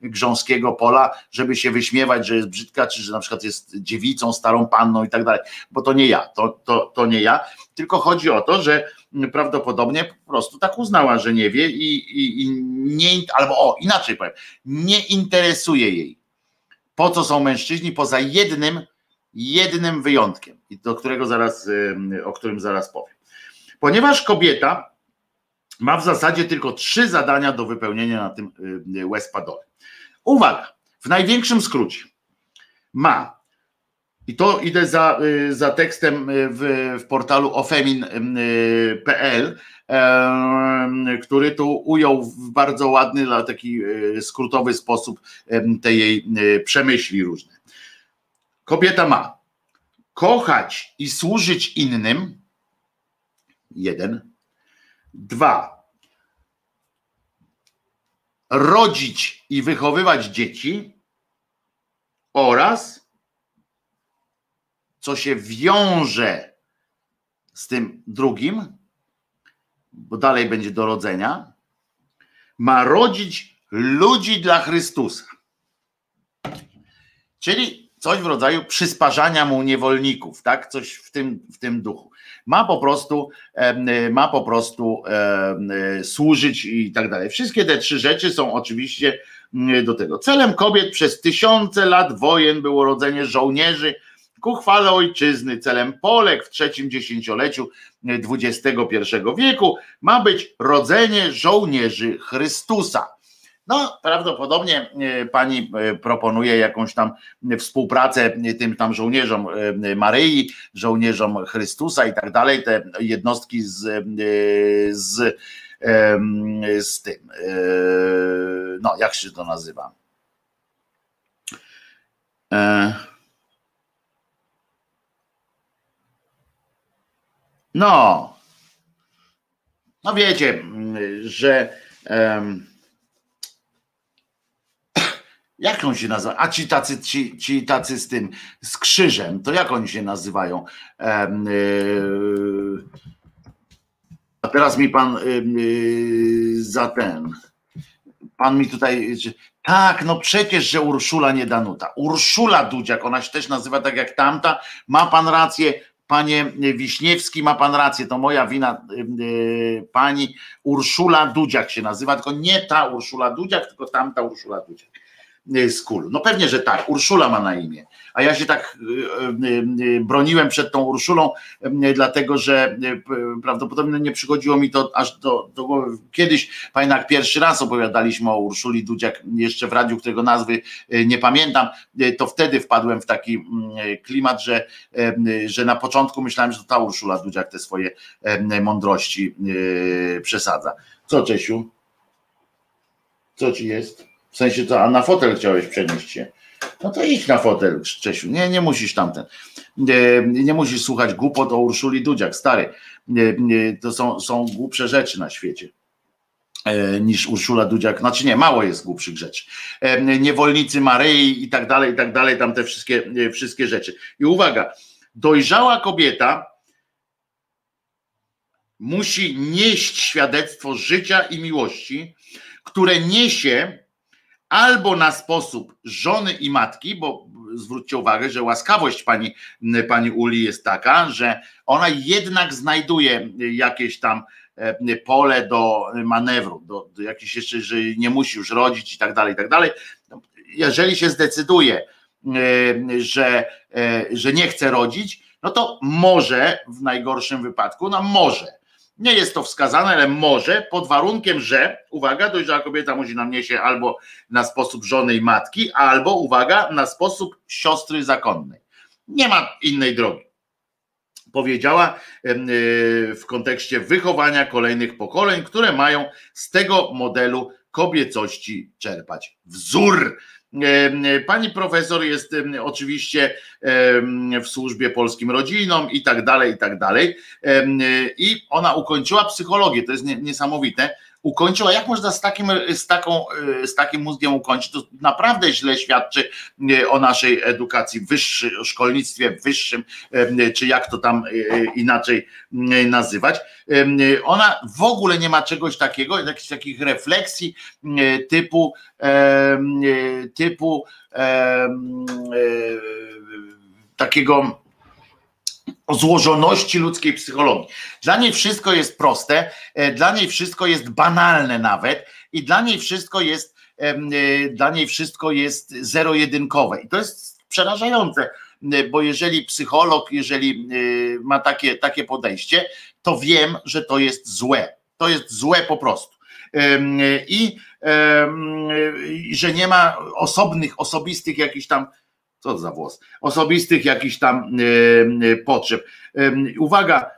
grząskiego pola, żeby się wyśmiewać, że jest brzydka, czy że na przykład jest dziewicą, starą panną i tak dalej, bo to nie ja, to nie ja, tylko chodzi o to, że prawdopodobnie po prostu tak uznała, że nie wie i nie, albo inaczej powiem, nie interesuje jej, po co są mężczyźni, poza jednym wyjątkiem, o którym zaraz powiem. Ponieważ kobieta ma w zasadzie tylko 3 zadania do wypełnienia na tym łez-padole. Uwaga, w największym skrócie ma, i to idę za tekstem w portalu ofemin.pl, który tu ujął w bardzo ładny, taki skrótowy sposób te jej przemyśli różne. Kobieta ma kochać i służyć innym, 1, 2, rodzić i wychowywać dzieci oraz co się wiąże z tym drugim, bo dalej będzie do rodzenia, ma rodzić ludzi dla Chrystusa. Czyli coś w rodzaju przysparzania mu niewolników, tak? Coś w tym duchu. Ma po prostu służyć i tak dalej. Wszystkie te 3 rzeczy są oczywiście do tego. Celem kobiet przez tysiące lat wojen było rodzenie żołnierzy ku chwale ojczyzny. Celem Polek w 3. dziesięcioleciu XXI wieku ma być rodzenie żołnierzy Chrystusa. No, prawdopodobnie pani proponuje jakąś tam współpracę tym tam żołnierzom Maryi, żołnierzom Chrystusa i tak dalej, te jednostki z tym, no jak się to nazywa? No wiecie, że jak on się nazywa? A ci tacy z tym, z krzyżem, to jak oni się nazywają? A teraz mi pan pan mi tutaj... Tak, no przecież, że Urszula, nie Danuta. Urszula Dudziak, ona się też nazywa tak jak tamta, ma pan rację. Panie Wiśniewski, ma pan rację, to moja wina, pani Urszula Dudziak się nazywa, tylko nie ta Urszula Dudziak, tylko tamta Urszula Dudziak z KUL. No pewnie, że tak, Urszula ma na imię, a ja się tak broniłem przed tą Urszulą, dlatego, że prawdopodobnie nie przychodziło mi to aż do głowy. Kiedyś, pamiętam, jak pierwszy raz opowiadaliśmy o Urszuli Dudziak jeszcze w radiu, którego nazwy nie pamiętam, to wtedy wpadłem w taki klimat, że na początku myślałem, że to ta Urszula Dudziak te swoje mądrości przesadza. Co, Czesiu? Co ci jest? W sensie to, a na fotel chciałeś przenieść się. No to idź na fotel, Czesiu. Nie musisz tamten. Nie musisz słuchać głupot o Urszuli Dudziak, stary. To są głupsze rzeczy na świecie niż Urszula Dudziak. Znaczy nie, mało jest głupszych rzeczy. Niewolnicy Maryi i tak dalej, tam te wszystkie rzeczy. I uwaga, dojrzała kobieta musi nieść świadectwo życia i miłości, które niesie albo na sposób żony i matki, bo zwróćcie uwagę, że łaskawość pani Uli jest taka, że ona jednak znajduje jakieś tam pole do manewru, do jakichś jeszcze, że nie musi już rodzić i tak dalej, i tak dalej. Jeżeli się zdecyduje, że nie chce rodzić, no to może w najgorszym wypadku, no może Nie jest to wskazane, ale może, pod warunkiem, że, uwaga, dojrzała kobieta musi na mnie się albo na sposób żony i matki, albo, uwaga, na sposób siostry zakonnej. Nie ma innej drogi. Powiedziała w kontekście wychowania kolejnych pokoleń, które mają z tego modelu kobiecości czerpać wzór. Pani profesor jest oczywiście w służbie polskim rodzinom i tak dalej, i tak dalej. I ona ukończyła psychologię, to jest niesamowite. Ukończyła, jak można z takim mózgiem ukończyć, to naprawdę źle świadczy o naszej edukacji wyższej, o szkolnictwie wyższym, czy jak to tam inaczej nazywać. Ona w ogóle nie ma czegoś takiego, jakichś takich refleksji typu takiego o złożoności ludzkiej psychologii. Dla niej wszystko jest proste, dla niej wszystko jest banalne nawet i dla niej wszystko jest zero-jedynkowe. I to jest przerażające, bo jeżeli psycholog, jeżeli ma takie podejście, to wiem, że to jest złe. To jest złe po prostu. I że nie ma osobistych jakichś tam potrzeb. Uwaga,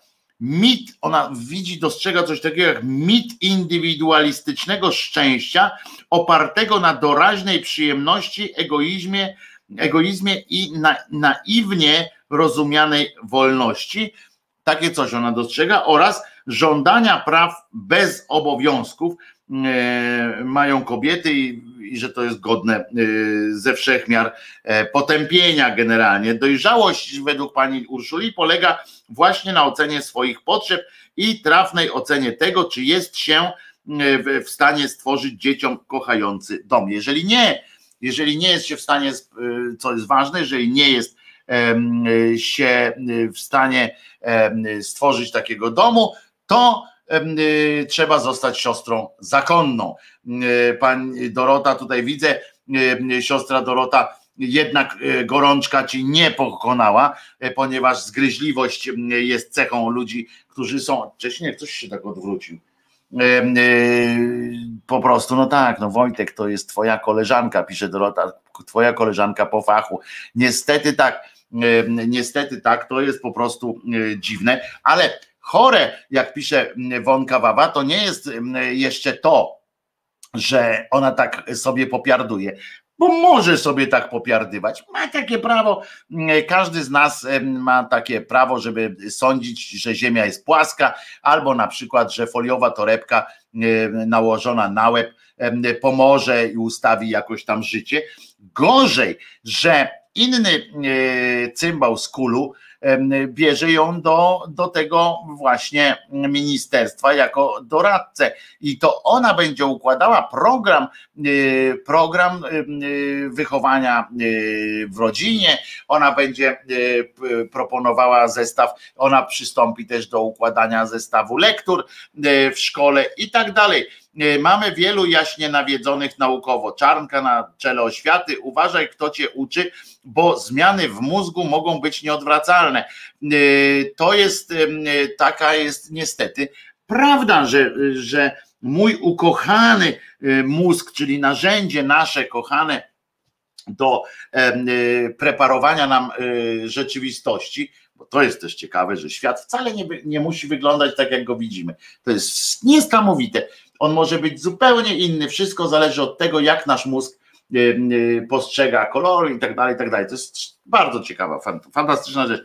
ona dostrzega coś takiego jak mit indywidualistycznego szczęścia opartego na doraźnej przyjemności, egoizmie i naiwnie rozumianej wolności. Takie coś ona dostrzega oraz żądania praw bez obowiązków mają kobiety i że to jest godne ze wszechmiar potępienia generalnie. Dojrzałość według pani Urszuli polega właśnie na ocenie swoich potrzeb i trafnej ocenie tego, czy jest się w stanie stworzyć dzieciom kochający dom. Jeżeli nie jest się w stanie, co jest ważne, jeżeli nie jest się w stanie stworzyć takiego domu, to trzeba zostać siostrą zakonną. Pani Dorota, tutaj widzę, siostra Dorota, jednak gorączka ci nie pokonała, ponieważ zgryźliwość jest cechą ludzi, którzy są... Wcześniej ktoś się tak odwrócił. Po prostu, no tak, no Wojtek, to jest twoja koleżanka, pisze Dorota, twoja koleżanka po fachu. Niestety tak, to jest po prostu dziwne, ale... Chore, jak pisze Wonka Wawa, to nie jest jeszcze to, że ona tak sobie popiarduje, bo może sobie tak popiardywać. Ma takie prawo, każdy z nas ma takie prawo, żeby sądzić, że ziemia jest płaska, albo na przykład, że foliowa torebka nałożona na łeb pomoże i ustawi jakoś tam życie. Gorzej, że inny cymbał z kulu bierze ją do tego właśnie ministerstwa jako doradcę i to ona będzie układała program wychowania w rodzinie, ona będzie proponowała zestaw, ona przystąpi też do układania zestawu lektur w szkole i tak dalej. Mamy wielu jaśnie nawiedzonych naukowo. Czarnka na czele oświaty. Uważaj, kto cię uczy, bo zmiany w mózgu mogą być nieodwracalne. To jest, taka jest niestety prawda, że mój ukochany mózg, czyli narzędzie nasze kochane do preparowania nam rzeczywistości, bo to jest też ciekawe, że świat wcale nie musi wyglądać tak, jak go widzimy. To jest niesamowite. On może być zupełnie inny, wszystko zależy od tego, jak nasz mózg postrzega kolory i tak dalej, i tak dalej. To jest bardzo ciekawa, fantastyczna rzecz.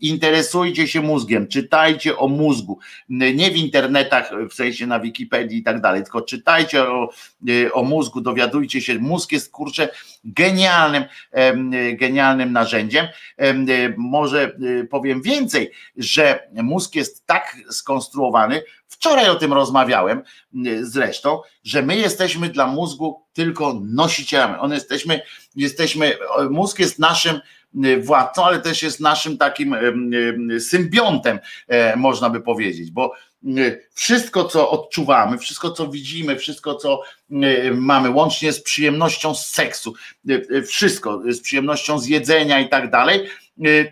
Interesujcie się mózgiem, czytajcie o mózgu, nie w internetach, w sensie na Wikipedii i tak dalej, tylko czytajcie o mózgu, dowiadujcie się. Mózg jest, kurczę, genialnym narzędziem. Może powiem więcej, że mózg jest tak skonstruowany, wczoraj o tym rozmawiałem zresztą, że my jesteśmy dla mózgu tylko nosicielami. Mózg jest naszym władcą, ale też jest naszym takim symbiontem, można by powiedzieć, bo wszystko, co odczuwamy, wszystko, co widzimy, wszystko, co mamy, łącznie z przyjemnością z seksu, wszystko, z przyjemnością z jedzenia i tak dalej,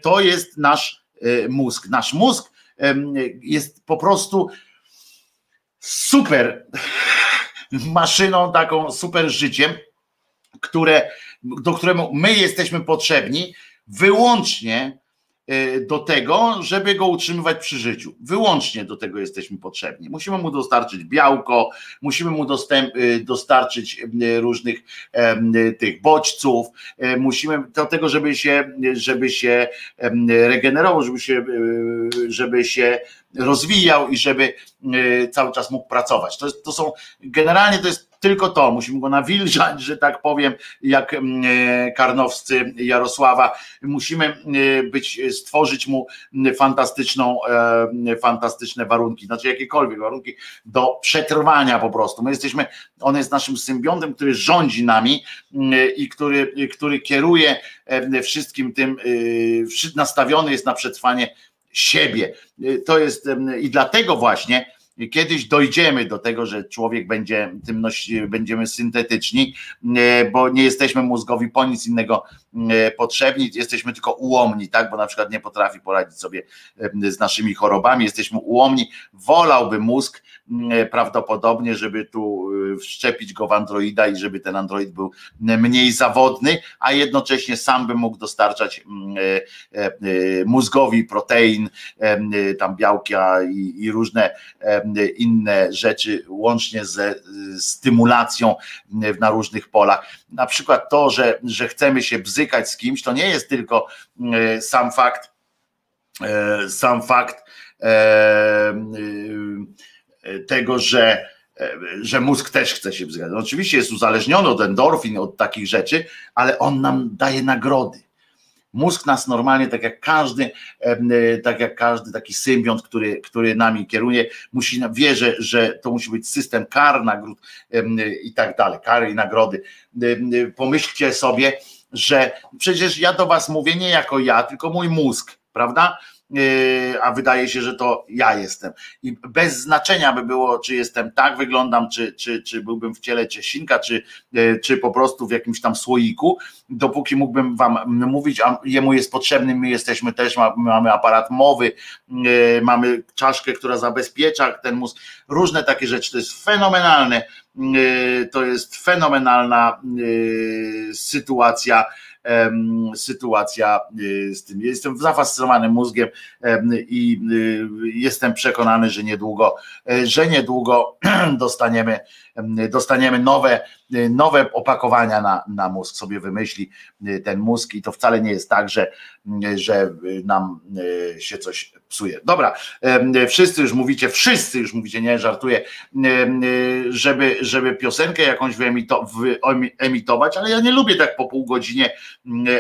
to jest nasz mózg. Nasz mózg jest po prostu super maszyną, taką super życiem, do którego my jesteśmy potrzebni wyłącznie do tego, żeby go utrzymywać przy życiu. Wyłącznie do tego jesteśmy potrzebni. Musimy mu dostarczyć białko, musimy mu dostarczyć różnych tych bodźców, musimy do tego, żeby się regenerował, żeby się rozwijał i żeby cały czas mógł pracować. To jest tylko to, musimy go nawilżać, że tak powiem, jak karnowscy Jarosława. Musimy stworzyć mu fantastyczne warunki, znaczy jakiekolwiek warunki do przetrwania po prostu. On jest naszym symbiontem, który rządzi nami i który kieruje wszystkim tym, nastawiony jest na przetrwanie siebie. To jest i dlatego właśnie kiedyś dojdziemy do tego, że człowiek będziemy syntetyczni, bo nie jesteśmy mózgowi po nic innego potrzebni, jesteśmy tylko ułomni, tak? Bo na przykład nie potrafi poradzić sobie z naszymi chorobami, jesteśmy ułomni, wolałby mózg prawdopodobnie, żeby tu wszczepić go w androida i żeby ten android był mniej zawodny, a jednocześnie sam by mógł dostarczać mózgowi protein, tam białka i różne inne rzeczy, łącznie ze stymulacją na różnych polach. Na przykład to, że chcemy się bzykać z kimś, to nie jest tylko sam fakt tego, że mózg też chce się bzykać. Oczywiście jest uzależniony od endorfin, od takich rzeczy, ale on nam daje nagrody. Mózg nas normalnie, tak jak każdy taki symbiont, który nami kieruje, wierzę, że to musi być system kar, nagród i tak dalej, kary i nagrody. Pomyślcie sobie, że przecież ja do was mówię nie jako ja, tylko mój mózg, prawda? A wydaje się, że to ja jestem. I bez znaczenia by było, czy jestem tak, wyglądam, czy byłbym w ciele Ciesinka, czy po prostu w jakimś tam słoiku, dopóki mógłbym wam mówić, a jemu jest potrzebny, my jesteśmy też, mamy aparat mowy, mamy czaszkę, która zabezpiecza ten mózg, różne takie rzeczy, to jest fenomenalne, to jest fenomenalna sytuacja z tym. Jestem zafascynowany mózgiem i jestem przekonany, że niedługo dostaniemy nowe opakowania na mózg, sobie wymyśli ten mózg i to wcale nie jest tak, że nam się coś psuje. Dobra, wszyscy już mówicie, nie żartuję, żeby piosenkę jakąś wyemitować, ale ja nie lubię tak po pół godzinie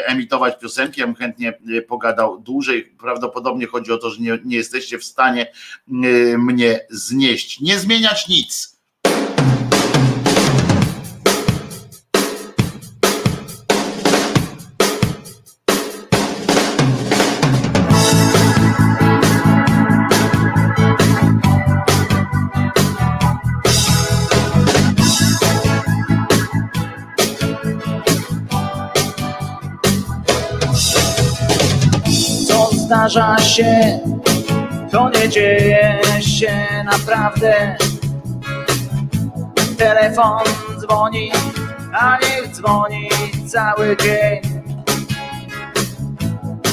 emitować piosenki, ja bym chętnie pogadał dłużej, prawdopodobnie chodzi o to, że nie jesteście w stanie mnie znieść, nie zmieniać nic. Zdarza się, to nie dzieje się naprawdę. Telefon dzwoni, a niech dzwoni cały dzień.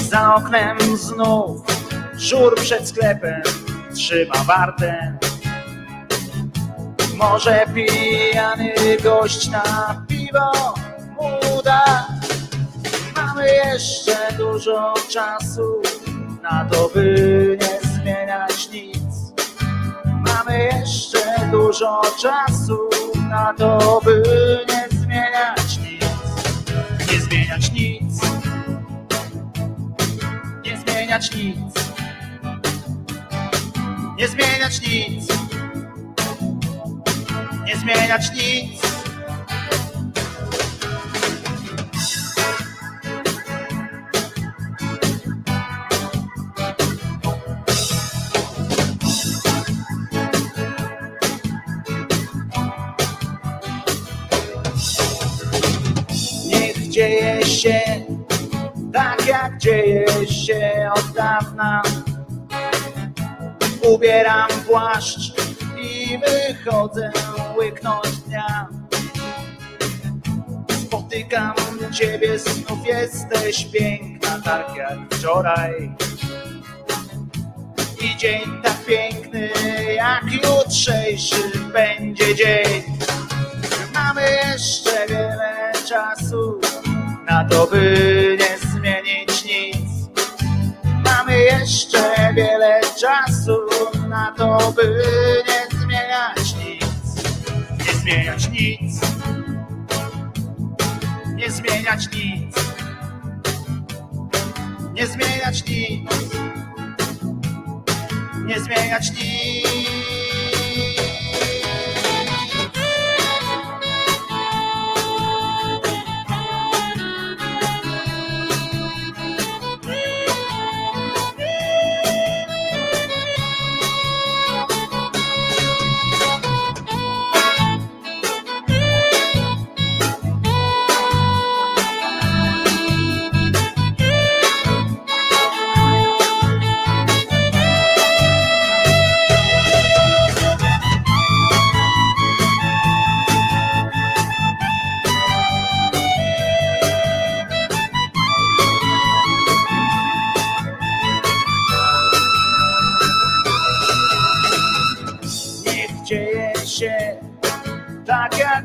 Za oknem znów żur przed sklepem trzyma wartę. Może pijany gość na piwo mu da. Mamy jeszcze dużo czasu na to, by nie zmieniać nic. Mamy jeszcze dużo czasu na to, by nie zmieniać nic. Nie zmieniać nic. Nie zmieniać nic. Nie zmieniać nic. Nie zmieniać nic. Dzieje się tak, jak dzieje się od dawna. Ubieram płaszcz i wychodzę łyknąć dnia. Spotykam ciebie, znów jesteś piękna, tak jak wczoraj. I dzień tak piękny, jak jutrzejszy będzie dzień. Mamy jeszcze wiele czasu na to, by nie zmienić nic. Mamy jeszcze wiele czasu na to, by nie zmieniać nic. Nie zmieniać nic. Nie zmieniać nic. Nie zmieniać nic. Nie zmieniać nic.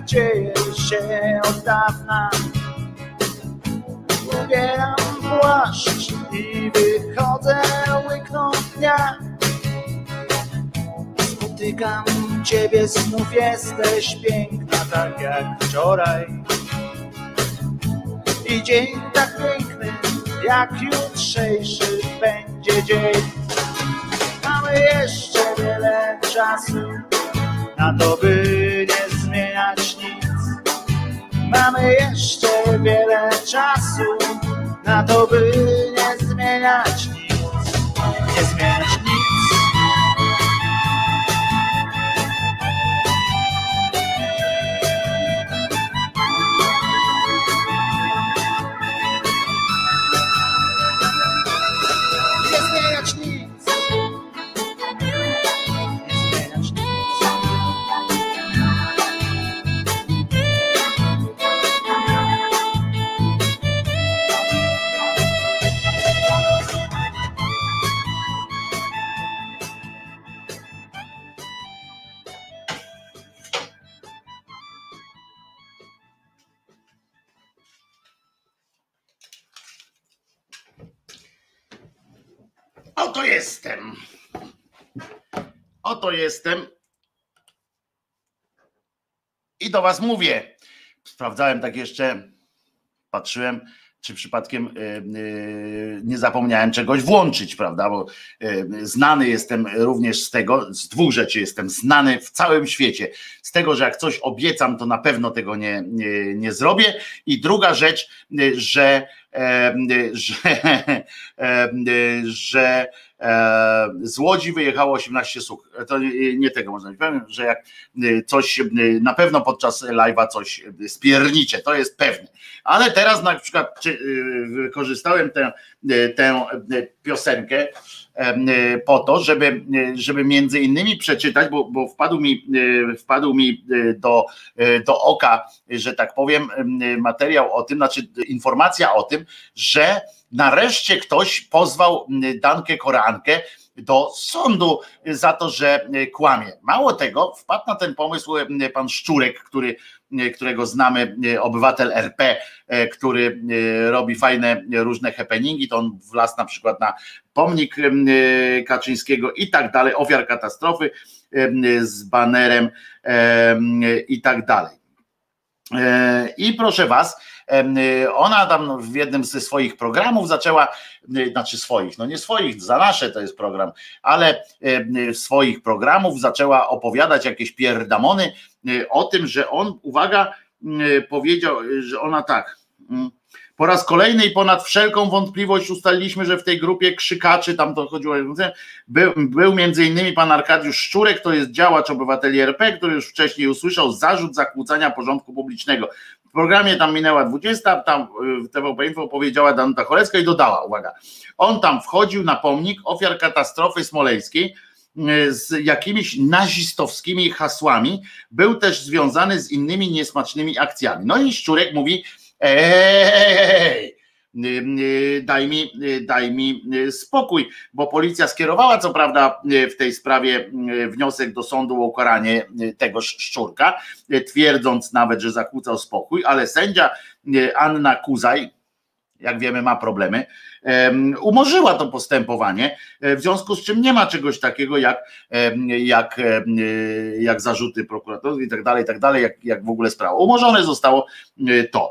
Dzieje się od dawna. Ubieram płaszcz i wychodzę łyknąć dnia. Spotykam ciebie, znów jesteś piękna, tak jak wczoraj. I dzień tak piękny, jak jutrzejszy będzie dzień. Mamy jeszcze wiele czasu na to, by nie zmieniać nic. Mamy jeszcze wiele czasu na to, by nie zmieniać nic. Nie zmieniać nic. Oto jestem i do was mówię. Sprawdzałem tak jeszcze, patrzyłem, czy przypadkiem nie zapomniałem czegoś włączyć, prawda, bo znany jestem również z tego, z dwóch rzeczy jestem znany w całym świecie, z tego, że jak coś obiecam, to na pewno tego nie zrobię, i druga rzecz, że z Łodzi wyjechało 18 sług. To nie tego można powiedzieć, że jak coś, na pewno podczas live'a coś spiernicie, to jest pewne. Ale teraz na przykład wykorzystałem tę piosenkę po to, żeby między innymi przeczytać, bo wpadł mi do oka, że tak powiem, materiał o tym, znaczy informacja o tym, że nareszcie ktoś pozwał Dankę Korankę do sądu za to, że kłamie. Mało tego, wpadł na ten pomysł pan Szczurek, którego znamy, obywatel RP, który robi fajne różne happeningi, to on wlazł na przykład na pomnik Kaczyńskiego i tak dalej, ofiar katastrofy z banerem i tak dalej. I proszę was, ona tam w jednym ze swoich programów zaczęła, znaczy swoich, no nie swoich, za nasze to jest program, ale swoich programów zaczęła opowiadać jakieś pierdamony o tym, że on, uwaga, powiedział, że ona tak, po raz kolejny i ponad wszelką wątpliwość ustaliliśmy, że w tej grupie krzykaczy, tam to chodziło, był między innymi pan Arkadiusz Szczurek, to jest działacz obywateli RP, który już wcześniej usłyszał zarzut zakłócania porządku publicznego. W programie tam minęła 20, tam w TVP Info powiedziała Danuta Holecka i dodała, uwaga, on tam wchodził na pomnik ofiar katastrofy smoleńskiej z jakimiś nazistowskimi hasłami, był też związany z innymi niesmacznymi akcjami. No i Szczurek mówi: daj mi spokój, bo policja skierowała co prawda w tej sprawie wniosek do sądu o ukaranie tegoż Szczurka, twierdząc nawet, że zakłócał spokój, ale sędzia Anna Kuzaj, jak wiemy, ma problemy, umorzyła to postępowanie, w związku z czym nie ma czegoś takiego jak zarzuty prokuratorów i tak dalej, jak w ogóle sprawa. Umorzone zostało to.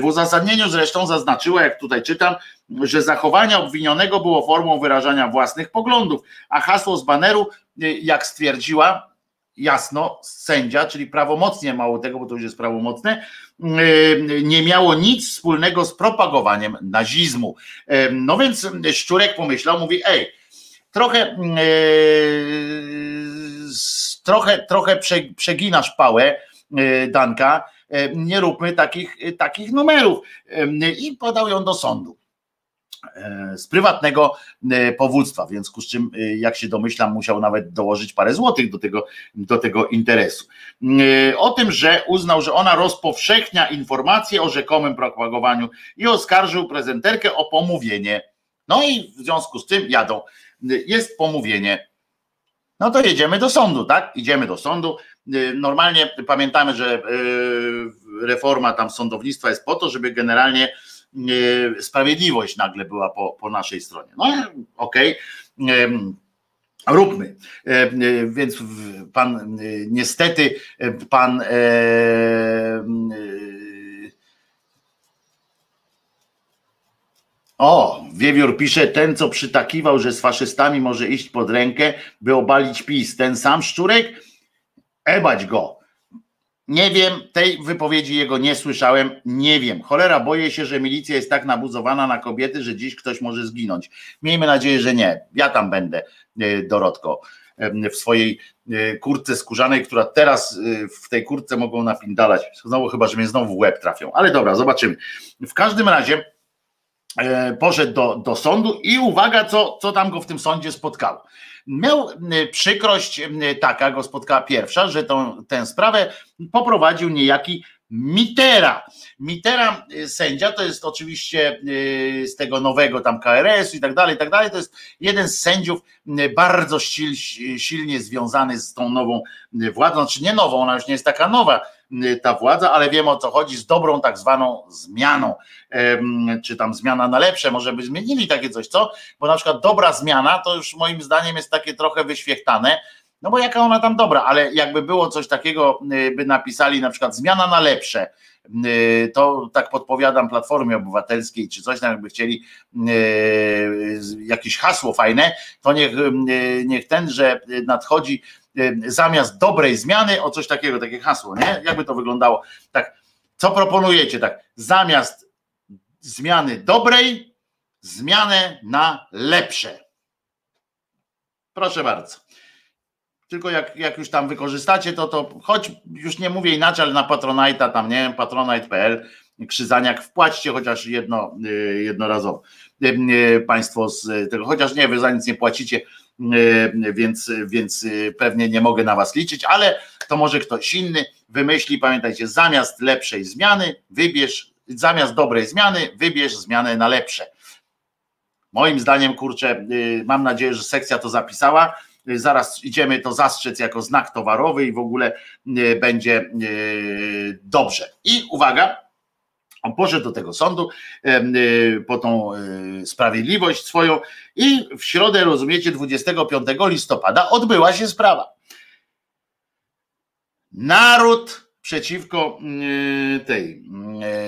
W uzasadnieniu zresztą zaznaczyła, jak tutaj czytam, że zachowanie obwinionego było formą wyrażania własnych poglądów, a hasło z baneru, jak stwierdziła, jasno, sędzia, czyli prawomocnie, mało tego, bo to już jest prawomocne, nie miało nic wspólnego z propagowaniem nazizmu. No więc Szczurek pomyślał, mówi: ej, trochę przeginasz pałę, Danka, nie róbmy takich numerów. I podał ją do sądu z prywatnego powództwa, w związku z czym, jak się domyślam, musiał nawet dołożyć parę złotych do tego interesu. O tym, że uznał, że ona rozpowszechnia informacje o rzekomym propagowaniu i oskarżył prezenterkę o pomówienie. No i w związku z tym jadą. Jest pomówienie. No to jedziemy do sądu, tak? Idziemy do sądu. Normalnie pamiętamy, że reforma tam sądownictwa jest po to, żeby generalnie sprawiedliwość nagle była po naszej stronie. No okej, róbmy. Więc pan, niestety, pan Wiewiór pisze: ten, co przytakiwał, że z faszystami może iść pod rękę, by obalić PiS, ten sam Szczurek? Ebać go. Nie wiem, tej wypowiedzi jego nie słyszałem, nie wiem. Cholera, boję się, że milicja jest tak nabuzowana na kobiety, że dziś ktoś może zginąć. Miejmy nadzieję, że nie. Ja tam będę, Dorotko, w swojej kurtce skórzanej, która teraz w tej kurtce mogą napindalać. Znowu, chyba że mnie znowu w łeb trafią. Ale dobra, zobaczymy. W każdym razie poszedł do sądu i uwaga, co tam go w tym sądzie spotkało. Miał przykrość, taka go spotkała pierwsza, że tę sprawę poprowadził niejaki Mitera. Mitera, sędzia, to jest oczywiście z tego nowego tam KRS-u i tak dalej, to jest jeden z sędziów bardzo silnie związany z tą nową władzą, znaczy nie nową, ona już nie jest taka nowa, ta władza, ale wiemy, o co chodzi z dobrą tak zwaną zmianą, czy tam zmiana na lepsze, może by zmienili takie coś, co? Bo na przykład dobra zmiana to już moim zdaniem jest takie trochę wyświechtane, no bo jaka ona tam dobra, ale jakby było coś takiego, by napisali na przykład zmiana na lepsze, to tak podpowiadam Platformie Obywatelskiej czy coś, jakby chcieli jakieś hasło fajne, to niech ten, że nadchodzi zamiast dobrej zmiany, o coś takiego, takie hasło, nie? Jakby to wyglądało? Tak, co proponujecie? Tak, zamiast zmiany dobrej, zmianę na lepsze. Proszę bardzo. Tylko jak już tam wykorzystacie, to choć już nie mówię inaczej, ale na Patronite'a tam, nie wiem, patronite.pl, Krzyżaniak, wpłaćcie chociaż jednorazowo. Państwo z tego, chociaż nie, wy za nic nie płacicie, więc pewnie nie mogę na was liczyć, ale to może ktoś inny wymyśli. Pamiętajcie, zamiast dobrej zmiany wybierz zmianę na lepsze. Moim zdaniem, kurczę, mam nadzieję, że sekcja to zapisała. Zaraz idziemy to zastrzec jako znak towarowy i w ogóle będzie dobrze. I uwaga, on poszedł do tego sądu po tą sprawiedliwość swoją i w środę, rozumiecie, 25 listopada odbyła się sprawa. Naród przeciwko tej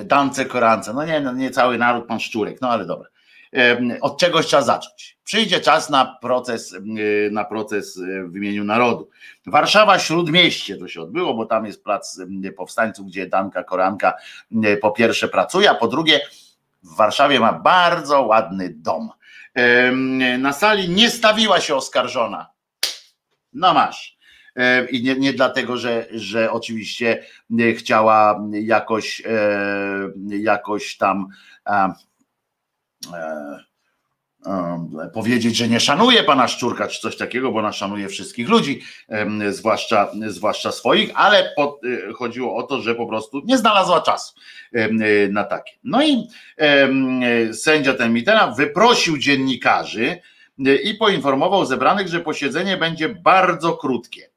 Dance Korance. No nie cały naród, pan Szczurek, no ale dobra. Od czegoś trzeba zacząć. Przyjdzie czas na proces w imieniu narodu. Warszawa, Śródmieście to się odbyło, bo tam jest plac powstańców, gdzie Danka Koranka po pierwsze pracuje, a po drugie w Warszawie ma bardzo ładny dom. Na sali nie stawiła się oskarżona. No masz. I nie dlatego, że oczywiście chciała jakoś tam powiedzieć, że nie szanuje pana Szczurka czy coś takiego, bo ona szanuje wszystkich ludzi, zwłaszcza swoich, ale chodziło o to, że po prostu nie znalazła czasu na takie. No i sędzia ten Mitera wyprosił dziennikarzy i poinformował zebranych, że posiedzenie będzie bardzo krótkie.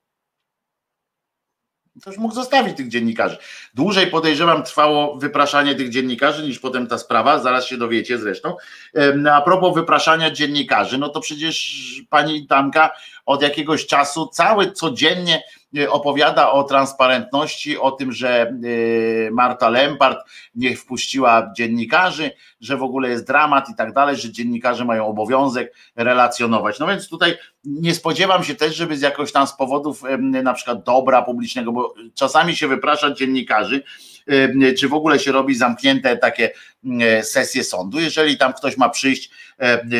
Ktoś mógł zostawić tych dziennikarzy. Dłużej, podejrzewam, trwało wypraszanie tych dziennikarzy niż potem ta sprawa, zaraz się dowiecie zresztą. A propos wypraszania dziennikarzy, no to przecież pani Danka od jakiegoś czasu codziennie opowiada o transparentności, o tym, że Marta Lempart nie wpuściła dziennikarzy, że w ogóle jest dramat i tak dalej, że dziennikarze mają obowiązek relacjonować. No więc tutaj nie spodziewam się też, żeby z jakoś tam z powodów na przykład dobra publicznego, bo czasami się wyprasza dziennikarzy, czy w ogóle się robi zamknięte takie sesje sądu, jeżeli tam ktoś ma przyjść,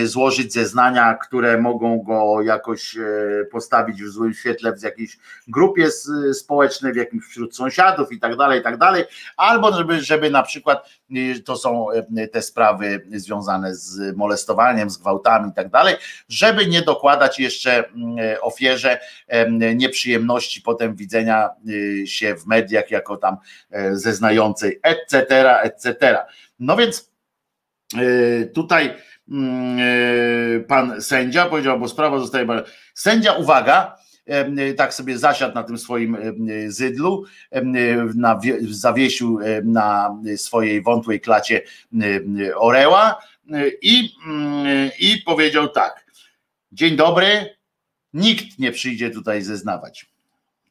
złożyć zeznania, które mogą go jakoś postawić w złym świetle w jakiejś grupie społecznej, w jakimś wśród sąsiadów i tak dalej, albo żeby na przykład, to są te sprawy związane z molestowaniem, z gwałtami i tak dalej, żeby nie dokładać jeszcze ofierze nieprzyjemności potem widzenia się w mediach jako tam zeznającej, etc., etc. No więc tutaj pan sędzia powiedział, bo sprawa zostaje... Sędzia, uwaga, tak sobie zasiadł na tym swoim zydlu, zawiesił na swojej wątłej klacie orła i powiedział tak: dzień dobry, nikt nie przyjdzie tutaj zeznawać.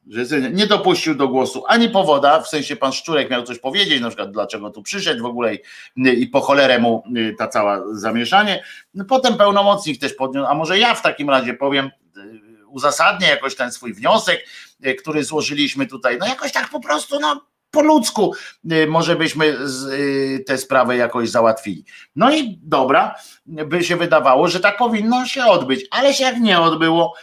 Że nie dopuścił do głosu ani powoda, w sensie pan Szczurek miał coś powiedzieć, na przykład dlaczego tu przyszedł w ogóle i po cholerę mu ta cała zamieszanie. Potem pełnomocnik też podniósł, a może ja w takim razie powiem, uzasadnię jakoś ten swój wniosek, który złożyliśmy tutaj, no jakoś tak po prostu, no po ludzku, może byśmy tę sprawę jakoś załatwili. No i dobra, by się wydawało, że tak powinno się odbyć, ale się jak nie odbyło,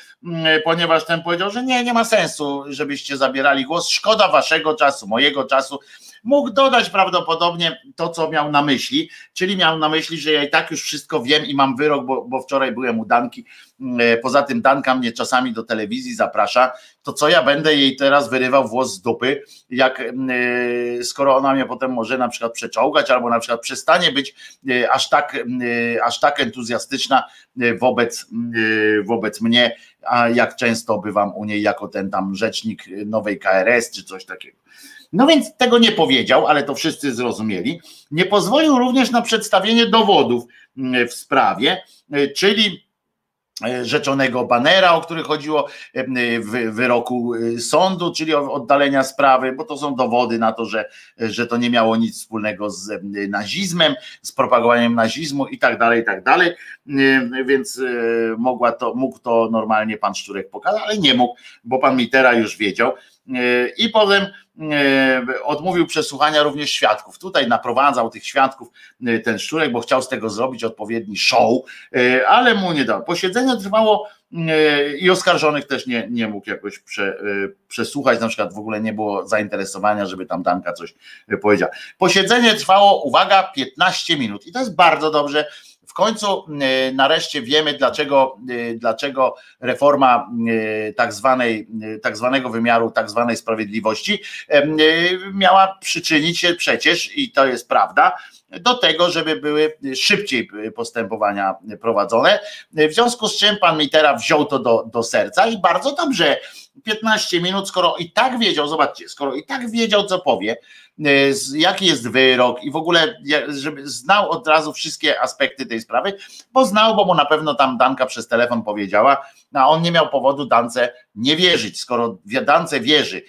ponieważ ten powiedział, że nie ma sensu, żebyście zabierali głos, szkoda waszego czasu, mojego czasu. Mógł dodać prawdopodobnie to, co miał na myśli, czyli miał na myśli, że ja i tak już wszystko wiem i mam wyrok, bo wczoraj byłem u Danki, poza tym Danka mnie czasami do telewizji zaprasza, to co ja będę jej teraz wyrywał włos z dupy, jak skoro ona mnie potem może na przykład przeczołgać, albo na przykład przestanie być aż tak entuzjastyczna wobec mnie, a jak często bywam u niej jako ten tam rzecznik nowej KRS czy coś takiego. No więc tego nie powiedział, ale to wszyscy zrozumieli. Nie pozwolił również na przedstawienie dowodów w sprawie, czyli rzeczonego banera, o który chodziło w wyroku sądu, czyli oddalenia sprawy, bo to są dowody na to, że to nie miało nic wspólnego z nazizmem, z propagowaniem nazizmu i tak dalej, i tak dalej. Więc mógł to normalnie pan Szczurek pokazać, ale nie mógł, bo pan Mitera już wiedział. I potem odmówił przesłuchania również świadków. Tutaj naprowadzał tych świadków ten Szczurek, bo chciał z tego zrobić odpowiedni show, ale mu nie dał. Posiedzenie trwało i oskarżonych też nie mógł jakoś przesłuchać, na przykład w ogóle nie było zainteresowania, żeby tam Danka coś powiedziała. Posiedzenie trwało, uwaga, 15 minut i to jest bardzo dobrze. W końcu nareszcie wiemy, dlaczego reforma tak zwanego wymiaru, tak zwanej sprawiedliwości miała przyczynić się przecież, i to jest prawda, do tego, żeby były szybciej postępowania prowadzone. W związku z czym pan Mitera wziął to do serca i bardzo dobrze, 15 minut, skoro i tak wiedział, zobaczcie, skoro i tak wiedział, co powie, jaki jest wyrok i w ogóle, żeby znał od razu wszystkie aspekty tej sprawy, bo mu na pewno tam Danka przez telefon powiedziała, a on nie miał powodu Dance nie wierzyć, skoro Dance wierzy.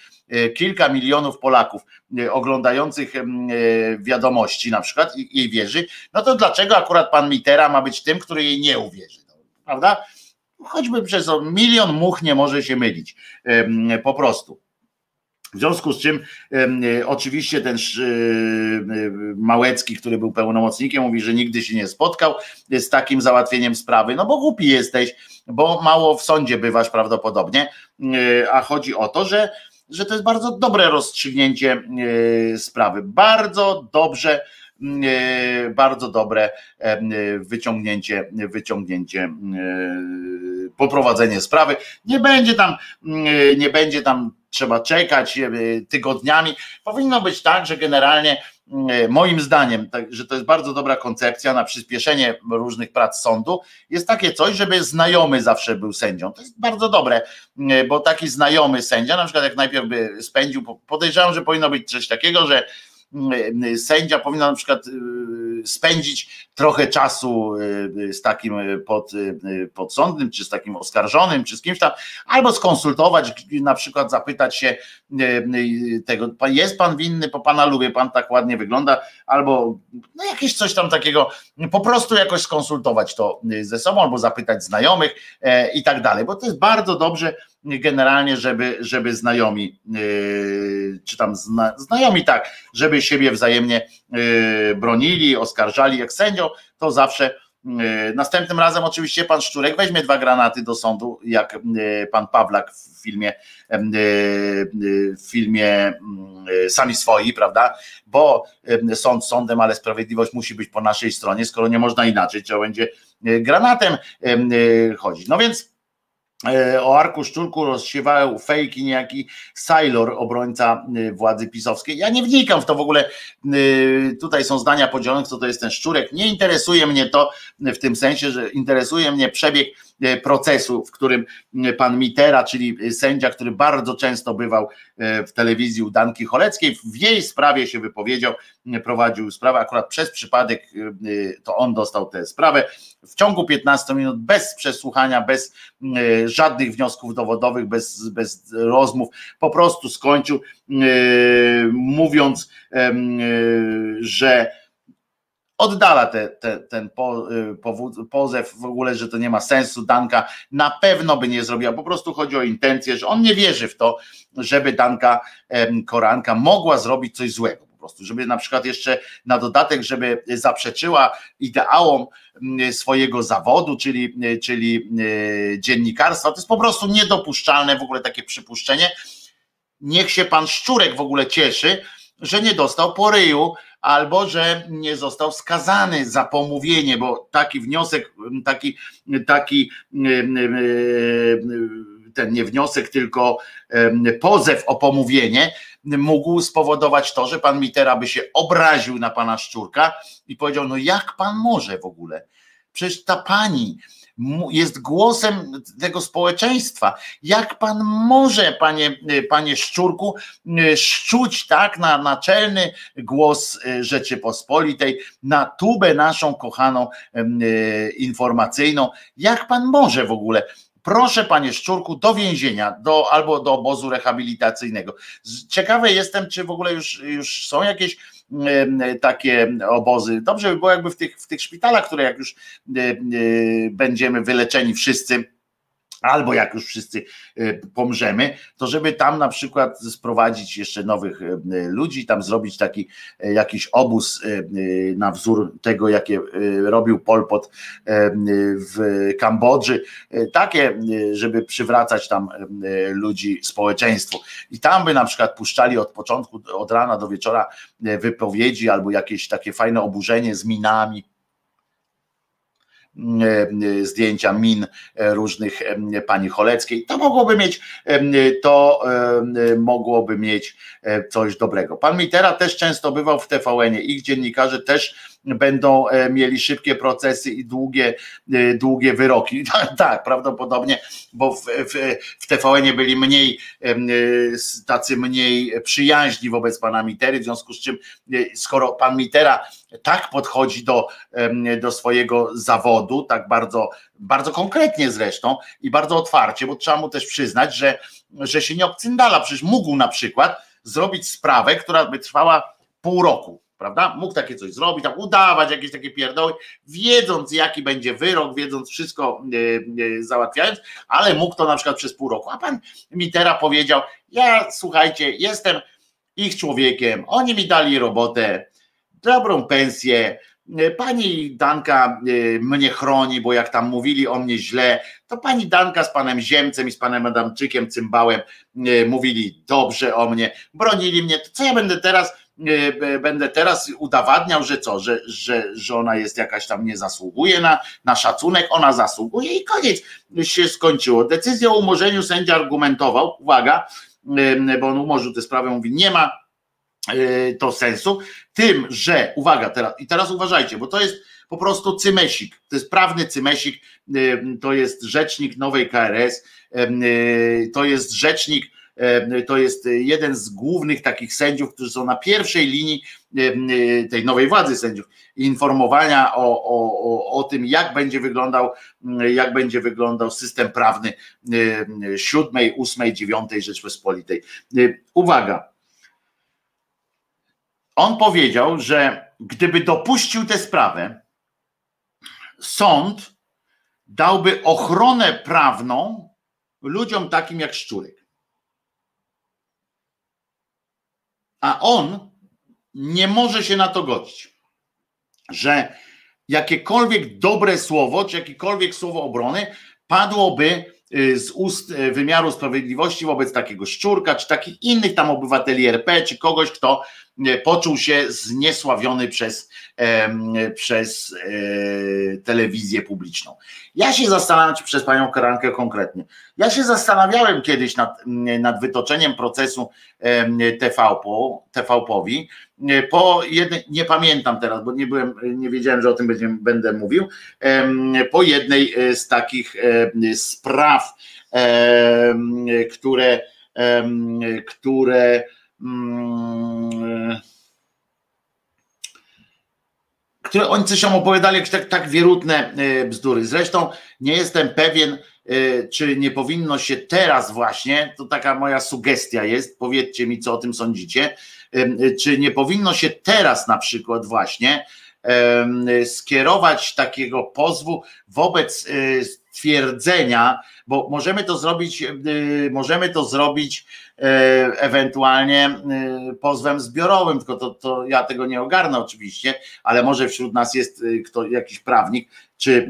Kilka milionów Polaków oglądających wiadomości na przykład i jej wierzy, no to dlaczego akurat pan Mitera ma być tym, który jej nie uwierzy, prawda? Choćby przez 1 milion much nie może się mylić, po prostu. W związku z czym oczywiście ten Małecki, który był pełnomocnikiem, mówi, że nigdy się nie spotkał z takim załatwieniem sprawy, no bo głupi jesteś, bo mało w sądzie bywasz prawdopodobnie, a chodzi o to, że to jest bardzo dobre rozstrzygnięcie sprawy. Bardzo dobrze bardzo dobre wyciągnięcie, poprowadzenie sprawy. Nie będzie tam trzeba czekać tygodniami. Powinno być tak, że generalnie moim zdaniem, że to jest bardzo dobra koncepcja na przyspieszenie różnych prac sądu, jest takie coś, żeby znajomy zawsze był sędzią. To jest bardzo dobre, bo taki znajomy sędzia, na przykład jak najpierw by spędził, podejrzewam, że powinno być coś takiego, że sędzia powinien na przykład spędzić trochę czasu z takim podsądnym, czy z takim oskarżonym, czy z kimś tam, albo skonsultować, na przykład zapytać się tego, jest pan winny, bo pana lubię, pan tak ładnie wygląda, albo no jakieś coś tam takiego, po prostu jakoś skonsultować to ze sobą, albo zapytać znajomych i tak dalej, bo to jest bardzo dobrze generalnie, żeby znajomi, czy tam znajomi tak, żeby siebie wzajemnie bronili, oskarżali jak sędzią, to zawsze następnym razem oczywiście pan Szczurek weźmie 2 granaty do sądu, jak pan Pawlak w filmie Sami Swoi, prawda, bo sąd sądem, ale sprawiedliwość musi być po naszej stronie, skoro nie można inaczej, trzeba będzie granatem chodzić. No więc o Arku Szczurku rozsiewał fejki niejaki Sailor, obrońca władzy pisowskiej. Ja nie wnikam w to w ogóle, tutaj są zdania podzielone, co to jest ten Szczurek. Nie interesuje mnie to w tym sensie, że interesuje mnie przebieg procesu, w którym pan Mitera, czyli sędzia, który bardzo często bywał w telewizji u Danki Holeckiej, w jej sprawie się wypowiedział, prowadził sprawę, akurat przez przypadek to on dostał tę sprawę, w ciągu 15 minut, bez przesłuchania, bez żadnych wniosków dowodowych, bez rozmów, po prostu skończył, mówiąc, że oddala ten pozew w ogóle, że to nie ma sensu, Danka na pewno by nie zrobiła, po prostu chodzi o intencję, że on nie wierzy w to, żeby Danka Koranka mogła zrobić coś złego po prostu, żeby na przykład jeszcze na dodatek, żeby zaprzeczyła ideałom swojego zawodu, czyli dziennikarstwa, to jest po prostu niedopuszczalne w ogóle takie przypuszczenie. Niech się pan Szczurek w ogóle cieszy, że nie dostał po ryju, albo że nie został skazany za pomówienie, bo taki wniosek, taki ten nie wniosek, tylko pozew o pomówienie mógł spowodować to, że pan Mitera by się obraził na pana Szczurka i powiedział, no jak pan może w ogóle, przecież ta pani jest głosem tego społeczeństwa. Jak pan może, panie Szczurku, szczuć tak na naczelny głos Rzeczypospolitej, na tubę naszą kochaną informacyjną? Jak pan może w ogóle? Proszę panie Szczurku do więzienia, albo do obozu rehabilitacyjnego. Ciekawy jestem, czy w ogóle już są jakieś takie obozy. Dobrze by było jakby w tych szpitalach, które jak już będziemy wyleczeni wszyscy, albo jak już wszyscy pomrzemy, to żeby tam na przykład sprowadzić jeszcze nowych ludzi, tam zrobić taki jakiś obóz na wzór tego, jakie robił Pol Pot w Kambodży, takie, żeby przywracać tam ludzi społeczeństwu. I tam by na przykład puszczali od początku, od rana do wieczora wypowiedzi albo jakieś takie fajne oburzenie z minami, zdjęcia min różnych pani Holeckiej, to mogłoby mieć coś dobrego. Pan Mitera też często bywał w TVN-ie, ich dziennikarze też będą mieli szybkie procesy i długie wyroki. Tak, prawdopodobnie, bo w TVN-ie byli tacy mniej przyjaźni wobec pana Mitery, w związku z czym, skoro pan Mitera tak podchodzi do swojego zawodu, tak bardzo, bardzo konkretnie zresztą i bardzo otwarcie, bo trzeba mu też przyznać, że się nie obcyndala, przecież mógł na przykład zrobić sprawę, która by trwała pół roku, prawda? Mógł takie coś zrobić, tam udawać jakieś takie pierdoły, wiedząc jaki będzie wyrok, wiedząc wszystko, załatwiając, ale mógł to na przykład przez pół roku. A pan Mitera powiedział, ja słuchajcie, jestem ich człowiekiem, oni mi dali robotę, dobrą pensję, pani Danka mnie chroni, bo jak tam mówili o mnie źle, to pani Danka z panem Ziemcem i z panem Adamczykiem Cymbałem mówili dobrze o mnie, bronili mnie, to co ja będę teraz będę teraz udowadniał, że co, że ona jest jakaś tam, nie zasługuje na szacunek, ona zasługuje i koniec się skończyło. Decyzję o umorzeniu sędzia argumentował, uwaga, bo on umorzył tę sprawę, mówi, nie ma to sensu, tym, że, uwaga, teraz uważajcie, bo to jest po prostu cymesik, to jest prawny cymesik, to jest rzecznik nowej KRS, to jest rzecznik, to jest jeden z głównych takich sędziów, którzy są na pierwszej linii tej nowej władzy sędziów, informowania o tym, jak będzie wyglądał system prawny siódmej, ósmej, dziewiątej Rzeczpospolitej. Uwaga, on powiedział, że gdyby dopuścił tę sprawę, sąd dałby ochronę prawną ludziom takim jak Szczurek. A on nie może się na to godzić, że jakiekolwiek dobre słowo, czy jakiekolwiek słowo obrony padłoby z ust wymiaru sprawiedliwości wobec takiego Szczurka, czy takich innych tam obywateli RP, czy kogoś, kto poczuł się zniesławiony przez telewizję publiczną. Ja się zastanawiam, czy przez panią Karankę konkretnie. Ja się zastanawiałem kiedyś nad wytoczeniem procesu TVP-owi. Nie pamiętam teraz, bo nie wiedziałem, że o tym będę mówił. Po jednej z takich spraw, które oni coś tam opowiadali, jakieś tak wierutne bzdury. Zresztą nie jestem pewien, czy nie powinno się teraz właśnie, to taka moja sugestia jest, powiedzcie mi, co o tym sądzicie, czy nie powinno się teraz na przykład właśnie skierować takiego pozwu wobec twierdzenia, bo możemy to zrobić ewentualnie pozwem zbiorowym, tylko to ja tego nie ogarnę oczywiście, ale może wśród nas jest jakiś prawnik, czy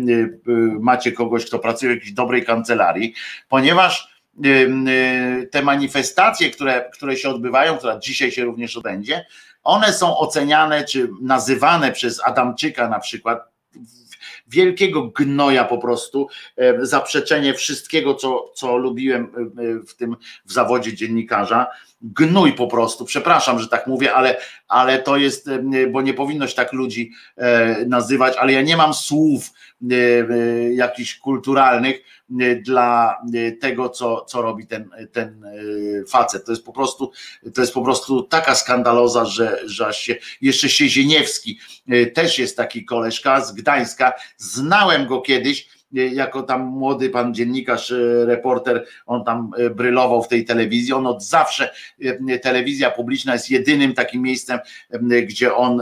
macie kogoś, kto pracuje w jakiejś dobrej kancelarii, ponieważ te manifestacje, które się odbywają, która dzisiaj się również odbędzie, one są oceniane, czy nazywane przez Adamczyka na przykład, wielkiego gnoja po prostu, zaprzeczenie wszystkiego, co lubiłem w zawodzie dziennikarza, gnój po prostu, przepraszam, że tak mówię, ale to jest, bo nie powinno się tak ludzi nazywać, ale ja nie mam słów jakichś kulturalnych dla tego, co robi ten facet. To jest po prostu taka skandaloza, że się, jeszcze Siezieniewski też jest taki koleżka z Gdańska, znałem go kiedyś, jako tam młody pan dziennikarz, reporter, on tam brylował w tej telewizji, on od zawsze, telewizja publiczna jest jedynym takim miejscem, gdzie on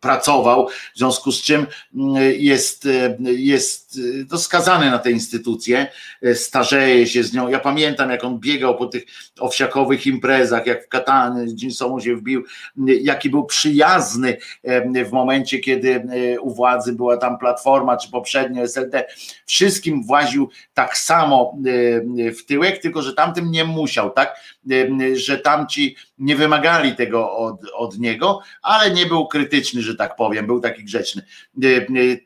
pracował, w związku z czym jest skazany na tę instytucję, starzeje się z nią. Ja pamiętam, jak on biegał po tych owsiakowych imprezach, jak w Katanie, Somu się wbił, jaki był przyjazny w momencie, kiedy u władzy była tam Platforma, czy poprzednio SLD. Wszystkim właził tak samo w tyłek, tylko że tamtym nie musiał, tak, że tamci nie wymagali tego od niego, ale nie był krytyczny, że tak powiem, był taki grzeczny.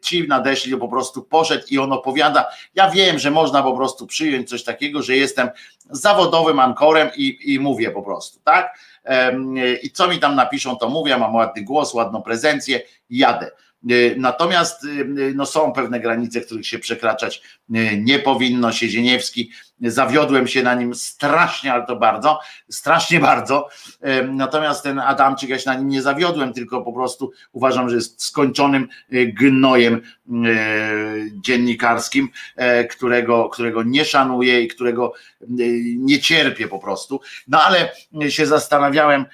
Ci nadeszli, po prostu poszedł i on opowiada, ja wiem, że można po prostu przyjąć coś takiego, że jestem zawodowym ankorem i mówię po prostu, tak? I co mi tam napiszą, to mówię, mam ładny głos, ładną prezencję, jadę. Natomiast no, są pewne granice, których się przekraczać nie powinno. Siedzieniewski, zawiodłem się na nim strasznie, ale to bardzo, strasznie bardzo. Natomiast ten Adamczyk, ja się na nim nie zawiodłem, tylko po prostu uważam, że jest skończonym gnojem dziennikarskim, którego nie szanuję i którego nie cierpię po prostu. No ale się zastanawiałem,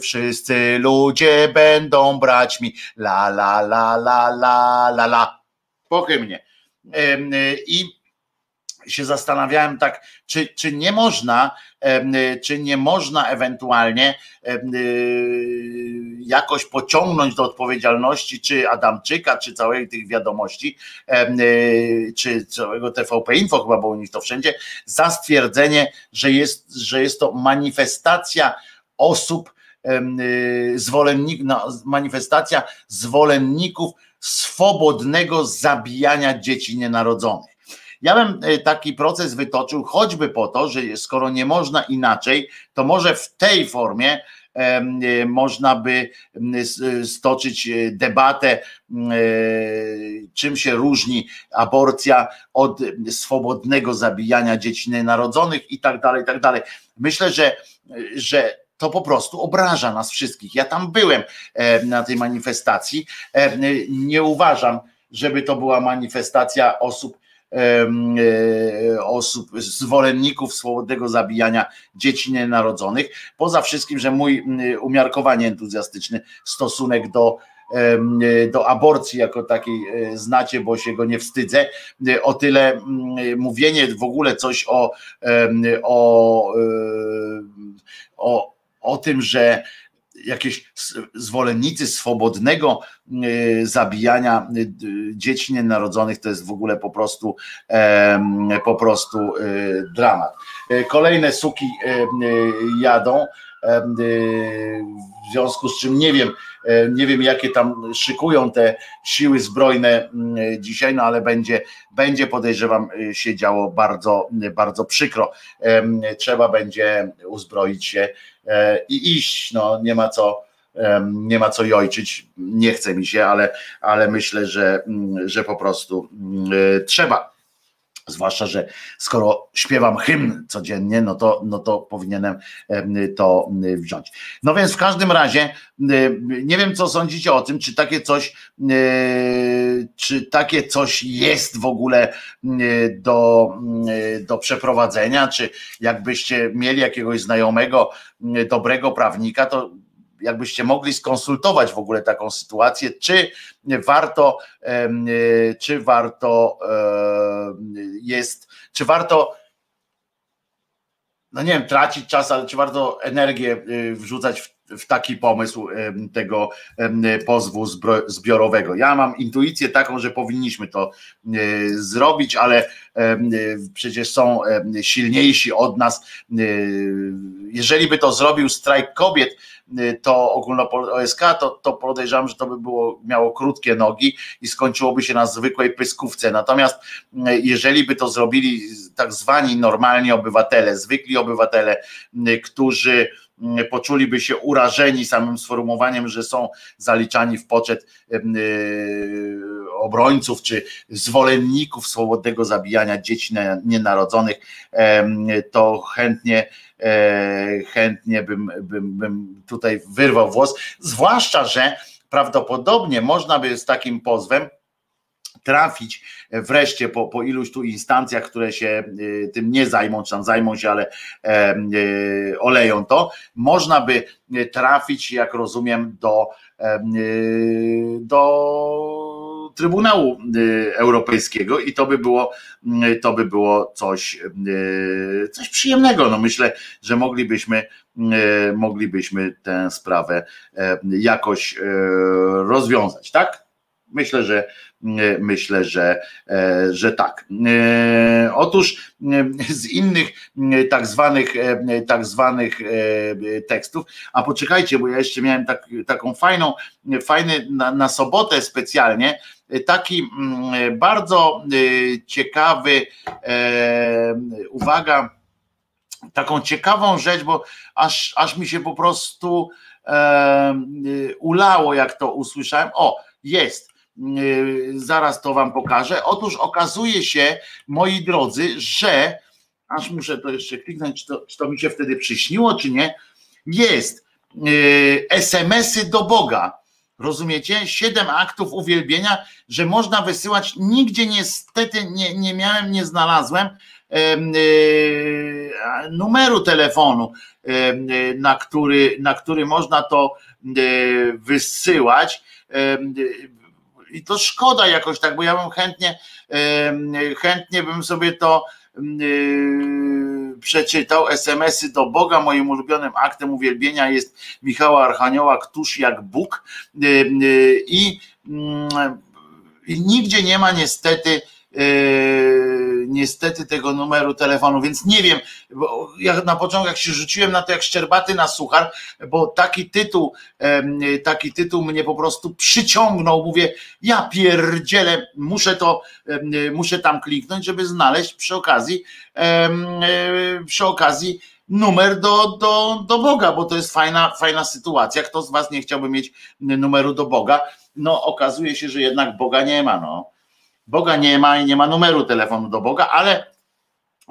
wszyscy ludzie będą brać mi la la la la la la la, pochyl mnie. I się zastanawiałem tak, czy nie można ewentualnie jakoś pociągnąć do odpowiedzialności czy Adamczyka, czy całej tych wiadomości, czy całego TVP Info chyba, bo u nich to wszędzie, za stwierdzenie, że jest to manifestacja osób, manifestacja zwolenników swobodnego zabijania dzieci nienarodzonych. Ja bym taki proces wytoczył choćby po to, że skoro nie można inaczej, to może w tej formie można by stoczyć debatę, czym się różni aborcja od swobodnego zabijania dzieci nienarodzonych i tak dalej, i tak dalej. Myślę, że to po prostu obraża nas wszystkich. Ja tam byłem na tej manifestacji. Nie uważam, żeby to była manifestacja osób zwolenników swobodnego zabijania dzieci nienarodzonych. Poza wszystkim, że mój umiarkowanie entuzjastyczny stosunek do aborcji jako takiej znacie, bo się go nie wstydzę. O tyle mówienie w ogóle coś o tym, że jakieś zwolennicy swobodnego zabijania dzieci nienarodzonych, to jest w ogóle po prostu dramat. Kolejne suki jadą, w związku z czym nie wiem jakie tam szykują te siły zbrojne dzisiaj, no ale będzie podejrzewam się działo bardzo, bardzo przykro. Trzeba będzie uzbroić się i iść, no nie ma co jojczyć, nie chce mi się, ale myślę, że po prostu trzeba. Zwłaszcza, że skoro śpiewam hymn codziennie, no to powinienem to wziąć. No więc w każdym razie nie wiem, co sądzicie o tym, czy takie coś jest w ogóle do przeprowadzenia, czy jakbyście mieli jakiegoś znajomego, dobrego prawnika, to jakbyście mogli skonsultować w ogóle taką sytuację, czy warto, no nie wiem, tracić czas, ale czy warto energię wrzucać w taki pomysł tego pozwu zbiorowego. Ja mam intuicję taką, że powinniśmy to zrobić, ale przecież są silniejsi od nas. Jeżeli by to zrobił strajk kobiet, to ogólnopolska OSK, to podejrzewam, że to by miało krótkie nogi i skończyłoby się na zwykłej pyskówce. Natomiast jeżeli by to zrobili tak zwani normalni obywatele, zwykli obywatele, którzy poczuliby się urażeni samym sformułowaniem, że są zaliczani w poczet obrońców czy zwolenników swobodnego zabijania dzieci nienarodzonych, to chętnie bym tutaj wyrwał włos, zwłaszcza, że prawdopodobnie można by z takim pozwem trafić wreszcie po iluś tu instancjach, które się tym nie zajmą, czy tam zajmą się, ale oleją to, można by trafić, jak rozumiem, do Trybunału Europejskiego i to by było coś przyjemnego. No myślę, że moglibyśmy tę sprawę jakoś rozwiązać, tak? Myślę, że tak. Otóż z innych tak zwanych tekstów, a poczekajcie, bo ja jeszcze miałem taką fajny na sobotę specjalnie, taki bardzo ciekawy, uwaga, taką ciekawą rzecz, bo aż mi się po prostu ulało, jak to usłyszałem. O, jest. Zaraz to wam pokażę. Otóż okazuje się, moi drodzy, że aż muszę to jeszcze kliknąć, czy to mi się wtedy przyśniło, czy nie, jest SMS-y do Boga. Rozumiecie? 7 aktów uwielbienia, że można wysyłać. Nigdzie niestety nie znalazłem numeru telefonu, na który można to wysyłać. I to szkoda jakoś tak, bo ja bym chętnie bym sobie to przeczytał. SMS-y do Boga. Moim ulubionym aktem uwielbienia jest Michała Archanioła Któż jak Bóg. I nigdzie nie ma niestety niestety tego numeru telefonu, więc nie wiem, bo ja na początku jak się rzuciłem na to jak szczerbaty na suchar, bo taki tytuł mnie po prostu przyciągnął, mówię, ja pierdzielę, muszę tam kliknąć, żeby znaleźć przy okazji numer do Boga, bo to jest fajna sytuacja. Kto z was nie chciałby mieć numeru do Boga? No okazuje się, że jednak Boga nie ma, no. Boga nie ma i nie ma numeru telefonu do Boga, ale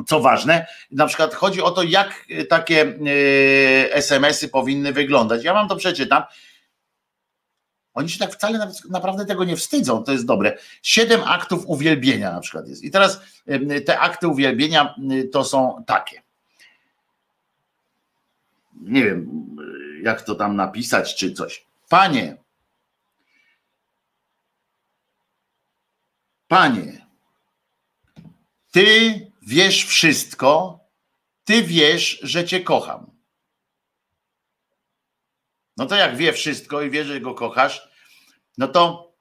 co ważne, na przykład chodzi o to, jak takie SMS-y powinny wyglądać. Ja wam to przeczytam. Oni się tak wcale naprawdę tego nie wstydzą, to jest dobre. 7 aktów uwielbienia na przykład jest. I teraz te akty uwielbienia to są takie. Nie wiem, jak to tam napisać czy coś. Panie, Ty wiesz wszystko, Ty wiesz, że Cię kocham. No to jak wie wszystko i wie, że Go kochasz, no to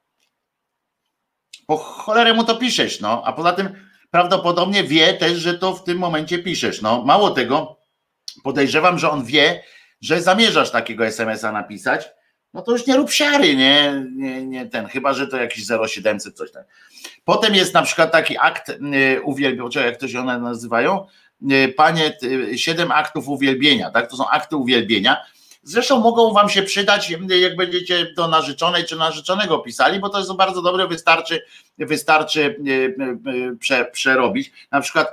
po cholerę mu to piszesz, no. A poza tym prawdopodobnie wie też, że to w tym momencie piszesz, no. Mało tego, podejrzewam, że on wie, że zamierzasz takiego SMS-a napisać, no to już nie rób siary, nie ten, chyba że to jakiś 0700 coś tam. Potem jest na przykład taki akt uwielbienia, jak to się one nazywają, panie, 7 aktów uwielbienia, tak, to są akty uwielbienia, zresztą mogą wam się przydać, jak będziecie do narzeczonej czy narzeczonego pisali, bo to jest bardzo dobre, wystarczy przerobić. Na przykład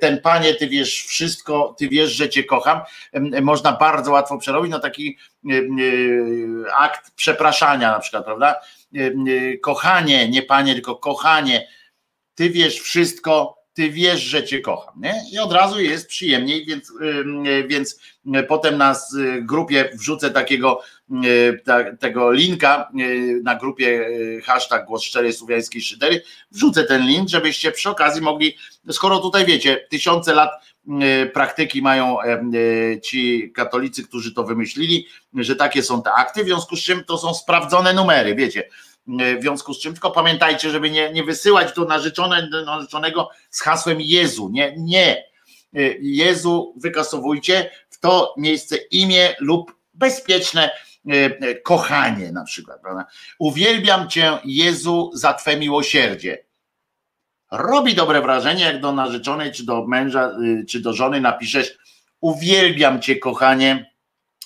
ten panie, ty wiesz wszystko, ty wiesz, że cię kocham, można bardzo łatwo przerobić na taki akt przepraszania na przykład, prawda? Kochanie, nie panie, tylko kochanie, ty wiesz wszystko, ty wiesz, że cię kocham, nie? I od razu jest przyjemniej, więc potem na grupie wrzucę tego linka, na grupie hashtag Głos Szczerej Słowiańskiej Szydery, wrzucę ten link, żebyście przy okazji mogli, skoro tutaj wiecie, tysiące lat praktyki mają ci katolicy, którzy to wymyślili, że takie są te akty, w związku z czym to są sprawdzone numery, wiecie. W związku z czym, tylko pamiętajcie, żeby nie wysyłać do narzeczonego z hasłem Jezu, nie. Jezu wykasowujcie, w to miejsce imię lub bezpieczne kochanie na przykład. Prawda? Uwielbiam Cię Jezu za Twe miłosierdzie. Robi dobre wrażenie, jak do narzeczonej, czy do męża, czy do żony napiszesz uwielbiam Cię kochanie,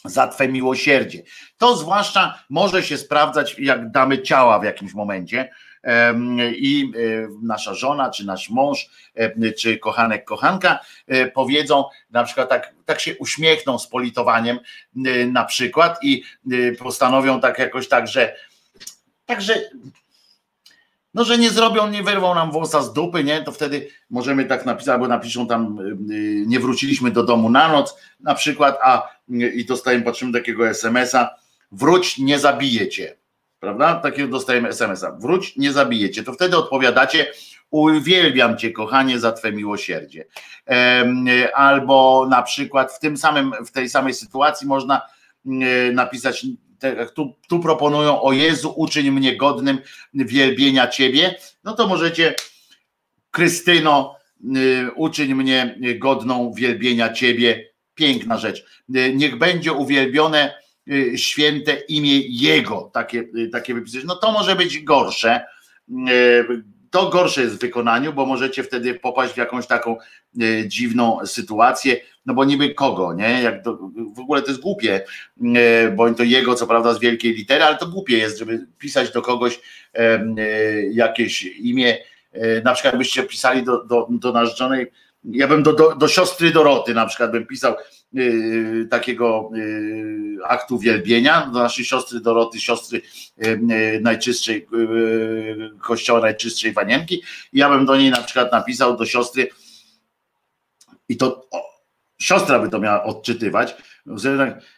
za Twe miłosierdzie. To zwłaszcza może się sprawdzać, jak damy ciała w jakimś momencie i nasza żona, czy nasz mąż, czy kochanek, kochanka powiedzą, na przykład tak się uśmiechną z politowaniem na przykład i postanowią tak jakoś tak, że no, że nie zrobią, nie wyrwą nam włosa z dupy, nie? To wtedy możemy tak napisać, albo napiszą tam nie wróciliśmy do domu na noc na przykład, i dostajemy, patrzymy takiego SMS-a, wróć, nie zabiję cię, prawda? Takiego dostajemy SMS-a, wróć, nie zabiję cię. To wtedy odpowiadacie, uwielbiam cię kochanie za twe miłosierdzie. Albo na przykład w tej samej sytuacji można napisać, tu proponują o Jezu, uczyń mnie godnym wielbienia Ciebie, no to możecie Krystyno, uczyń mnie godną wielbienia Ciebie, piękna rzecz, niech będzie uwielbione święte imię Jego, takie wypisy, no to może być gorsze, to gorsze jest w wykonaniu, bo możecie wtedy popaść w jakąś taką dziwną sytuację, no bo niby kogo, nie? W ogóle to jest głupie, bo to jego co prawda z wielkiej litery, ale to głupie jest, żeby pisać do kogoś jakieś imię, na przykład byście pisali do narzeczonej, ja bym do siostry Doroty na przykład bym pisał takiego aktu uwielbienia do naszej siostry Doroty, siostry najczystszej kościoła najczystszej Wanienki. Ja bym do niej na przykład napisał do siostry i to siostra by to miała odczytywać.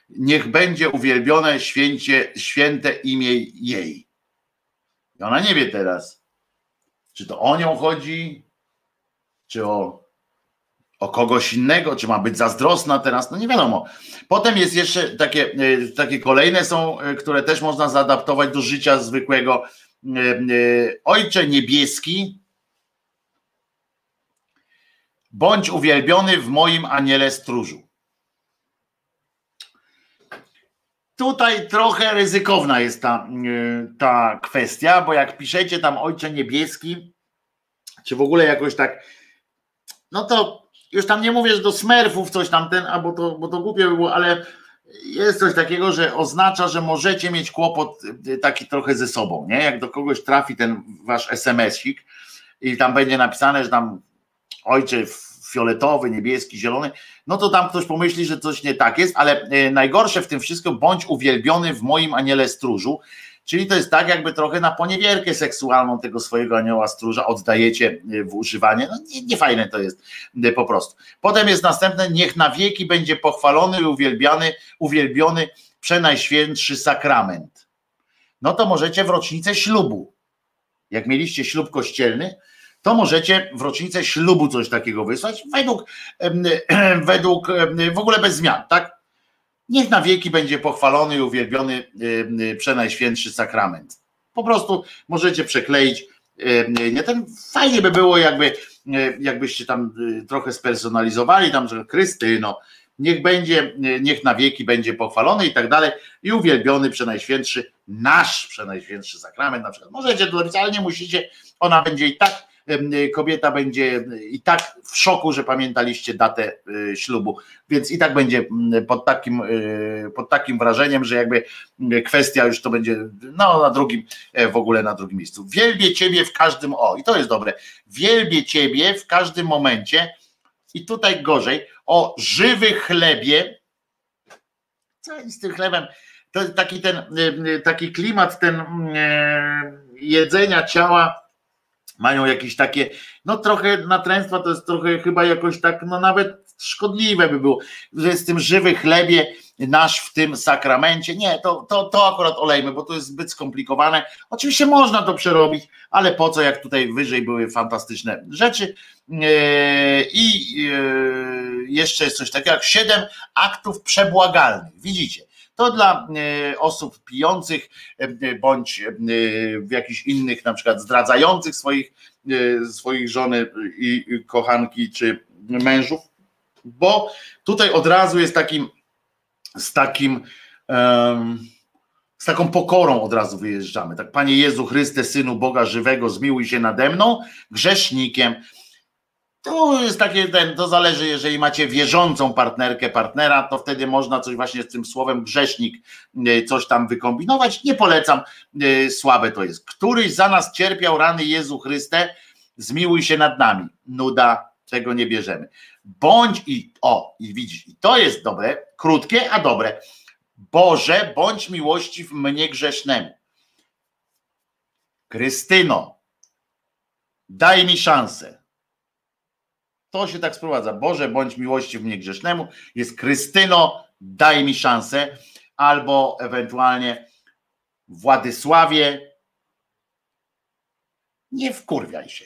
Niech będzie uwielbione święte imię jej. I ona nie wie teraz, czy to o nią chodzi, czy o kogoś innego, czy ma być zazdrosna teraz, no nie wiadomo. Potem jest jeszcze takie kolejne są, które też można zaadaptować do życia zwykłego. Ojcze niebieski, Bądź uwielbiony w moim aniele stróżu. Tutaj trochę ryzykowna jest ta kwestia, bo jak piszecie tam Ojcze Niebieski, czy w ogóle jakoś tak, no to już tam nie mówię, że do smerfów coś tam ten, albo to, bo to głupie by było, ale jest coś takiego, że oznacza, że możecie mieć kłopot taki trochę ze sobą, nie? Jak do kogoś trafi ten wasz SMS-ik i tam będzie napisane, że tam Ojcze fioletowy, niebieski, zielony, no to tam ktoś pomyśli, że coś nie tak jest, ale najgorsze w tym wszystkim, bądź uwielbiony w moim aniele stróżu, czyli to jest tak jakby trochę na poniewierkę seksualną tego swojego anioła stróża oddajecie w używanie, no nie fajne to jest po prostu. Potem jest następne, niech na wieki będzie pochwalony i uwielbiony przenajświętszy sakrament. No to możecie w rocznicę ślubu, jak mieliście ślub kościelny, to możecie w rocznicę ślubu coś takiego wysłać, według w ogóle bez zmian, tak? Niech na wieki będzie pochwalony i uwielbiony przenajświętszy sakrament. Po prostu możecie przekleić, nie ten, fajnie by było, jakbyście tam trochę spersonalizowali, tam, że Krystyno, niech na wieki będzie pochwalony i tak dalej, i uwielbiony przenajświętszy, nasz przenajświętszy sakrament na przykład. Możecie to robić, ale nie musicie, ona będzie i tak, kobieta będzie i tak w szoku, że pamiętaliście datę ślubu, więc i tak będzie pod takim wrażeniem, że jakby kwestia już to będzie no na drugim miejscu. Wielbię ciebie w każdym, o i to jest dobre, wielbię ciebie w każdym momencie i tutaj gorzej, o żywy chlebie, co jest z tym chlebem, to taki klimat ten jedzenia ciała, mają jakieś takie, no trochę natręstwa, to jest trochę chyba jakoś tak, no nawet szkodliwe by było, że z tym żywy chlebie nasz w tym sakramencie. Nie, to akurat olejmy, bo to jest zbyt skomplikowane. Oczywiście można to przerobić, ale po co, jak tutaj wyżej były fantastyczne rzeczy. I jeszcze jest coś takiego jak 7 aktów przebłagalnych. Widzicie? To dla osób pijących bądź w jakichś innych, na przykład zdradzających swoich żony i kochanki czy mężów, bo tutaj od razu jest z taką pokorą od razu wyjeżdżamy. Tak, Panie Jezu Chryste, Synu Boga Żywego, zmiłuj się nade mną, grzesznikiem. To jest takie, to zależy, jeżeli macie wierzącą partnerkę, partnera, to wtedy można coś właśnie z tym słowem grzesznik, coś tam wykombinować. Nie polecam, słabe to jest. Któryś za nas cierpiał rany Jezu Chryste, zmiłuj się nad nami. Nuda, tego nie bierzemy. Bądź i widzisz, i to jest dobre, krótkie, a dobre. Boże, bądź miłościw mnie grzesznemu. Krystyno, daj mi szansę. To się tak sprowadza. Boże, bądź miłościw mnie grzesznemu. Jest Krystyno, daj mi szansę. Albo ewentualnie Władysławie, nie wkurwiaj się.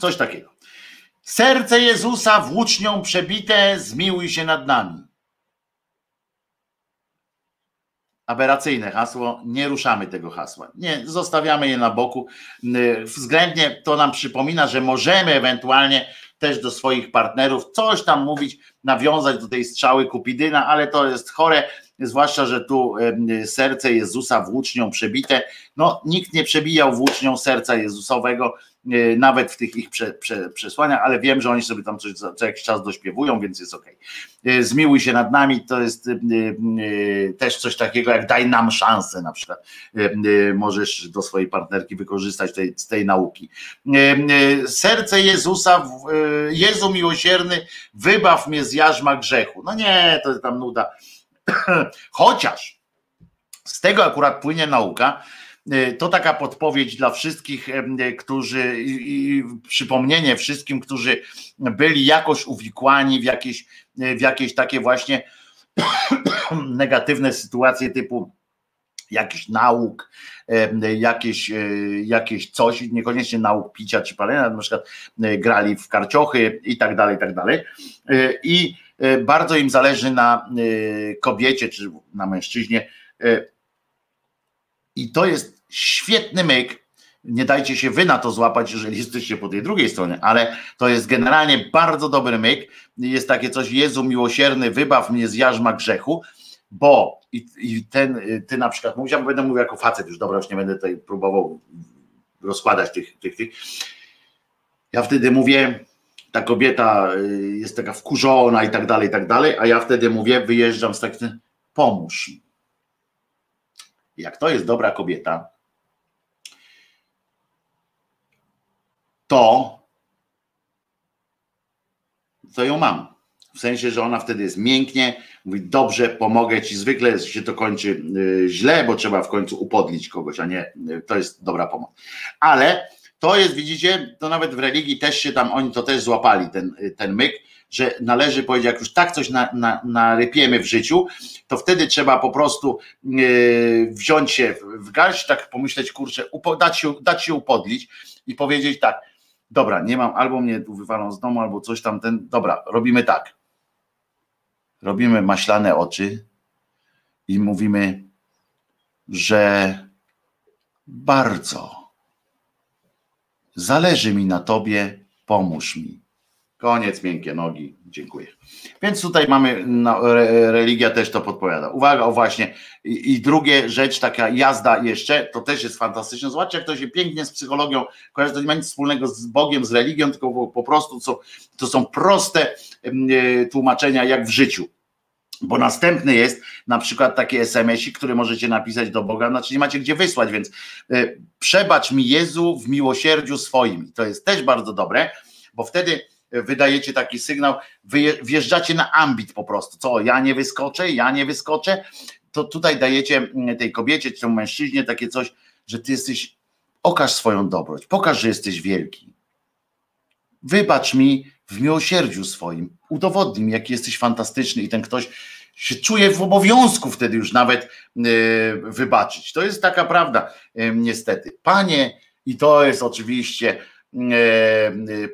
Coś takiego. Serce Jezusa włócznią przebite, zmiłuj się nad nami. Aberracyjne hasło, nie ruszamy tego hasła, nie, zostawiamy je na boku, względnie to nam przypomina, że możemy ewentualnie też do swoich partnerów coś tam mówić, nawiązać do tej strzały Kupidyna, ale to jest chore, zwłaszcza, że tu serce Jezusa włócznią przebite, no nikt nie przebijał włócznią serca Jezusowego, nawet w tych ich przesłaniach, ale wiem, że oni sobie tam coś co jakiś czas dośpiewują, więc jest okej. Zmiłuj się nad nami, to jest też coś takiego jak daj nam szansę na przykład. Możesz do swojej partnerki wykorzystać z tej nauki. Serce Jezusa, Jezu miłosierny, wybaw mnie z jarzma grzechu. No nie, to jest tam nuda. Chociaż z tego akurat płynie nauka, to taka podpowiedź dla wszystkich, którzy i przypomnienie wszystkim, którzy byli jakoś uwikłani w jakieś takie właśnie negatywne sytuacje typu jakichś nauk, jakieś coś, niekoniecznie nauk picia czy palenia, na przykład grali w karciochy i tak dalej, i tak dalej. I bardzo im zależy na kobiecie czy na mężczyźnie. I to jest świetny myk, nie dajcie się wy na to złapać, jeżeli jesteście po tej drugiej stronie, ale to jest generalnie bardzo dobry myk. Jest takie coś: Jezu miłosierny, wybaw mnie z jarzma grzechu, bo ty na przykład mówisz, ja będę mówił jako facet już, dobra, już nie będę tutaj próbował rozkładać tych. Ja wtedy mówię, ta kobieta jest taka wkurzona i tak dalej, a ja wtedy mówię, wyjeżdżam z takim, pomóż mi. Jak to jest dobra kobieta, to ją mam. W sensie, że ona wtedy jest mięknie, mówi, dobrze, pomogę ci. Zwykle się to kończy źle, bo trzeba w końcu upodlić kogoś, a nie, to jest dobra pomoc. Ale to jest, widzicie, to nawet w religii też się tam, oni to też złapali, ten myk, że należy powiedzieć, jak już tak coś narypiemy w życiu, to wtedy trzeba po prostu wziąć się w garść, tak pomyśleć, kurczę, dać się upodlić i powiedzieć tak, dobra, nie mam, albo mnie tu wywalą z domu, albo coś tam, dobra, robimy tak. Robimy maślane oczy i mówimy, że bardzo zależy mi na tobie, pomóż mi. Koniec, miękkie nogi, dziękuję. Więc tutaj mamy, religia też to podpowiada. Uwaga, o właśnie. I drugie rzecz, taka jazda jeszcze, to też jest fantastyczne. Zobaczcie, jak to się pięknie z psychologią kojarzy, to nie ma nic wspólnego z Bogiem, z religią, tylko po prostu to są proste tłumaczenia jak w życiu. Bo następny jest na przykład taki SMS-ik, który możecie napisać do Boga, znaczy nie macie gdzie wysłać, więc przebacz mi Jezu w miłosierdziu swoim. To jest też bardzo dobre, bo wtedy wydajecie taki sygnał, wjeżdżacie na ambit po prostu, co ja nie wyskoczę, to tutaj dajecie tej kobiecie, temu mężczyźnie takie coś, że ty jesteś, okaż swoją dobroć, pokaż, że jesteś wielki, wybacz mi w miłosierdziu swoim, udowodnij mi, jaki jesteś fantastyczny, i ten ktoś się czuje w obowiązku wtedy już nawet wybaczyć, to jest taka prawda niestety, Panie, i to jest oczywiście,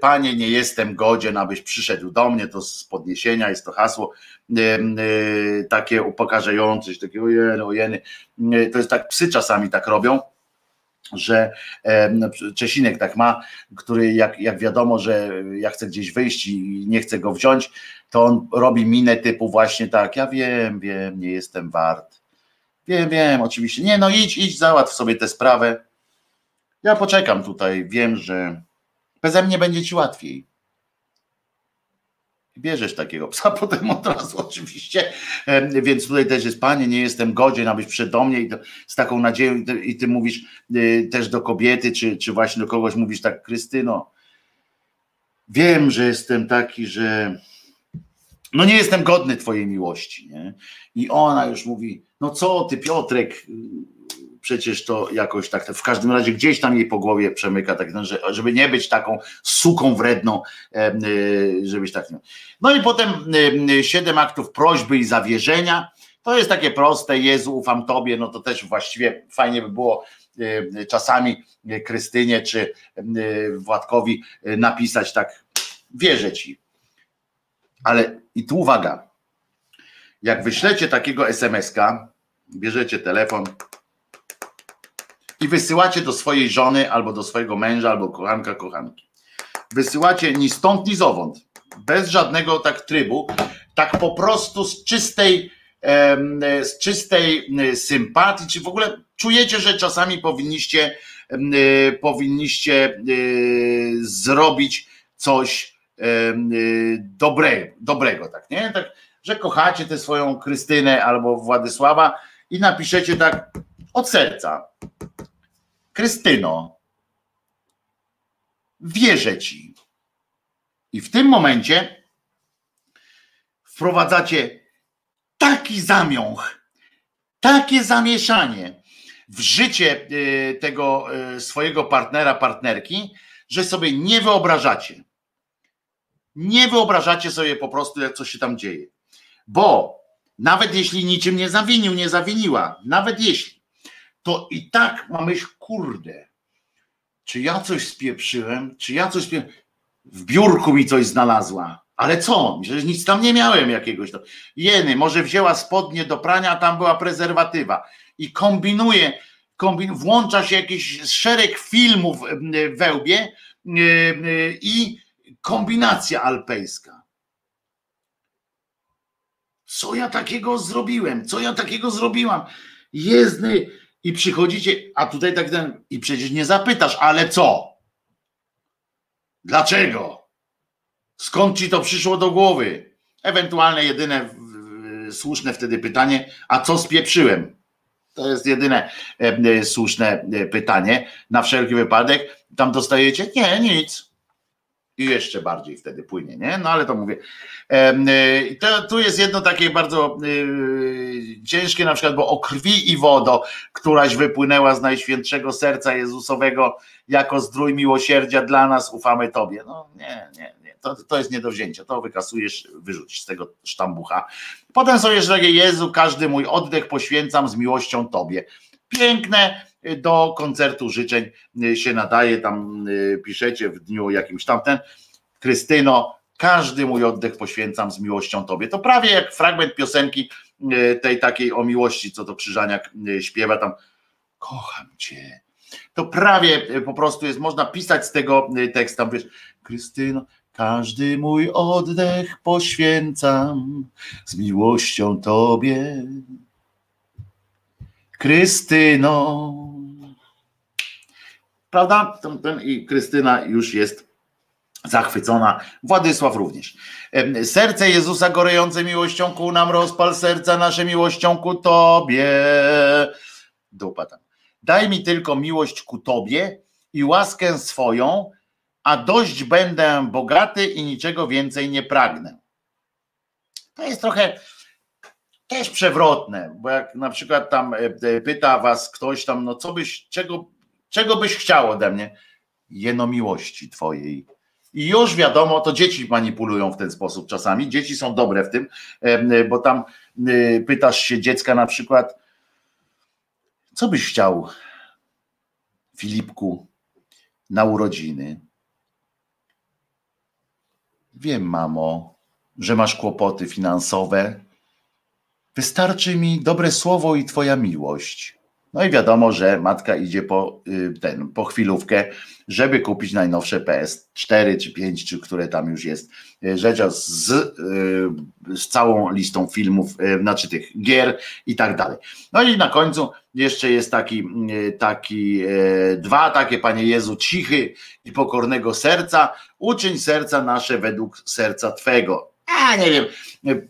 Panie, nie jestem godzien, abyś przyszedł do mnie, to z podniesienia jest to hasło takie upokarzające, takie ojeny, to jest tak, psy czasami tak robią, że Czesinek tak ma, który jak wiadomo, że ja chcę gdzieś wyjść i nie chcę go wziąć, to on robi minę typu właśnie tak, ja wiem, nie jestem wart, wiem, oczywiście, nie, no idź, załatw sobie tę sprawę, ja poczekam tutaj, wiem, że beze mnie będzie ci łatwiej. Bierzesz takiego psa potem od razu oczywiście, więc tutaj też jest, Panie, nie jestem godzien, abyś przyszedł do mnie, i to, z taką nadzieją, i ty mówisz też do kobiety, czy właśnie do kogoś mówisz tak, Krystyno, wiem, że jestem taki, że no nie jestem godny twojej miłości, nie? I ona już mówi, no co ty, Piotrek, przecież to jakoś tak, w każdym razie gdzieś tam jej po głowie przemyka, tak, żeby nie być taką suką wredną, żebyś tak nie. No i potem 7 aktów prośby i zawierzenia, to jest takie proste, Jezu, ufam Tobie, no to też właściwie fajnie by było czasami Krystynie czy Władkowi napisać tak, wierzę Ci, ale i tu uwaga, jak wyślecie takiego SMS-ka, bierzecie telefon i wysyłacie do swojej żony, albo do swojego męża, albo kochanka, kochanki. Wysyłacie ni stąd, ni zowąd. Bez żadnego tak trybu. Tak po prostu z czystej sympatii. Czy w ogóle czujecie, że czasami powinniście zrobić coś dobrego, tak, nie? Tak, że kochacie tę swoją Krystynę albo Władysława i napiszecie tak od serca. Krystyno, wierzę Ci. I w tym momencie wprowadzacie taki zamiąch, takie zamieszanie w życie tego swojego partnera, partnerki, że sobie nie wyobrażacie. Nie wyobrażacie sobie po prostu, jak coś się tam dzieje. Bo nawet jeśli niczym nie zawinił, nie zawiniła, nawet jeśli, to i tak ma myśl, kurde, czy ja coś spieprzyłem, w biurku mi coś znalazła, ale co, przecież nic tam nie miałem jakiegoś, może wzięła spodnie do prania, a tam była prezerwatywa, i kombinuje, włącza się jakiś szereg filmów we łbie i kombinacja alpejska. Co ja takiego zrobiłem? Co ja takiego zrobiłam? Jezdny. I przychodzicie, a tutaj tak ten, i przecież nie zapytasz, ale co? Dlaczego? Skąd ci to przyszło do głowy? Ewentualne jedyne słuszne wtedy pytanie, a co spieprzyłem? To jest jedyne słuszne pytanie. Na wszelki wypadek tam dostajecie? Nie, nic. I jeszcze bardziej wtedy płynie, nie? No ale to mówię. Tu jest jedno takie bardzo ciężkie, na przykład, bo o krwi i wodo, któraś wypłynęła z Najświętszego Serca Jezusowego jako zdrój miłosierdzia dla nas, ufamy Tobie. No nie. To jest nie do wzięcia. To wykasujesz, wyrzucisz z tego sztambucha. Potem są jeszcze takie: Jezu, każdy mój oddech poświęcam z miłością Tobie. Piękne. Do koncertu życzeń się nadaje, tam piszecie w dniu jakimś tamten: Krystyno, każdy mój oddech poświęcam z miłością Tobie. To prawie jak fragment piosenki tej takiej o miłości, co to Krzyżaniak śpiewa tam, kocham Cię. To prawie po prostu jest, można pisać z tego tekst, tam wiesz, Krystyno, każdy mój oddech poświęcam z miłością Tobie. Krystyno. Prawda? I Krystyna już jest zachwycona. Władysław również. Serce Jezusa gorejące miłością ku nam, rozpal serca nasze miłością ku Tobie. Dupa tam. Daj mi tylko miłość ku Tobie i łaskę swoją, a dość będę bogaty i niczego więcej nie pragnę. To jest trochę też przewrotne, bo jak na przykład tam pyta was ktoś tam, no co byś, czego byś chciał ode mnie? Jeno miłości Twojej. I już wiadomo, to dzieci manipulują w ten sposób czasami. Dzieci są dobre w tym, bo tam pytasz się dziecka na przykład, co byś chciał, Filipku, na urodziny? Wiem, mamo, że masz kłopoty finansowe. Wystarczy mi dobre słowo i Twoja miłość. No i wiadomo, że matka idzie po chwilówkę, żeby kupić najnowsze PS4 czy 5, czy które tam już jest rzecz z całą listą filmów, znaczy tych gier i tak dalej. No i na końcu jeszcze jest dwa takie: Panie Jezu, cichy i pokornego serca, uczyń serca nasze według serca Twego. A nie wiem,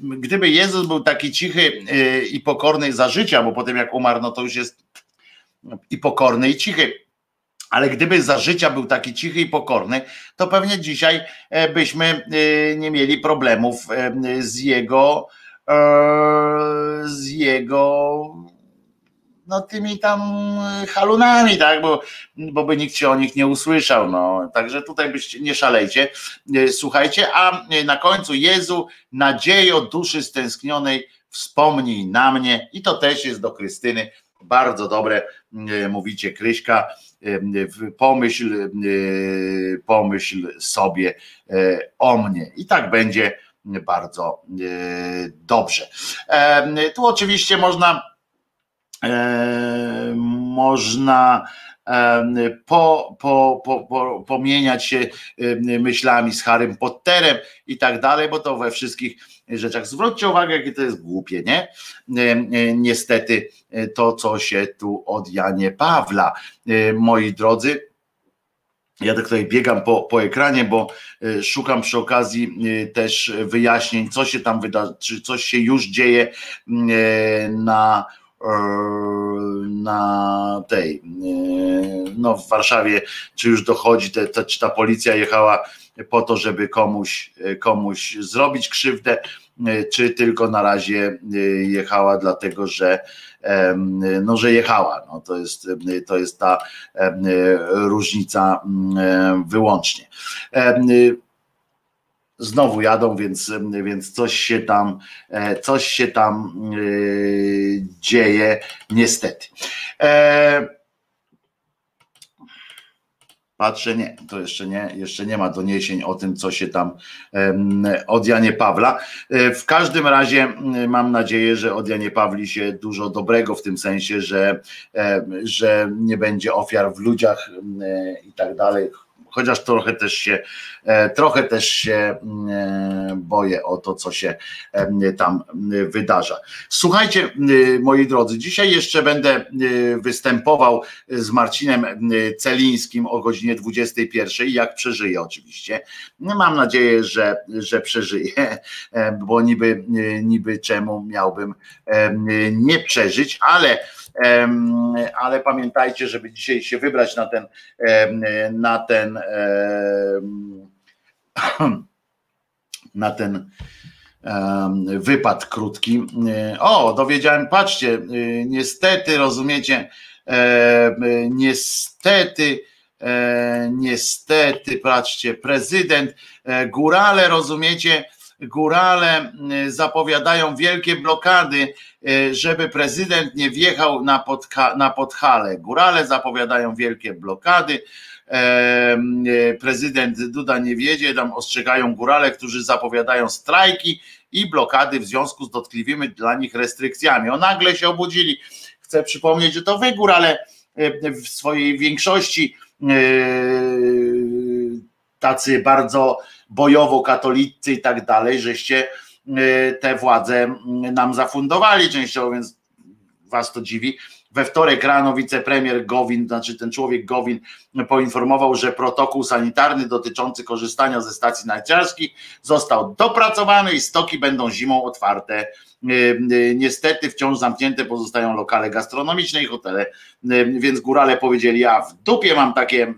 gdyby Jezus był taki cichy i pokorny za życia, bo potem jak umarł, no to już jest i pokorny, i cichy, ale gdyby za życia był taki cichy i pokorny, to pewnie dzisiaj byśmy nie mieli problemów z jego no tymi tam halunami, tak, bo by nikt się o nich nie usłyszał, no, także tutaj byście nie szalejcie, słuchajcie, a na końcu: Jezu, nadziejo duszy stęsknionej, wspomnij na mnie. I to też jest do Krystyny bardzo dobre, mówicie: Kryśka, pomyśl sobie o mnie, i tak będzie bardzo dobrze. Tu oczywiście można pomieniać się myślami z Harrym Potterem i tak dalej, bo to we wszystkich rzeczach. Zwróćcie uwagę, jakie to jest głupie, nie? Niestety to, co się tu od Janie Pawla, moi drodzy, ja tak tutaj biegam po ekranie, bo szukam przy okazji też wyjaśnień, co się tam wydarzy, czy coś się już dzieje na tej, no w Warszawie, czy już dochodzi, czy ta policja jechała po to, żeby komuś zrobić krzywdę, czy tylko na razie jechała dlatego, że jechała. No to jest ta różnica wyłącznie. Znowu jadą, więc coś się tam dzieje niestety. Patrzę, nie, to jeszcze nie ma doniesień o tym, co się tam od Janie Pawła. W każdym razie mam nadzieję, że od Janie Pawli się dużo dobrego, w tym sensie, że nie będzie ofiar w ludziach i tak dalej. Chociaż trochę też się boję o to, co się tam wydarza. Słuchajcie, moi drodzy, dzisiaj jeszcze będę występował z Marcinem Celińskim o godzinie 21, jak przeżyję oczywiście. Mam nadzieję, że przeżyję, bo niby czemu miałbym nie przeżyć, ale pamiętajcie, żeby dzisiaj się wybrać na ten wypad krótki. O, dowiedziałem, patrzcie, niestety, rozumiecie, niestety, patrzcie, prezydent, górale, rozumiecie, górale zapowiadają wielkie blokady, żeby prezydent nie wjechał na Podhale. Górale zapowiadają wielkie blokady. Prezydent Duda nie wiedzie, tam ostrzegają górale, którzy zapowiadają strajki i blokady w związku z dotkliwymi dla nich restrykcjami. O, nagle się obudzili. Chcę przypomnieć, że to wy, górale, w swojej większości tacy bardzo bojowo katolicy i tak dalej, żeście te władze nam zafundowali częściowo, więc was to dziwi. We wtorek rano wicepremier Gowin, znaczy ten człowiek Gowin, poinformował, że protokół sanitarny dotyczący korzystania ze stacji narciarskich został dopracowany i stoki będą zimą otwarte. Niestety wciąż zamknięte pozostają lokale gastronomiczne i hotele, więc górale powiedzieli, ja w dupie mam takie,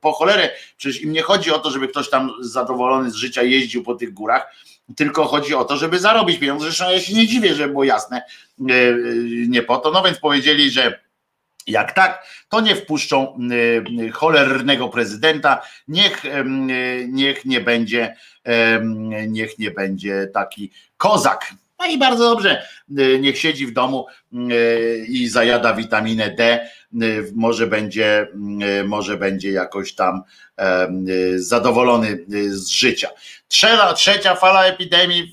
po cholerę, przecież im nie chodzi o to, żeby ktoś tam zadowolony z życia jeździł po tych górach, tylko chodzi o to, żeby zarobić pieniądze. Zresztą ja się nie dziwię, żeby było jasne, nie po to. No więc powiedzieli, że jak tak, to nie wpuszczą cholernego prezydenta, niech nie będzie taki kozak. No i bardzo dobrze, niech siedzi w domu i zajada witaminę D, może będzie jakoś tam zadowolony z życia. Trzecia fala epidemii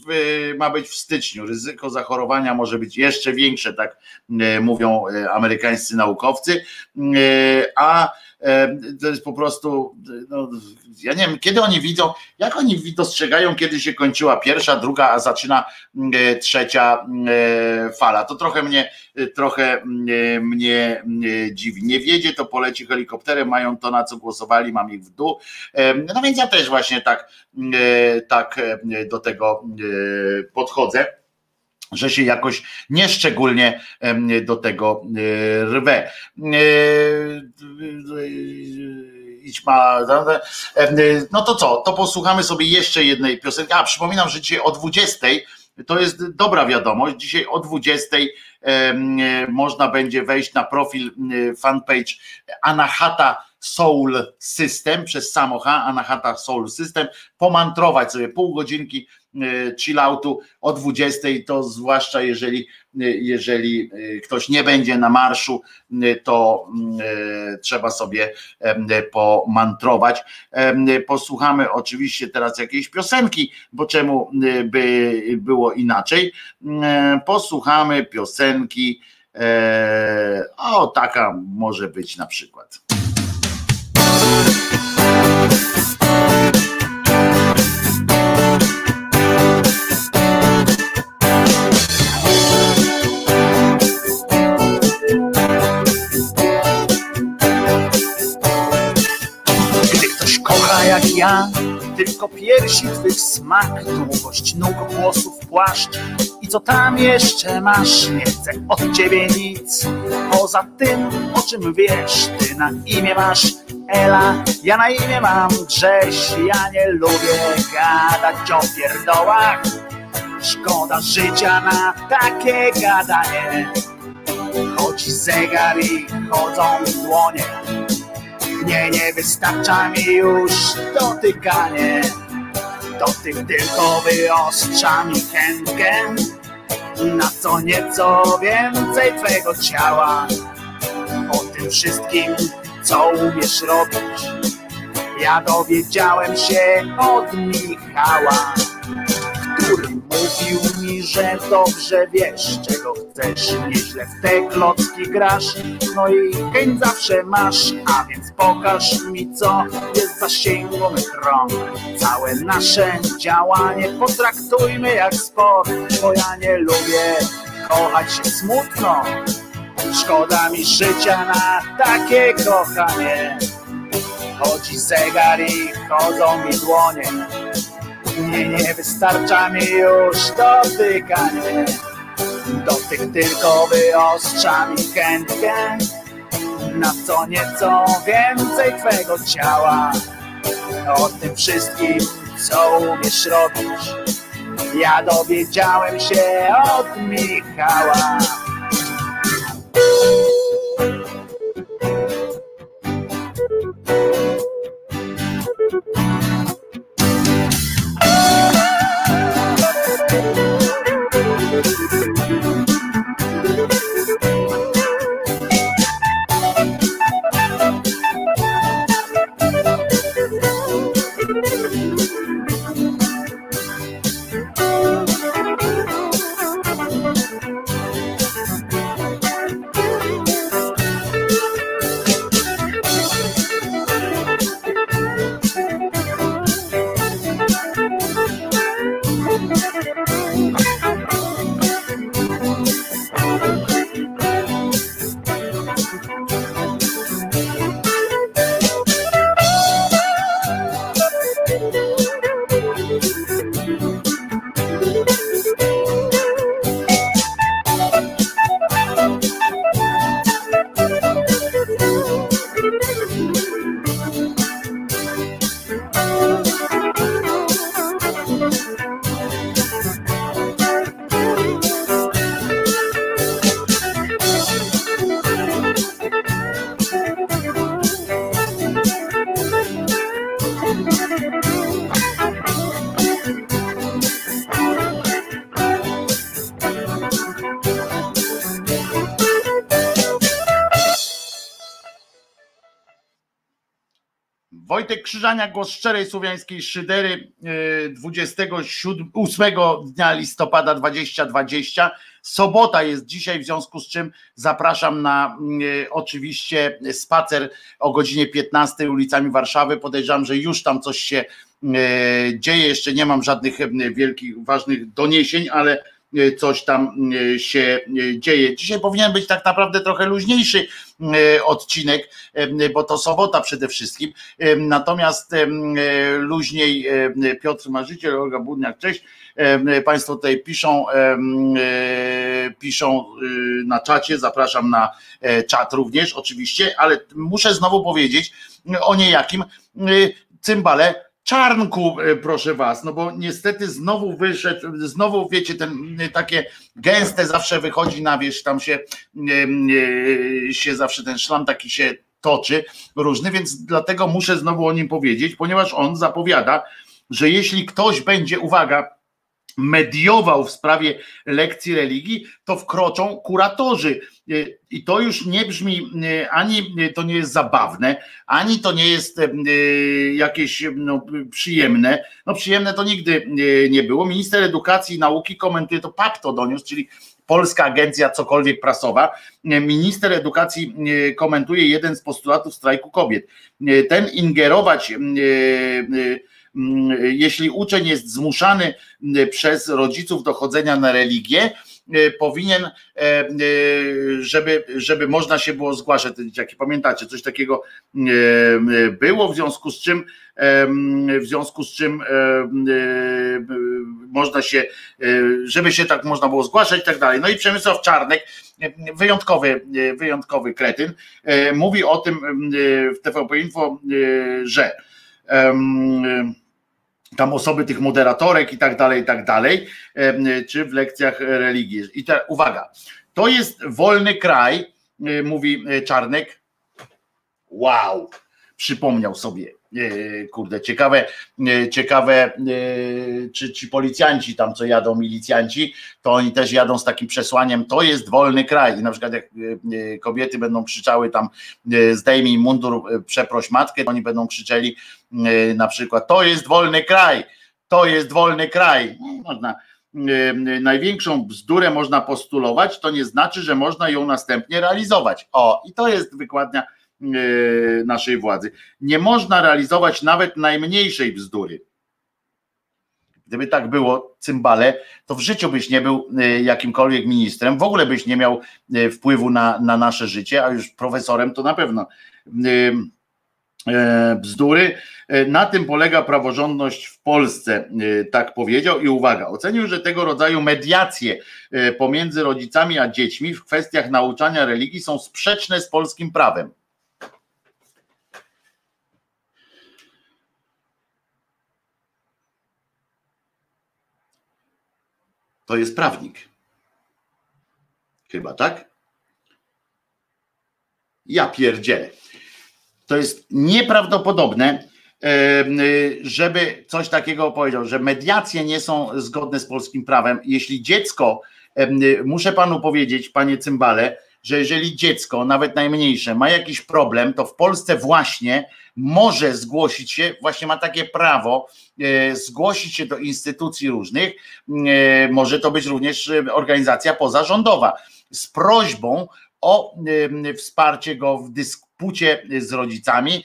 ma być w styczniu. Ryzyko zachorowania może być jeszcze większe, tak mówią amerykańscy naukowcy, a to jest po prostu, no, ja nie wiem, kiedy oni widzą, jak oni dostrzegają, kiedy się kończyła pierwsza, druga, a zaczyna trzecia fala. To trochę mnie dziwi. Nie wiedzie, to poleci helikopterem, mają to, na co głosowali, mam ich w dół. No więc ja też właśnie tak do tego podchodzę, że się jakoś nieszczególnie do tego rwę. No to co, to posłuchamy sobie jeszcze jednej piosenki. A przypominam, że dzisiaj o 20, to jest dobra wiadomość, dzisiaj o 20 można będzie wejść na profil fanpage Anahata Soul System, przez samo H, Anahata Soul System, pomantrować sobie pół godzinki chilloutu o 20, to zwłaszcza jeżeli ktoś nie będzie na marszu, to trzeba sobie pomantrować. Posłuchamy oczywiście teraz jakiejś piosenki, bo czemu by było inaczej. Posłuchamy piosenki, o, taka może być na przykład. Jak ja, tylko piersi twych smak, długość nóg, włosów, płaszcz i co tam jeszcze masz, nie chcę od ciebie nic, poza tym, o czym wiesz, ty na imię masz Ela, ja na imię mam Grześ, ja nie lubię gadać o pierdołach, szkoda życia na takie gadanie, chodzi zegar i chodzą dłonie. Nie wystarcza mi już dotykanie, do tych tylko wyostrza mi chętkę, na co nieco więcej twego ciała, o tym wszystkim, co umiesz robić. Ja dowiedziałem się od Michała, który mówił mi, że dobrze wiesz, czego chcesz, nieźle w te klocki grasz, no i chęć zawsze masz, a więc pokaż mi, co jest zasięgu mych rąk. Całe nasze działanie potraktujmy jak sport, bo ja nie lubię kochać się smutno. Szkoda mi życia na takie kochanie. Chodzi zegar i chodzą mi dłonie. Nie wystarcza mi już dotykanie. Dotyk tylko wyostrza mi chętkę na co nieco więcej twego ciała. O tym wszystkim, co umiesz robić, ja dowiedziałem się od Michała. Wojtek Krzyżaniak, Głos Szczerej Słowiańskiej Szydery, 28 dnia listopada 2020. Sobota jest dzisiaj, w związku z czym zapraszam na oczywiście spacer o godzinie 15 ulicami Warszawy. Podejrzewam, że już tam coś się dzieje. Jeszcze nie mam żadnych wielkich, ważnych doniesień, ale coś tam się dzieje. Dzisiaj powinien być tak naprawdę trochę luźniejszy odcinek, bo to sobota przede wszystkim. Natomiast luźniej Piotr Marzyciel, Olga Budniak, cześć. Państwo tutaj piszą na czacie, zapraszam na czat również oczywiście, ale muszę znowu powiedzieć o niejakim cymbale Czarnku, proszę was, no bo niestety znowu wyszedł, znowu wiecie, ten takie gęste zawsze wychodzi na wierzch, tam się zawsze ten szlam taki się toczy różny, więc dlatego muszę znowu o nim powiedzieć, ponieważ on zapowiada, że jeśli ktoś będzie, uwaga, mediował w sprawie lekcji religii, to wkroczą kuratorzy. I to już nie brzmi, ani to nie jest zabawne, ani to nie jest jakieś przyjemne. No przyjemne to nigdy nie było. Minister Edukacji i Nauki komentuje to, PAP to doniósł, czyli Polska Agencja Cokolwiek Prasowa. Minister Edukacji komentuje jeden z postulatów strajku kobiet. Ten ingerować... Jeśli uczeń jest zmuszany przez rodziców do chodzenia na religię, powinien, żeby można się było zgłaszać, te dzieciaki, pamiętacie, coś takiego było, w związku z czym można się, żeby się tak można było zgłaszać i tak dalej. No i Przemysław Czarnek, wyjątkowy kretyn, mówi o tym w TVP Info, że tam osoby tych moderatorek i tak dalej, czy w lekcjach religii. I ta, uwaga, to jest wolny kraj, mówi Czarnek. Wow, przypomniał sobie, kurde, ciekawe, czy ci policjanci tam, co jadą, milicjanci, to oni też jadą z takim przesłaniem, to jest wolny kraj. I na przykład jak kobiety będą krzyczały tam, zdejmij mundur, przeproś matkę, to oni będą krzyczeli na przykład, to jest wolny kraj, to jest wolny kraj. Można największą bzdurę można postulować, to nie znaczy, że można ją następnie realizować. O, i to jest wykładnia naszej władzy. Nie można realizować nawet najmniejszej bzdury. Gdyby tak było, cymbale, to w życiu byś nie był jakimkolwiek ministrem, w ogóle byś nie miał wpływu na nasze życie, a już profesorem to na pewno. Bzdury. Na tym polega praworządność w Polsce, tak powiedział i uwaga, ocenił, że tego rodzaju mediacje pomiędzy rodzicami a dziećmi w kwestiach nauczania religii są sprzeczne z polskim prawem. To jest prawnik. Chyba, tak? Ja pierdzielę. To jest nieprawdopodobne, żeby coś takiego powiedział, że mediacje nie są zgodne z polskim prawem. Jeśli dziecko, muszę panu powiedzieć, panie cymbale, że jeżeli dziecko, nawet najmniejsze, ma jakiś problem, to w Polsce właśnie może zgłosić się, właśnie ma takie prawo zgłosić się do instytucji różnych, może to być również organizacja pozarządowa, z prośbą o wsparcie go w dyspucie z rodzicami,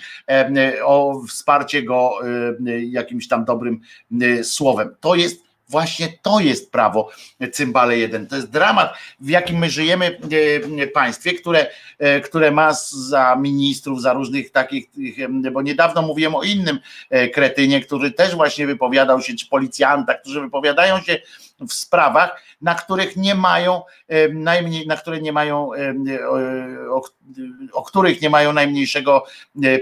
o wsparcie go jakimś tam dobrym słowem. To jest właśnie, to jest prawo, cymbale jeden. To jest dramat, w jakim my żyjemy państwie, które ma za ministrów, za różnych takich, bo niedawno mówiłem o innym kretynie, który też właśnie wypowiadał się, czy policjanta, którzy wypowiadają się w sprawach, na których nie mają najmniej, na które nie mają, o których nie mają najmniejszego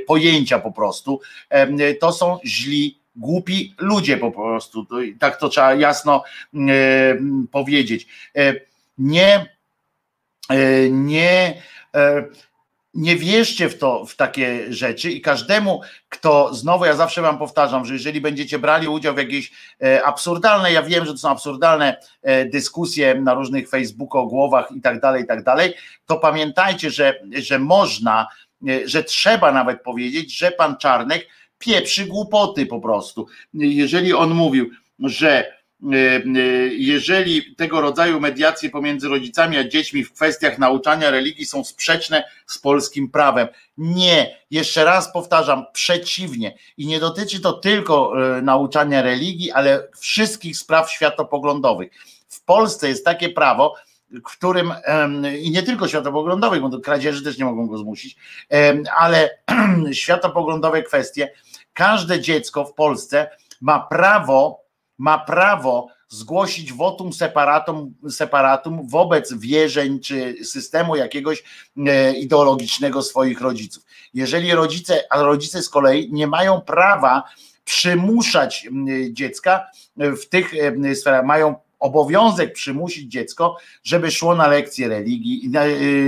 pojęcia po prostu. To są źli, głupi ludzie po prostu, tak to trzeba jasno powiedzieć. Nie wierzcie w to, w takie rzeczy i każdemu, kto znowu, ja zawsze wam powtarzam, że jeżeli będziecie brali udział w jakiejś absurdalnej, ja wiem, że to są absurdalne dyskusje na różnych Facebookogłowach i tak dalej, to pamiętajcie, że można, że trzeba nawet powiedzieć, że pan Czarnek pieprzy głupoty po prostu. Jeżeli on mówił, że jeżeli tego rodzaju mediacje pomiędzy rodzicami a dziećmi w kwestiach nauczania religii są sprzeczne z polskim prawem. Nie, jeszcze raz powtarzam, przeciwnie. I nie dotyczy to tylko nauczania religii, ale wszystkich spraw światopoglądowych. W Polsce jest takie prawo, w którym, i nie tylko światopoglądowych, bo do kradzieży też nie mogą go zmusić, ale światopoglądowe kwestie, każde dziecko w Polsce ma prawo zgłosić votum separatum wobec wierzeń czy systemu jakiegoś ideologicznego swoich rodziców. Jeżeli rodzice z kolei nie mają prawa przymuszać dziecka w tych sferach, mają obowiązek przymusić dziecko, żeby szło na lekcje religii,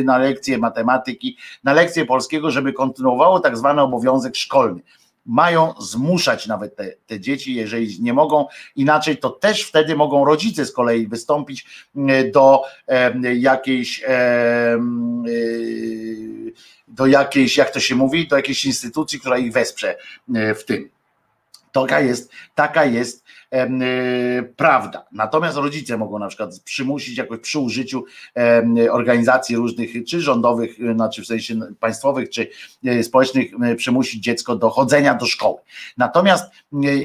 na lekcje matematyki, na lekcje polskiego, żeby kontynuowało tak zwany obowiązek szkolny. Mają zmuszać nawet te dzieci, jeżeli nie mogą inaczej, to też wtedy mogą rodzice z kolei wystąpić do jakiejś, jak to się mówi, do jakiejś instytucji, która ich wesprze w tym. Taka jest prawda. Natomiast rodzice mogą na przykład przymusić jakoś przy użyciu organizacji różnych, czy rządowych, znaczy w sensie państwowych, czy społecznych, przymusić dziecko do chodzenia do szkoły. Natomiast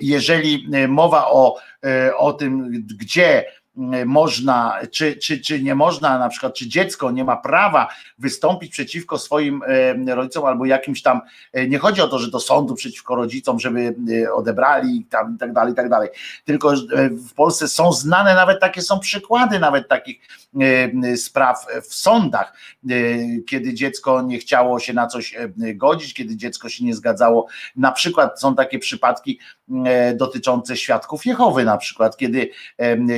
jeżeli mowa o tym, gdzie można, czy nie można, na przykład, czy dziecko nie ma prawa wystąpić przeciwko swoim rodzicom albo jakimś tam, nie chodzi o to, że do sądu przeciwko rodzicom, żeby odebrali tam i tak dalej, tylko w Polsce są znane, nawet takie są przykłady nawet takich spraw w sądach, kiedy dziecko nie chciało się na coś godzić, kiedy dziecko się nie zgadzało, na przykład są takie przypadki dotyczące świadków Jehowy, na przykład, kiedy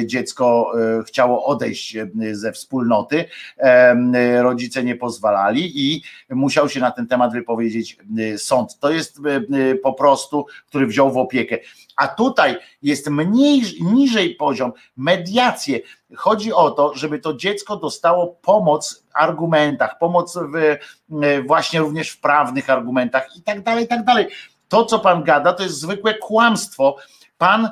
dziecko dziecko chciało odejść ze wspólnoty, rodzice nie pozwalali i musiał się na ten temat wypowiedzieć sąd. To jest po prostu, który wziął w opiekę. A tutaj jest niżej poziom, mediacje. Chodzi o to, żeby to dziecko dostało pomoc w argumentach, pomoc właśnie również w prawnych argumentach i tak dalej, i tak dalej. To, co pan gada, to jest zwykłe kłamstwo. Pan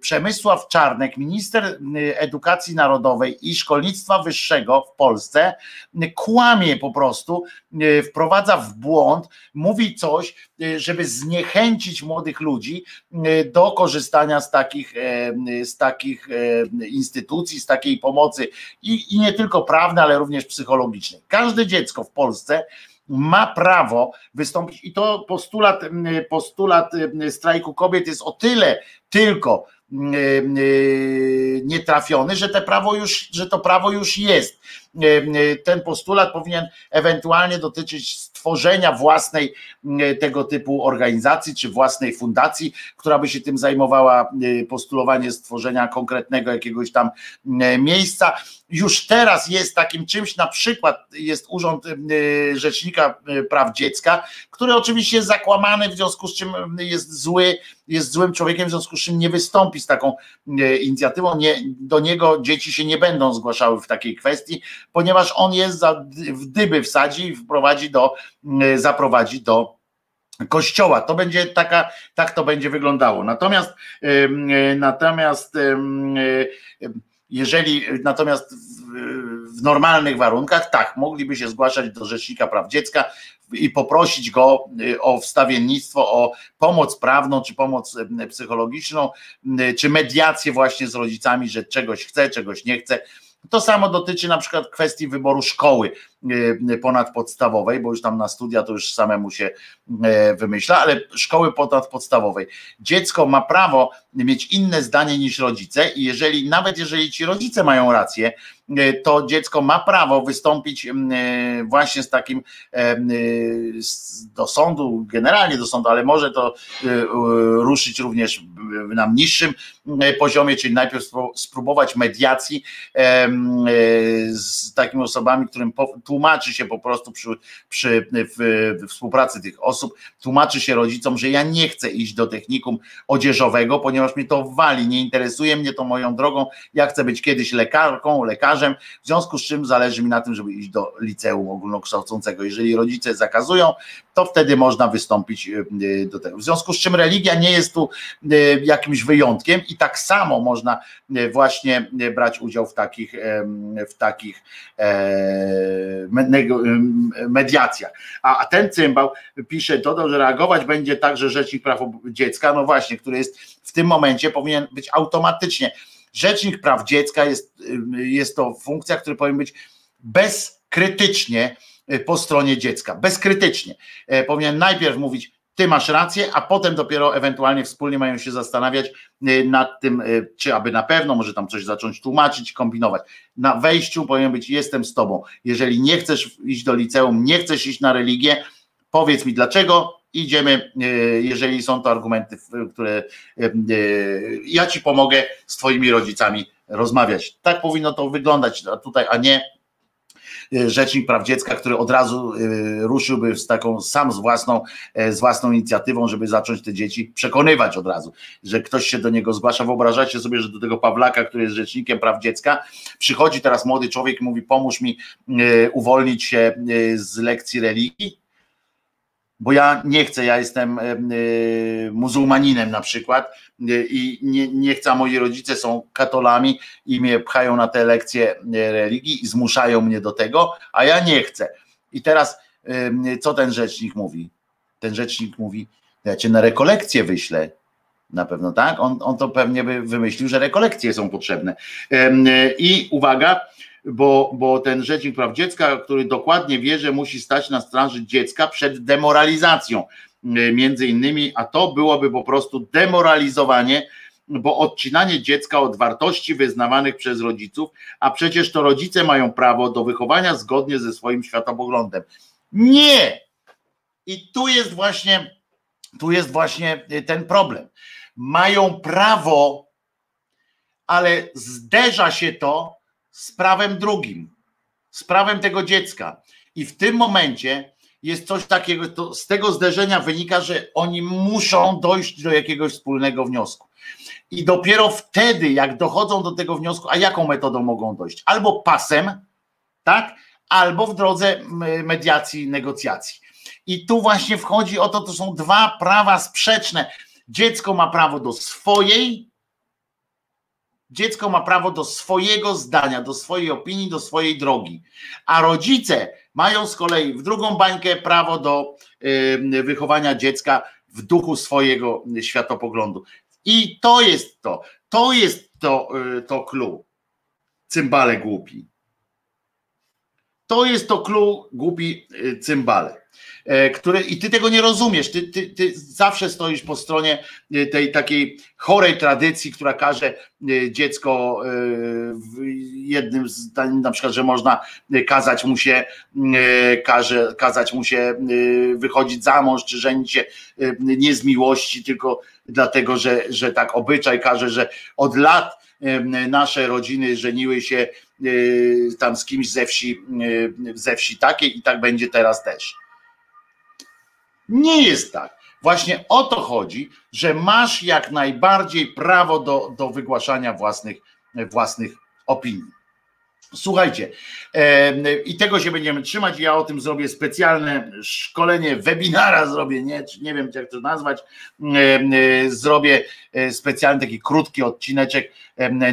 Przemysław Czarnek, minister edukacji narodowej i szkolnictwa wyższego w Polsce, kłamie po prostu, wprowadza w błąd, mówi coś, żeby zniechęcić młodych ludzi do korzystania z takich instytucji, z takiej pomocy i nie tylko prawnej, ale również psychologicznej. Każde dziecko w Polsce ma prawo wystąpić i to postulat strajku kobiet jest o tyle tylko nietrafiony, że to prawo już jest. Ten postulat powinien ewentualnie dotyczyć stworzenia własnej tego typu organizacji czy własnej fundacji, która by się tym zajmowała, postulowanie stworzenia konkretnego jakiegoś tam miejsca. Już teraz jest takim czymś, na przykład jest Urząd Rzecznika Praw Dziecka, który oczywiście jest zakłamany, w związku z czym jest zły, jest złym człowiekiem, w związku z czym nie wystąpi z taką inicjatywą, do niego dzieci się nie będą zgłaszały w takiej kwestii, ponieważ on jest w dyby wsadzi i zaprowadzi do kościoła. To będzie tak to będzie wyglądało. Natomiast w normalnych warunkach, tak, mogliby się zgłaszać do Rzecznika Praw Dziecka i poprosić go o wstawiennictwo, o pomoc prawną, czy pomoc psychologiczną, czy mediację właśnie z rodzicami, że czegoś chce, czegoś nie chce. To samo dotyczy na przykład kwestii wyboru szkoły ponadpodstawowej, bo już tam na studia to już samemu się wymyśla, ale szkoły ponadpodstawowej. Dziecko ma prawo mieć inne zdanie niż rodzice i nawet jeżeli ci rodzice mają rację, to dziecko ma prawo wystąpić właśnie z takim do sądu, generalnie do sądu, ale może to ruszyć również na niższym poziomie, czyli najpierw spróbować mediacji z takimi osobami, którym tłumaczy się po prostu przy współpracy tych osób, tłumaczy się rodzicom, że ja nie chcę iść do technikum odzieżowego, ponieważ mnie to wali, nie interesuje mnie to moją drogą, ja chcę być kiedyś lekarką, lekarzem, w związku z czym zależy mi na tym, żeby iść do liceum ogólnokształcącego. Jeżeli rodzice zakazują, to wtedy można wystąpić do tego. W związku z czym religia nie jest tu jakimś wyjątkiem i tak samo można właśnie brać udział w takich mediacjach. A ten cymbał pisze, dodał, że reagować będzie także Rzecznik Praw Dziecka, no właśnie, który jest w tym momencie powinien być automatycznie. Rzecznik Praw Dziecka jest to funkcja, która powinna być bezkrytycznie po stronie dziecka. Bezkrytycznie. Powinien najpierw mówić, ty masz rację, a potem dopiero ewentualnie wspólnie mają się zastanawiać nad tym, czy aby na pewno, może tam coś zacząć tłumaczyć, kombinować. Na wejściu powinien być, jestem z tobą. Jeżeli nie chcesz iść do liceum, nie chcesz iść na religię, powiedz mi dlaczego. Idziemy, jeżeli są to argumenty, które ja ci pomogę z twoimi rodzicami rozmawiać. Tak powinno to wyglądać tutaj, a nie Rzecznik Praw Dziecka, który od razu ruszyłby z własną inicjatywą, żeby zacząć te dzieci przekonywać od razu, że ktoś się do niego zgłasza. Wyobrażacie sobie, że do tego Pawlaka, który jest Rzecznikiem Praw Dziecka, przychodzi teraz młody człowiek i mówi, pomóż mi uwolnić się z lekcji religii, bo ja nie chcę, ja jestem muzułmaninem na przykład i nie chcę, a moi rodzice są katolami i mnie pchają na te lekcje religii i zmuszają mnie do tego, a ja nie chcę. I teraz co ten rzecznik mówi? Ten rzecznik mówi, ja cię na rekolekcję wyślę. Na pewno tak, on to pewnie by wymyślił, że rekolekcje są potrzebne. I uwaga, bo ten Rzecznik Praw Dziecka, który dokładnie wie, że musi stać na straży dziecka przed demoralizacją, między innymi, a to byłoby po prostu demoralizowanie, bo odcinanie dziecka od wartości wyznawanych przez rodziców, a przecież to rodzice mają prawo do wychowania zgodnie ze swoim światopoglądem. Nie! I tu jest właśnie ten problem. Mają prawo, ale zderza się to z prawem drugim, z prawem tego dziecka. I w tym momencie jest coś takiego, to z tego zderzenia wynika, że oni muszą dojść do jakiegoś wspólnego wniosku. I dopiero wtedy, jak dochodzą do tego wniosku, a jaką metodą mogą dojść? Albo pasem, tak? Albo w drodze mediacji, negocjacji. I tu właśnie wchodzi o to, to są dwa prawa sprzeczne. Dziecko ma prawo do swojego zdania, do swojej opinii, do swojej drogi. A rodzice mają z kolei w drugą bańkę prawo do wychowania dziecka w duchu swojego światopoglądu. I to jest to clue, cymbale głupi. To jest to clue, głupi cymbale. I ty tego nie rozumiesz, ty zawsze stoisz po stronie tej takiej chorej tradycji, która każe dziecko jednym zdaniem, na przykład, że można kazać mu się wychodzić za mąż, czy żenić się nie z miłości, tylko dlatego, że tak obyczaj każe, że od lat nasze rodziny żeniły się tam z kimś ze wsi takiej i tak będzie teraz też. Nie jest tak. Właśnie o to chodzi, że masz jak najbardziej prawo do wygłaszania własnych opinii. Słuchajcie, i tego się będziemy trzymać. Ja o tym zrobię specjalne szkolenie, webinara zrobię, nie wiem jak to nazwać, zrobię specjalny taki krótki odcineczek,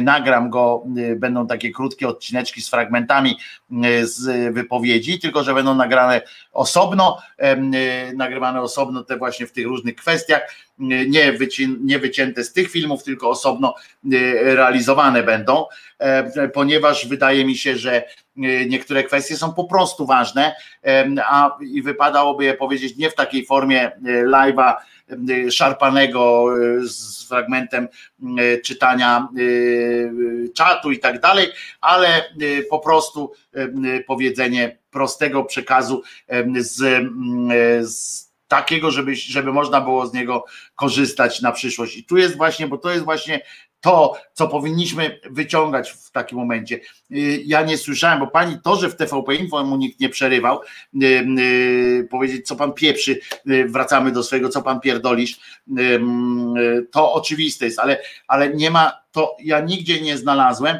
nagram go, będą takie krótkie odcineczki z fragmentami z wypowiedzi, tylko że będą nagrywane osobno te właśnie w tych różnych kwestiach, nie wycięte z tych filmów, tylko osobno realizowane będą, ponieważ wydaje mi się, że niektóre kwestie są po prostu ważne, i wypadałoby je powiedzieć nie w takiej formie live'a szarpanego z fragmentem czytania czatu i tak dalej, ale po prostu powiedzenie prostego przekazu z takiego, żeby można było z niego korzystać na przyszłość. I tu jest właśnie, bo to jest właśnie to, co powinniśmy wyciągać w takim momencie. Ja nie słyszałem, bo pani to, że w TVP Info mu nikt nie przerywał, powiedzieć, co pan pieprzy, wracamy do swojego, co pan pierdolisz, to oczywiste jest, ale nie ma, to ja nigdzie nie znalazłem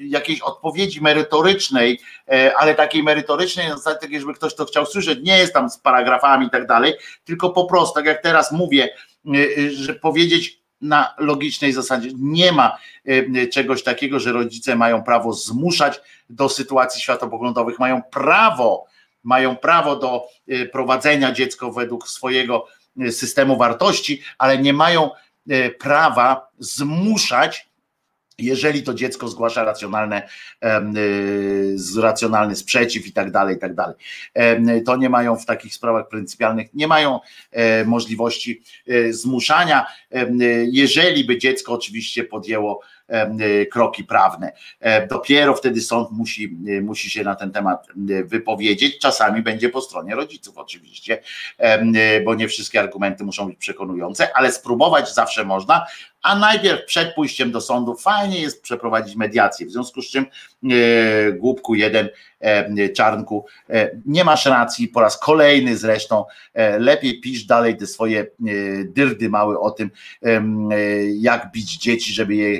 jakiejś odpowiedzi merytorycznej, ale takiej merytorycznej na zasadzie, żeby ktoś to chciał słyszeć, nie jest tam z paragrafami i tak dalej, tylko po prostu, tak jak teraz mówię, że powiedzieć na logicznej zasadzie. Nie ma czegoś takiego, że rodzice mają prawo zmuszać do sytuacji światopoglądowych, mają prawo do prowadzenia dziecka według swojego systemu wartości, ale nie mają prawa zmuszać, jeżeli to dziecko zgłasza racjonalny sprzeciw i tak dalej, i tak dalej. To nie mają w takich sprawach pryncypialnych, nie mają możliwości zmuszania, jeżeli by dziecko oczywiście podjęło kroki prawne. Dopiero wtedy sąd musi się na ten temat wypowiedzieć. Czasami będzie po stronie rodziców oczywiście, bo nie wszystkie argumenty muszą być przekonujące, ale spróbować zawsze można, a najpierw przed pójściem do sądu fajnie jest przeprowadzić mediację, w związku z czym głupku jeden, Czarnku, nie masz racji, po raz kolejny zresztą, lepiej pisz dalej te swoje dyrdy małe o tym, jak bić dzieci,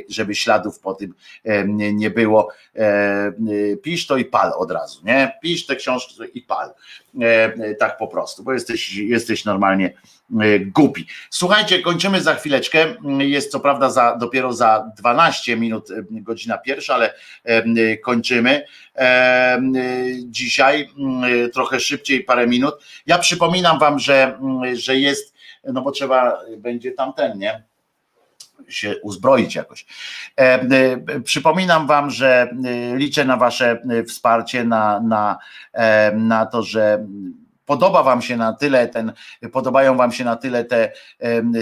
żeby śladów po tym nie było. Pisz to i pal od razu, nie? Pisz te książki i pal. Tak po prostu, bo jesteś normalnie głupi. Słuchajcie, kończymy za chwileczkę. Jest co prawda dopiero za 12 minut godzina 1, ale kończymy dzisiaj trochę szybciej, parę minut. Ja przypominam wam, że jest, no bo trzeba będzie tamten, nie? Się uzbroić jakoś. Przypominam wam, że liczę na wasze wsparcie, na to, że Podoba wam się na tyle podobają wam się na tyle te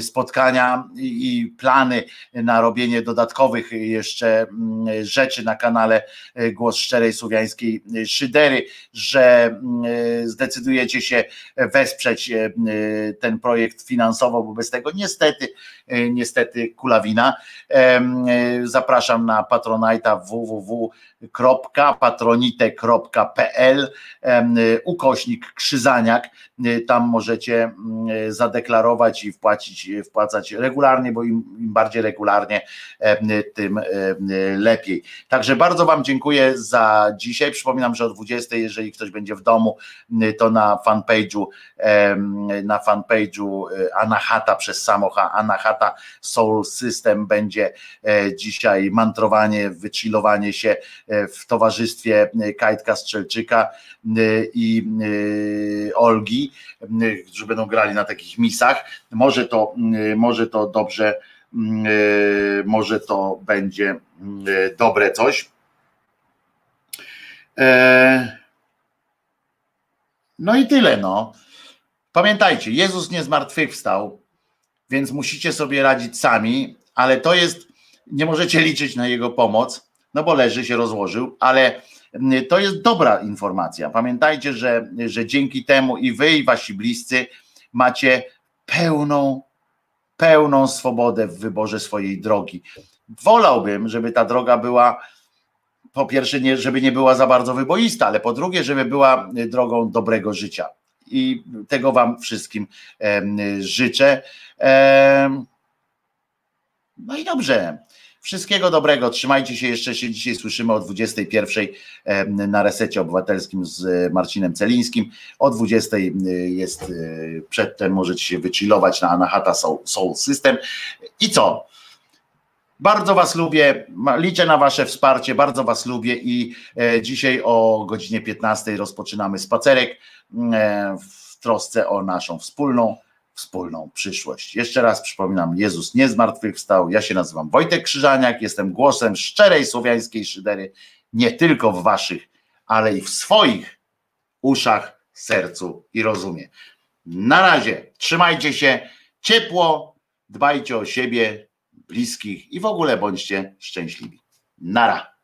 spotkania i plany na robienie dodatkowych jeszcze rzeczy na kanale Głos Szczerej Słowiańskiej Szydery, że zdecydujecie się wesprzeć ten projekt finansowo, bo bez tego niestety kulawina. Zapraszam na Patronite'a www.patronite.pl /Krzyżaniak, tam możecie zadeklarować i wpłacać regularnie, bo im bardziej regularnie, tym lepiej. Także bardzo wam dziękuję za dzisiaj. Przypominam, że o 20:00, jeżeli ktoś będzie w domu, to na fanpage'u Anahata Anahata Soul System będzie dzisiaj mantrowanie, wychillowanie się w towarzystwie Kajtka Strzelczyka i Olgi, którzy będą grali na takich misach. Może to dobrze, może to będzie dobre coś. No i tyle, no. Pamiętajcie, Jezus nie zmartwychwstał, więc musicie sobie radzić sami, ale to jest, nie możecie liczyć na jego pomoc, no bo leży, się rozłożył, ale to jest dobra informacja. Pamiętajcie, że dzięki temu i wy, i wasi bliscy macie pełną swobodę w wyborze swojej drogi. Wolałbym, żeby ta droga była, po pierwsze, żeby nie była za bardzo wyboista, ale po drugie, żeby była drogą dobrego życia. I tego wam wszystkim życzę. No i dobrze. Wszystkiego dobrego, trzymajcie się, jeszcze się dzisiaj słyszymy o 21:00 na Resecie Obywatelskim z Marcinem Celińskim. O 20:00 jest, przedtem możecie się wychillować na Anahata Soul System. I co? Bardzo was lubię, liczę na wasze wsparcie, bardzo was lubię i dzisiaj o godzinie 15:00 rozpoczynamy spacerek w trosce o naszą wspólną przyszłość. Jeszcze raz przypominam, Jezus nie zmartwychwstał. Ja się nazywam Wojtek Krzyżaniak, jestem głosem szczerej słowiańskiej szydery, nie tylko w waszych, ale i w swoich uszach, sercu i rozumie. Na razie, trzymajcie się ciepło, dbajcie o siebie, bliskich i w ogóle bądźcie szczęśliwi. Nara.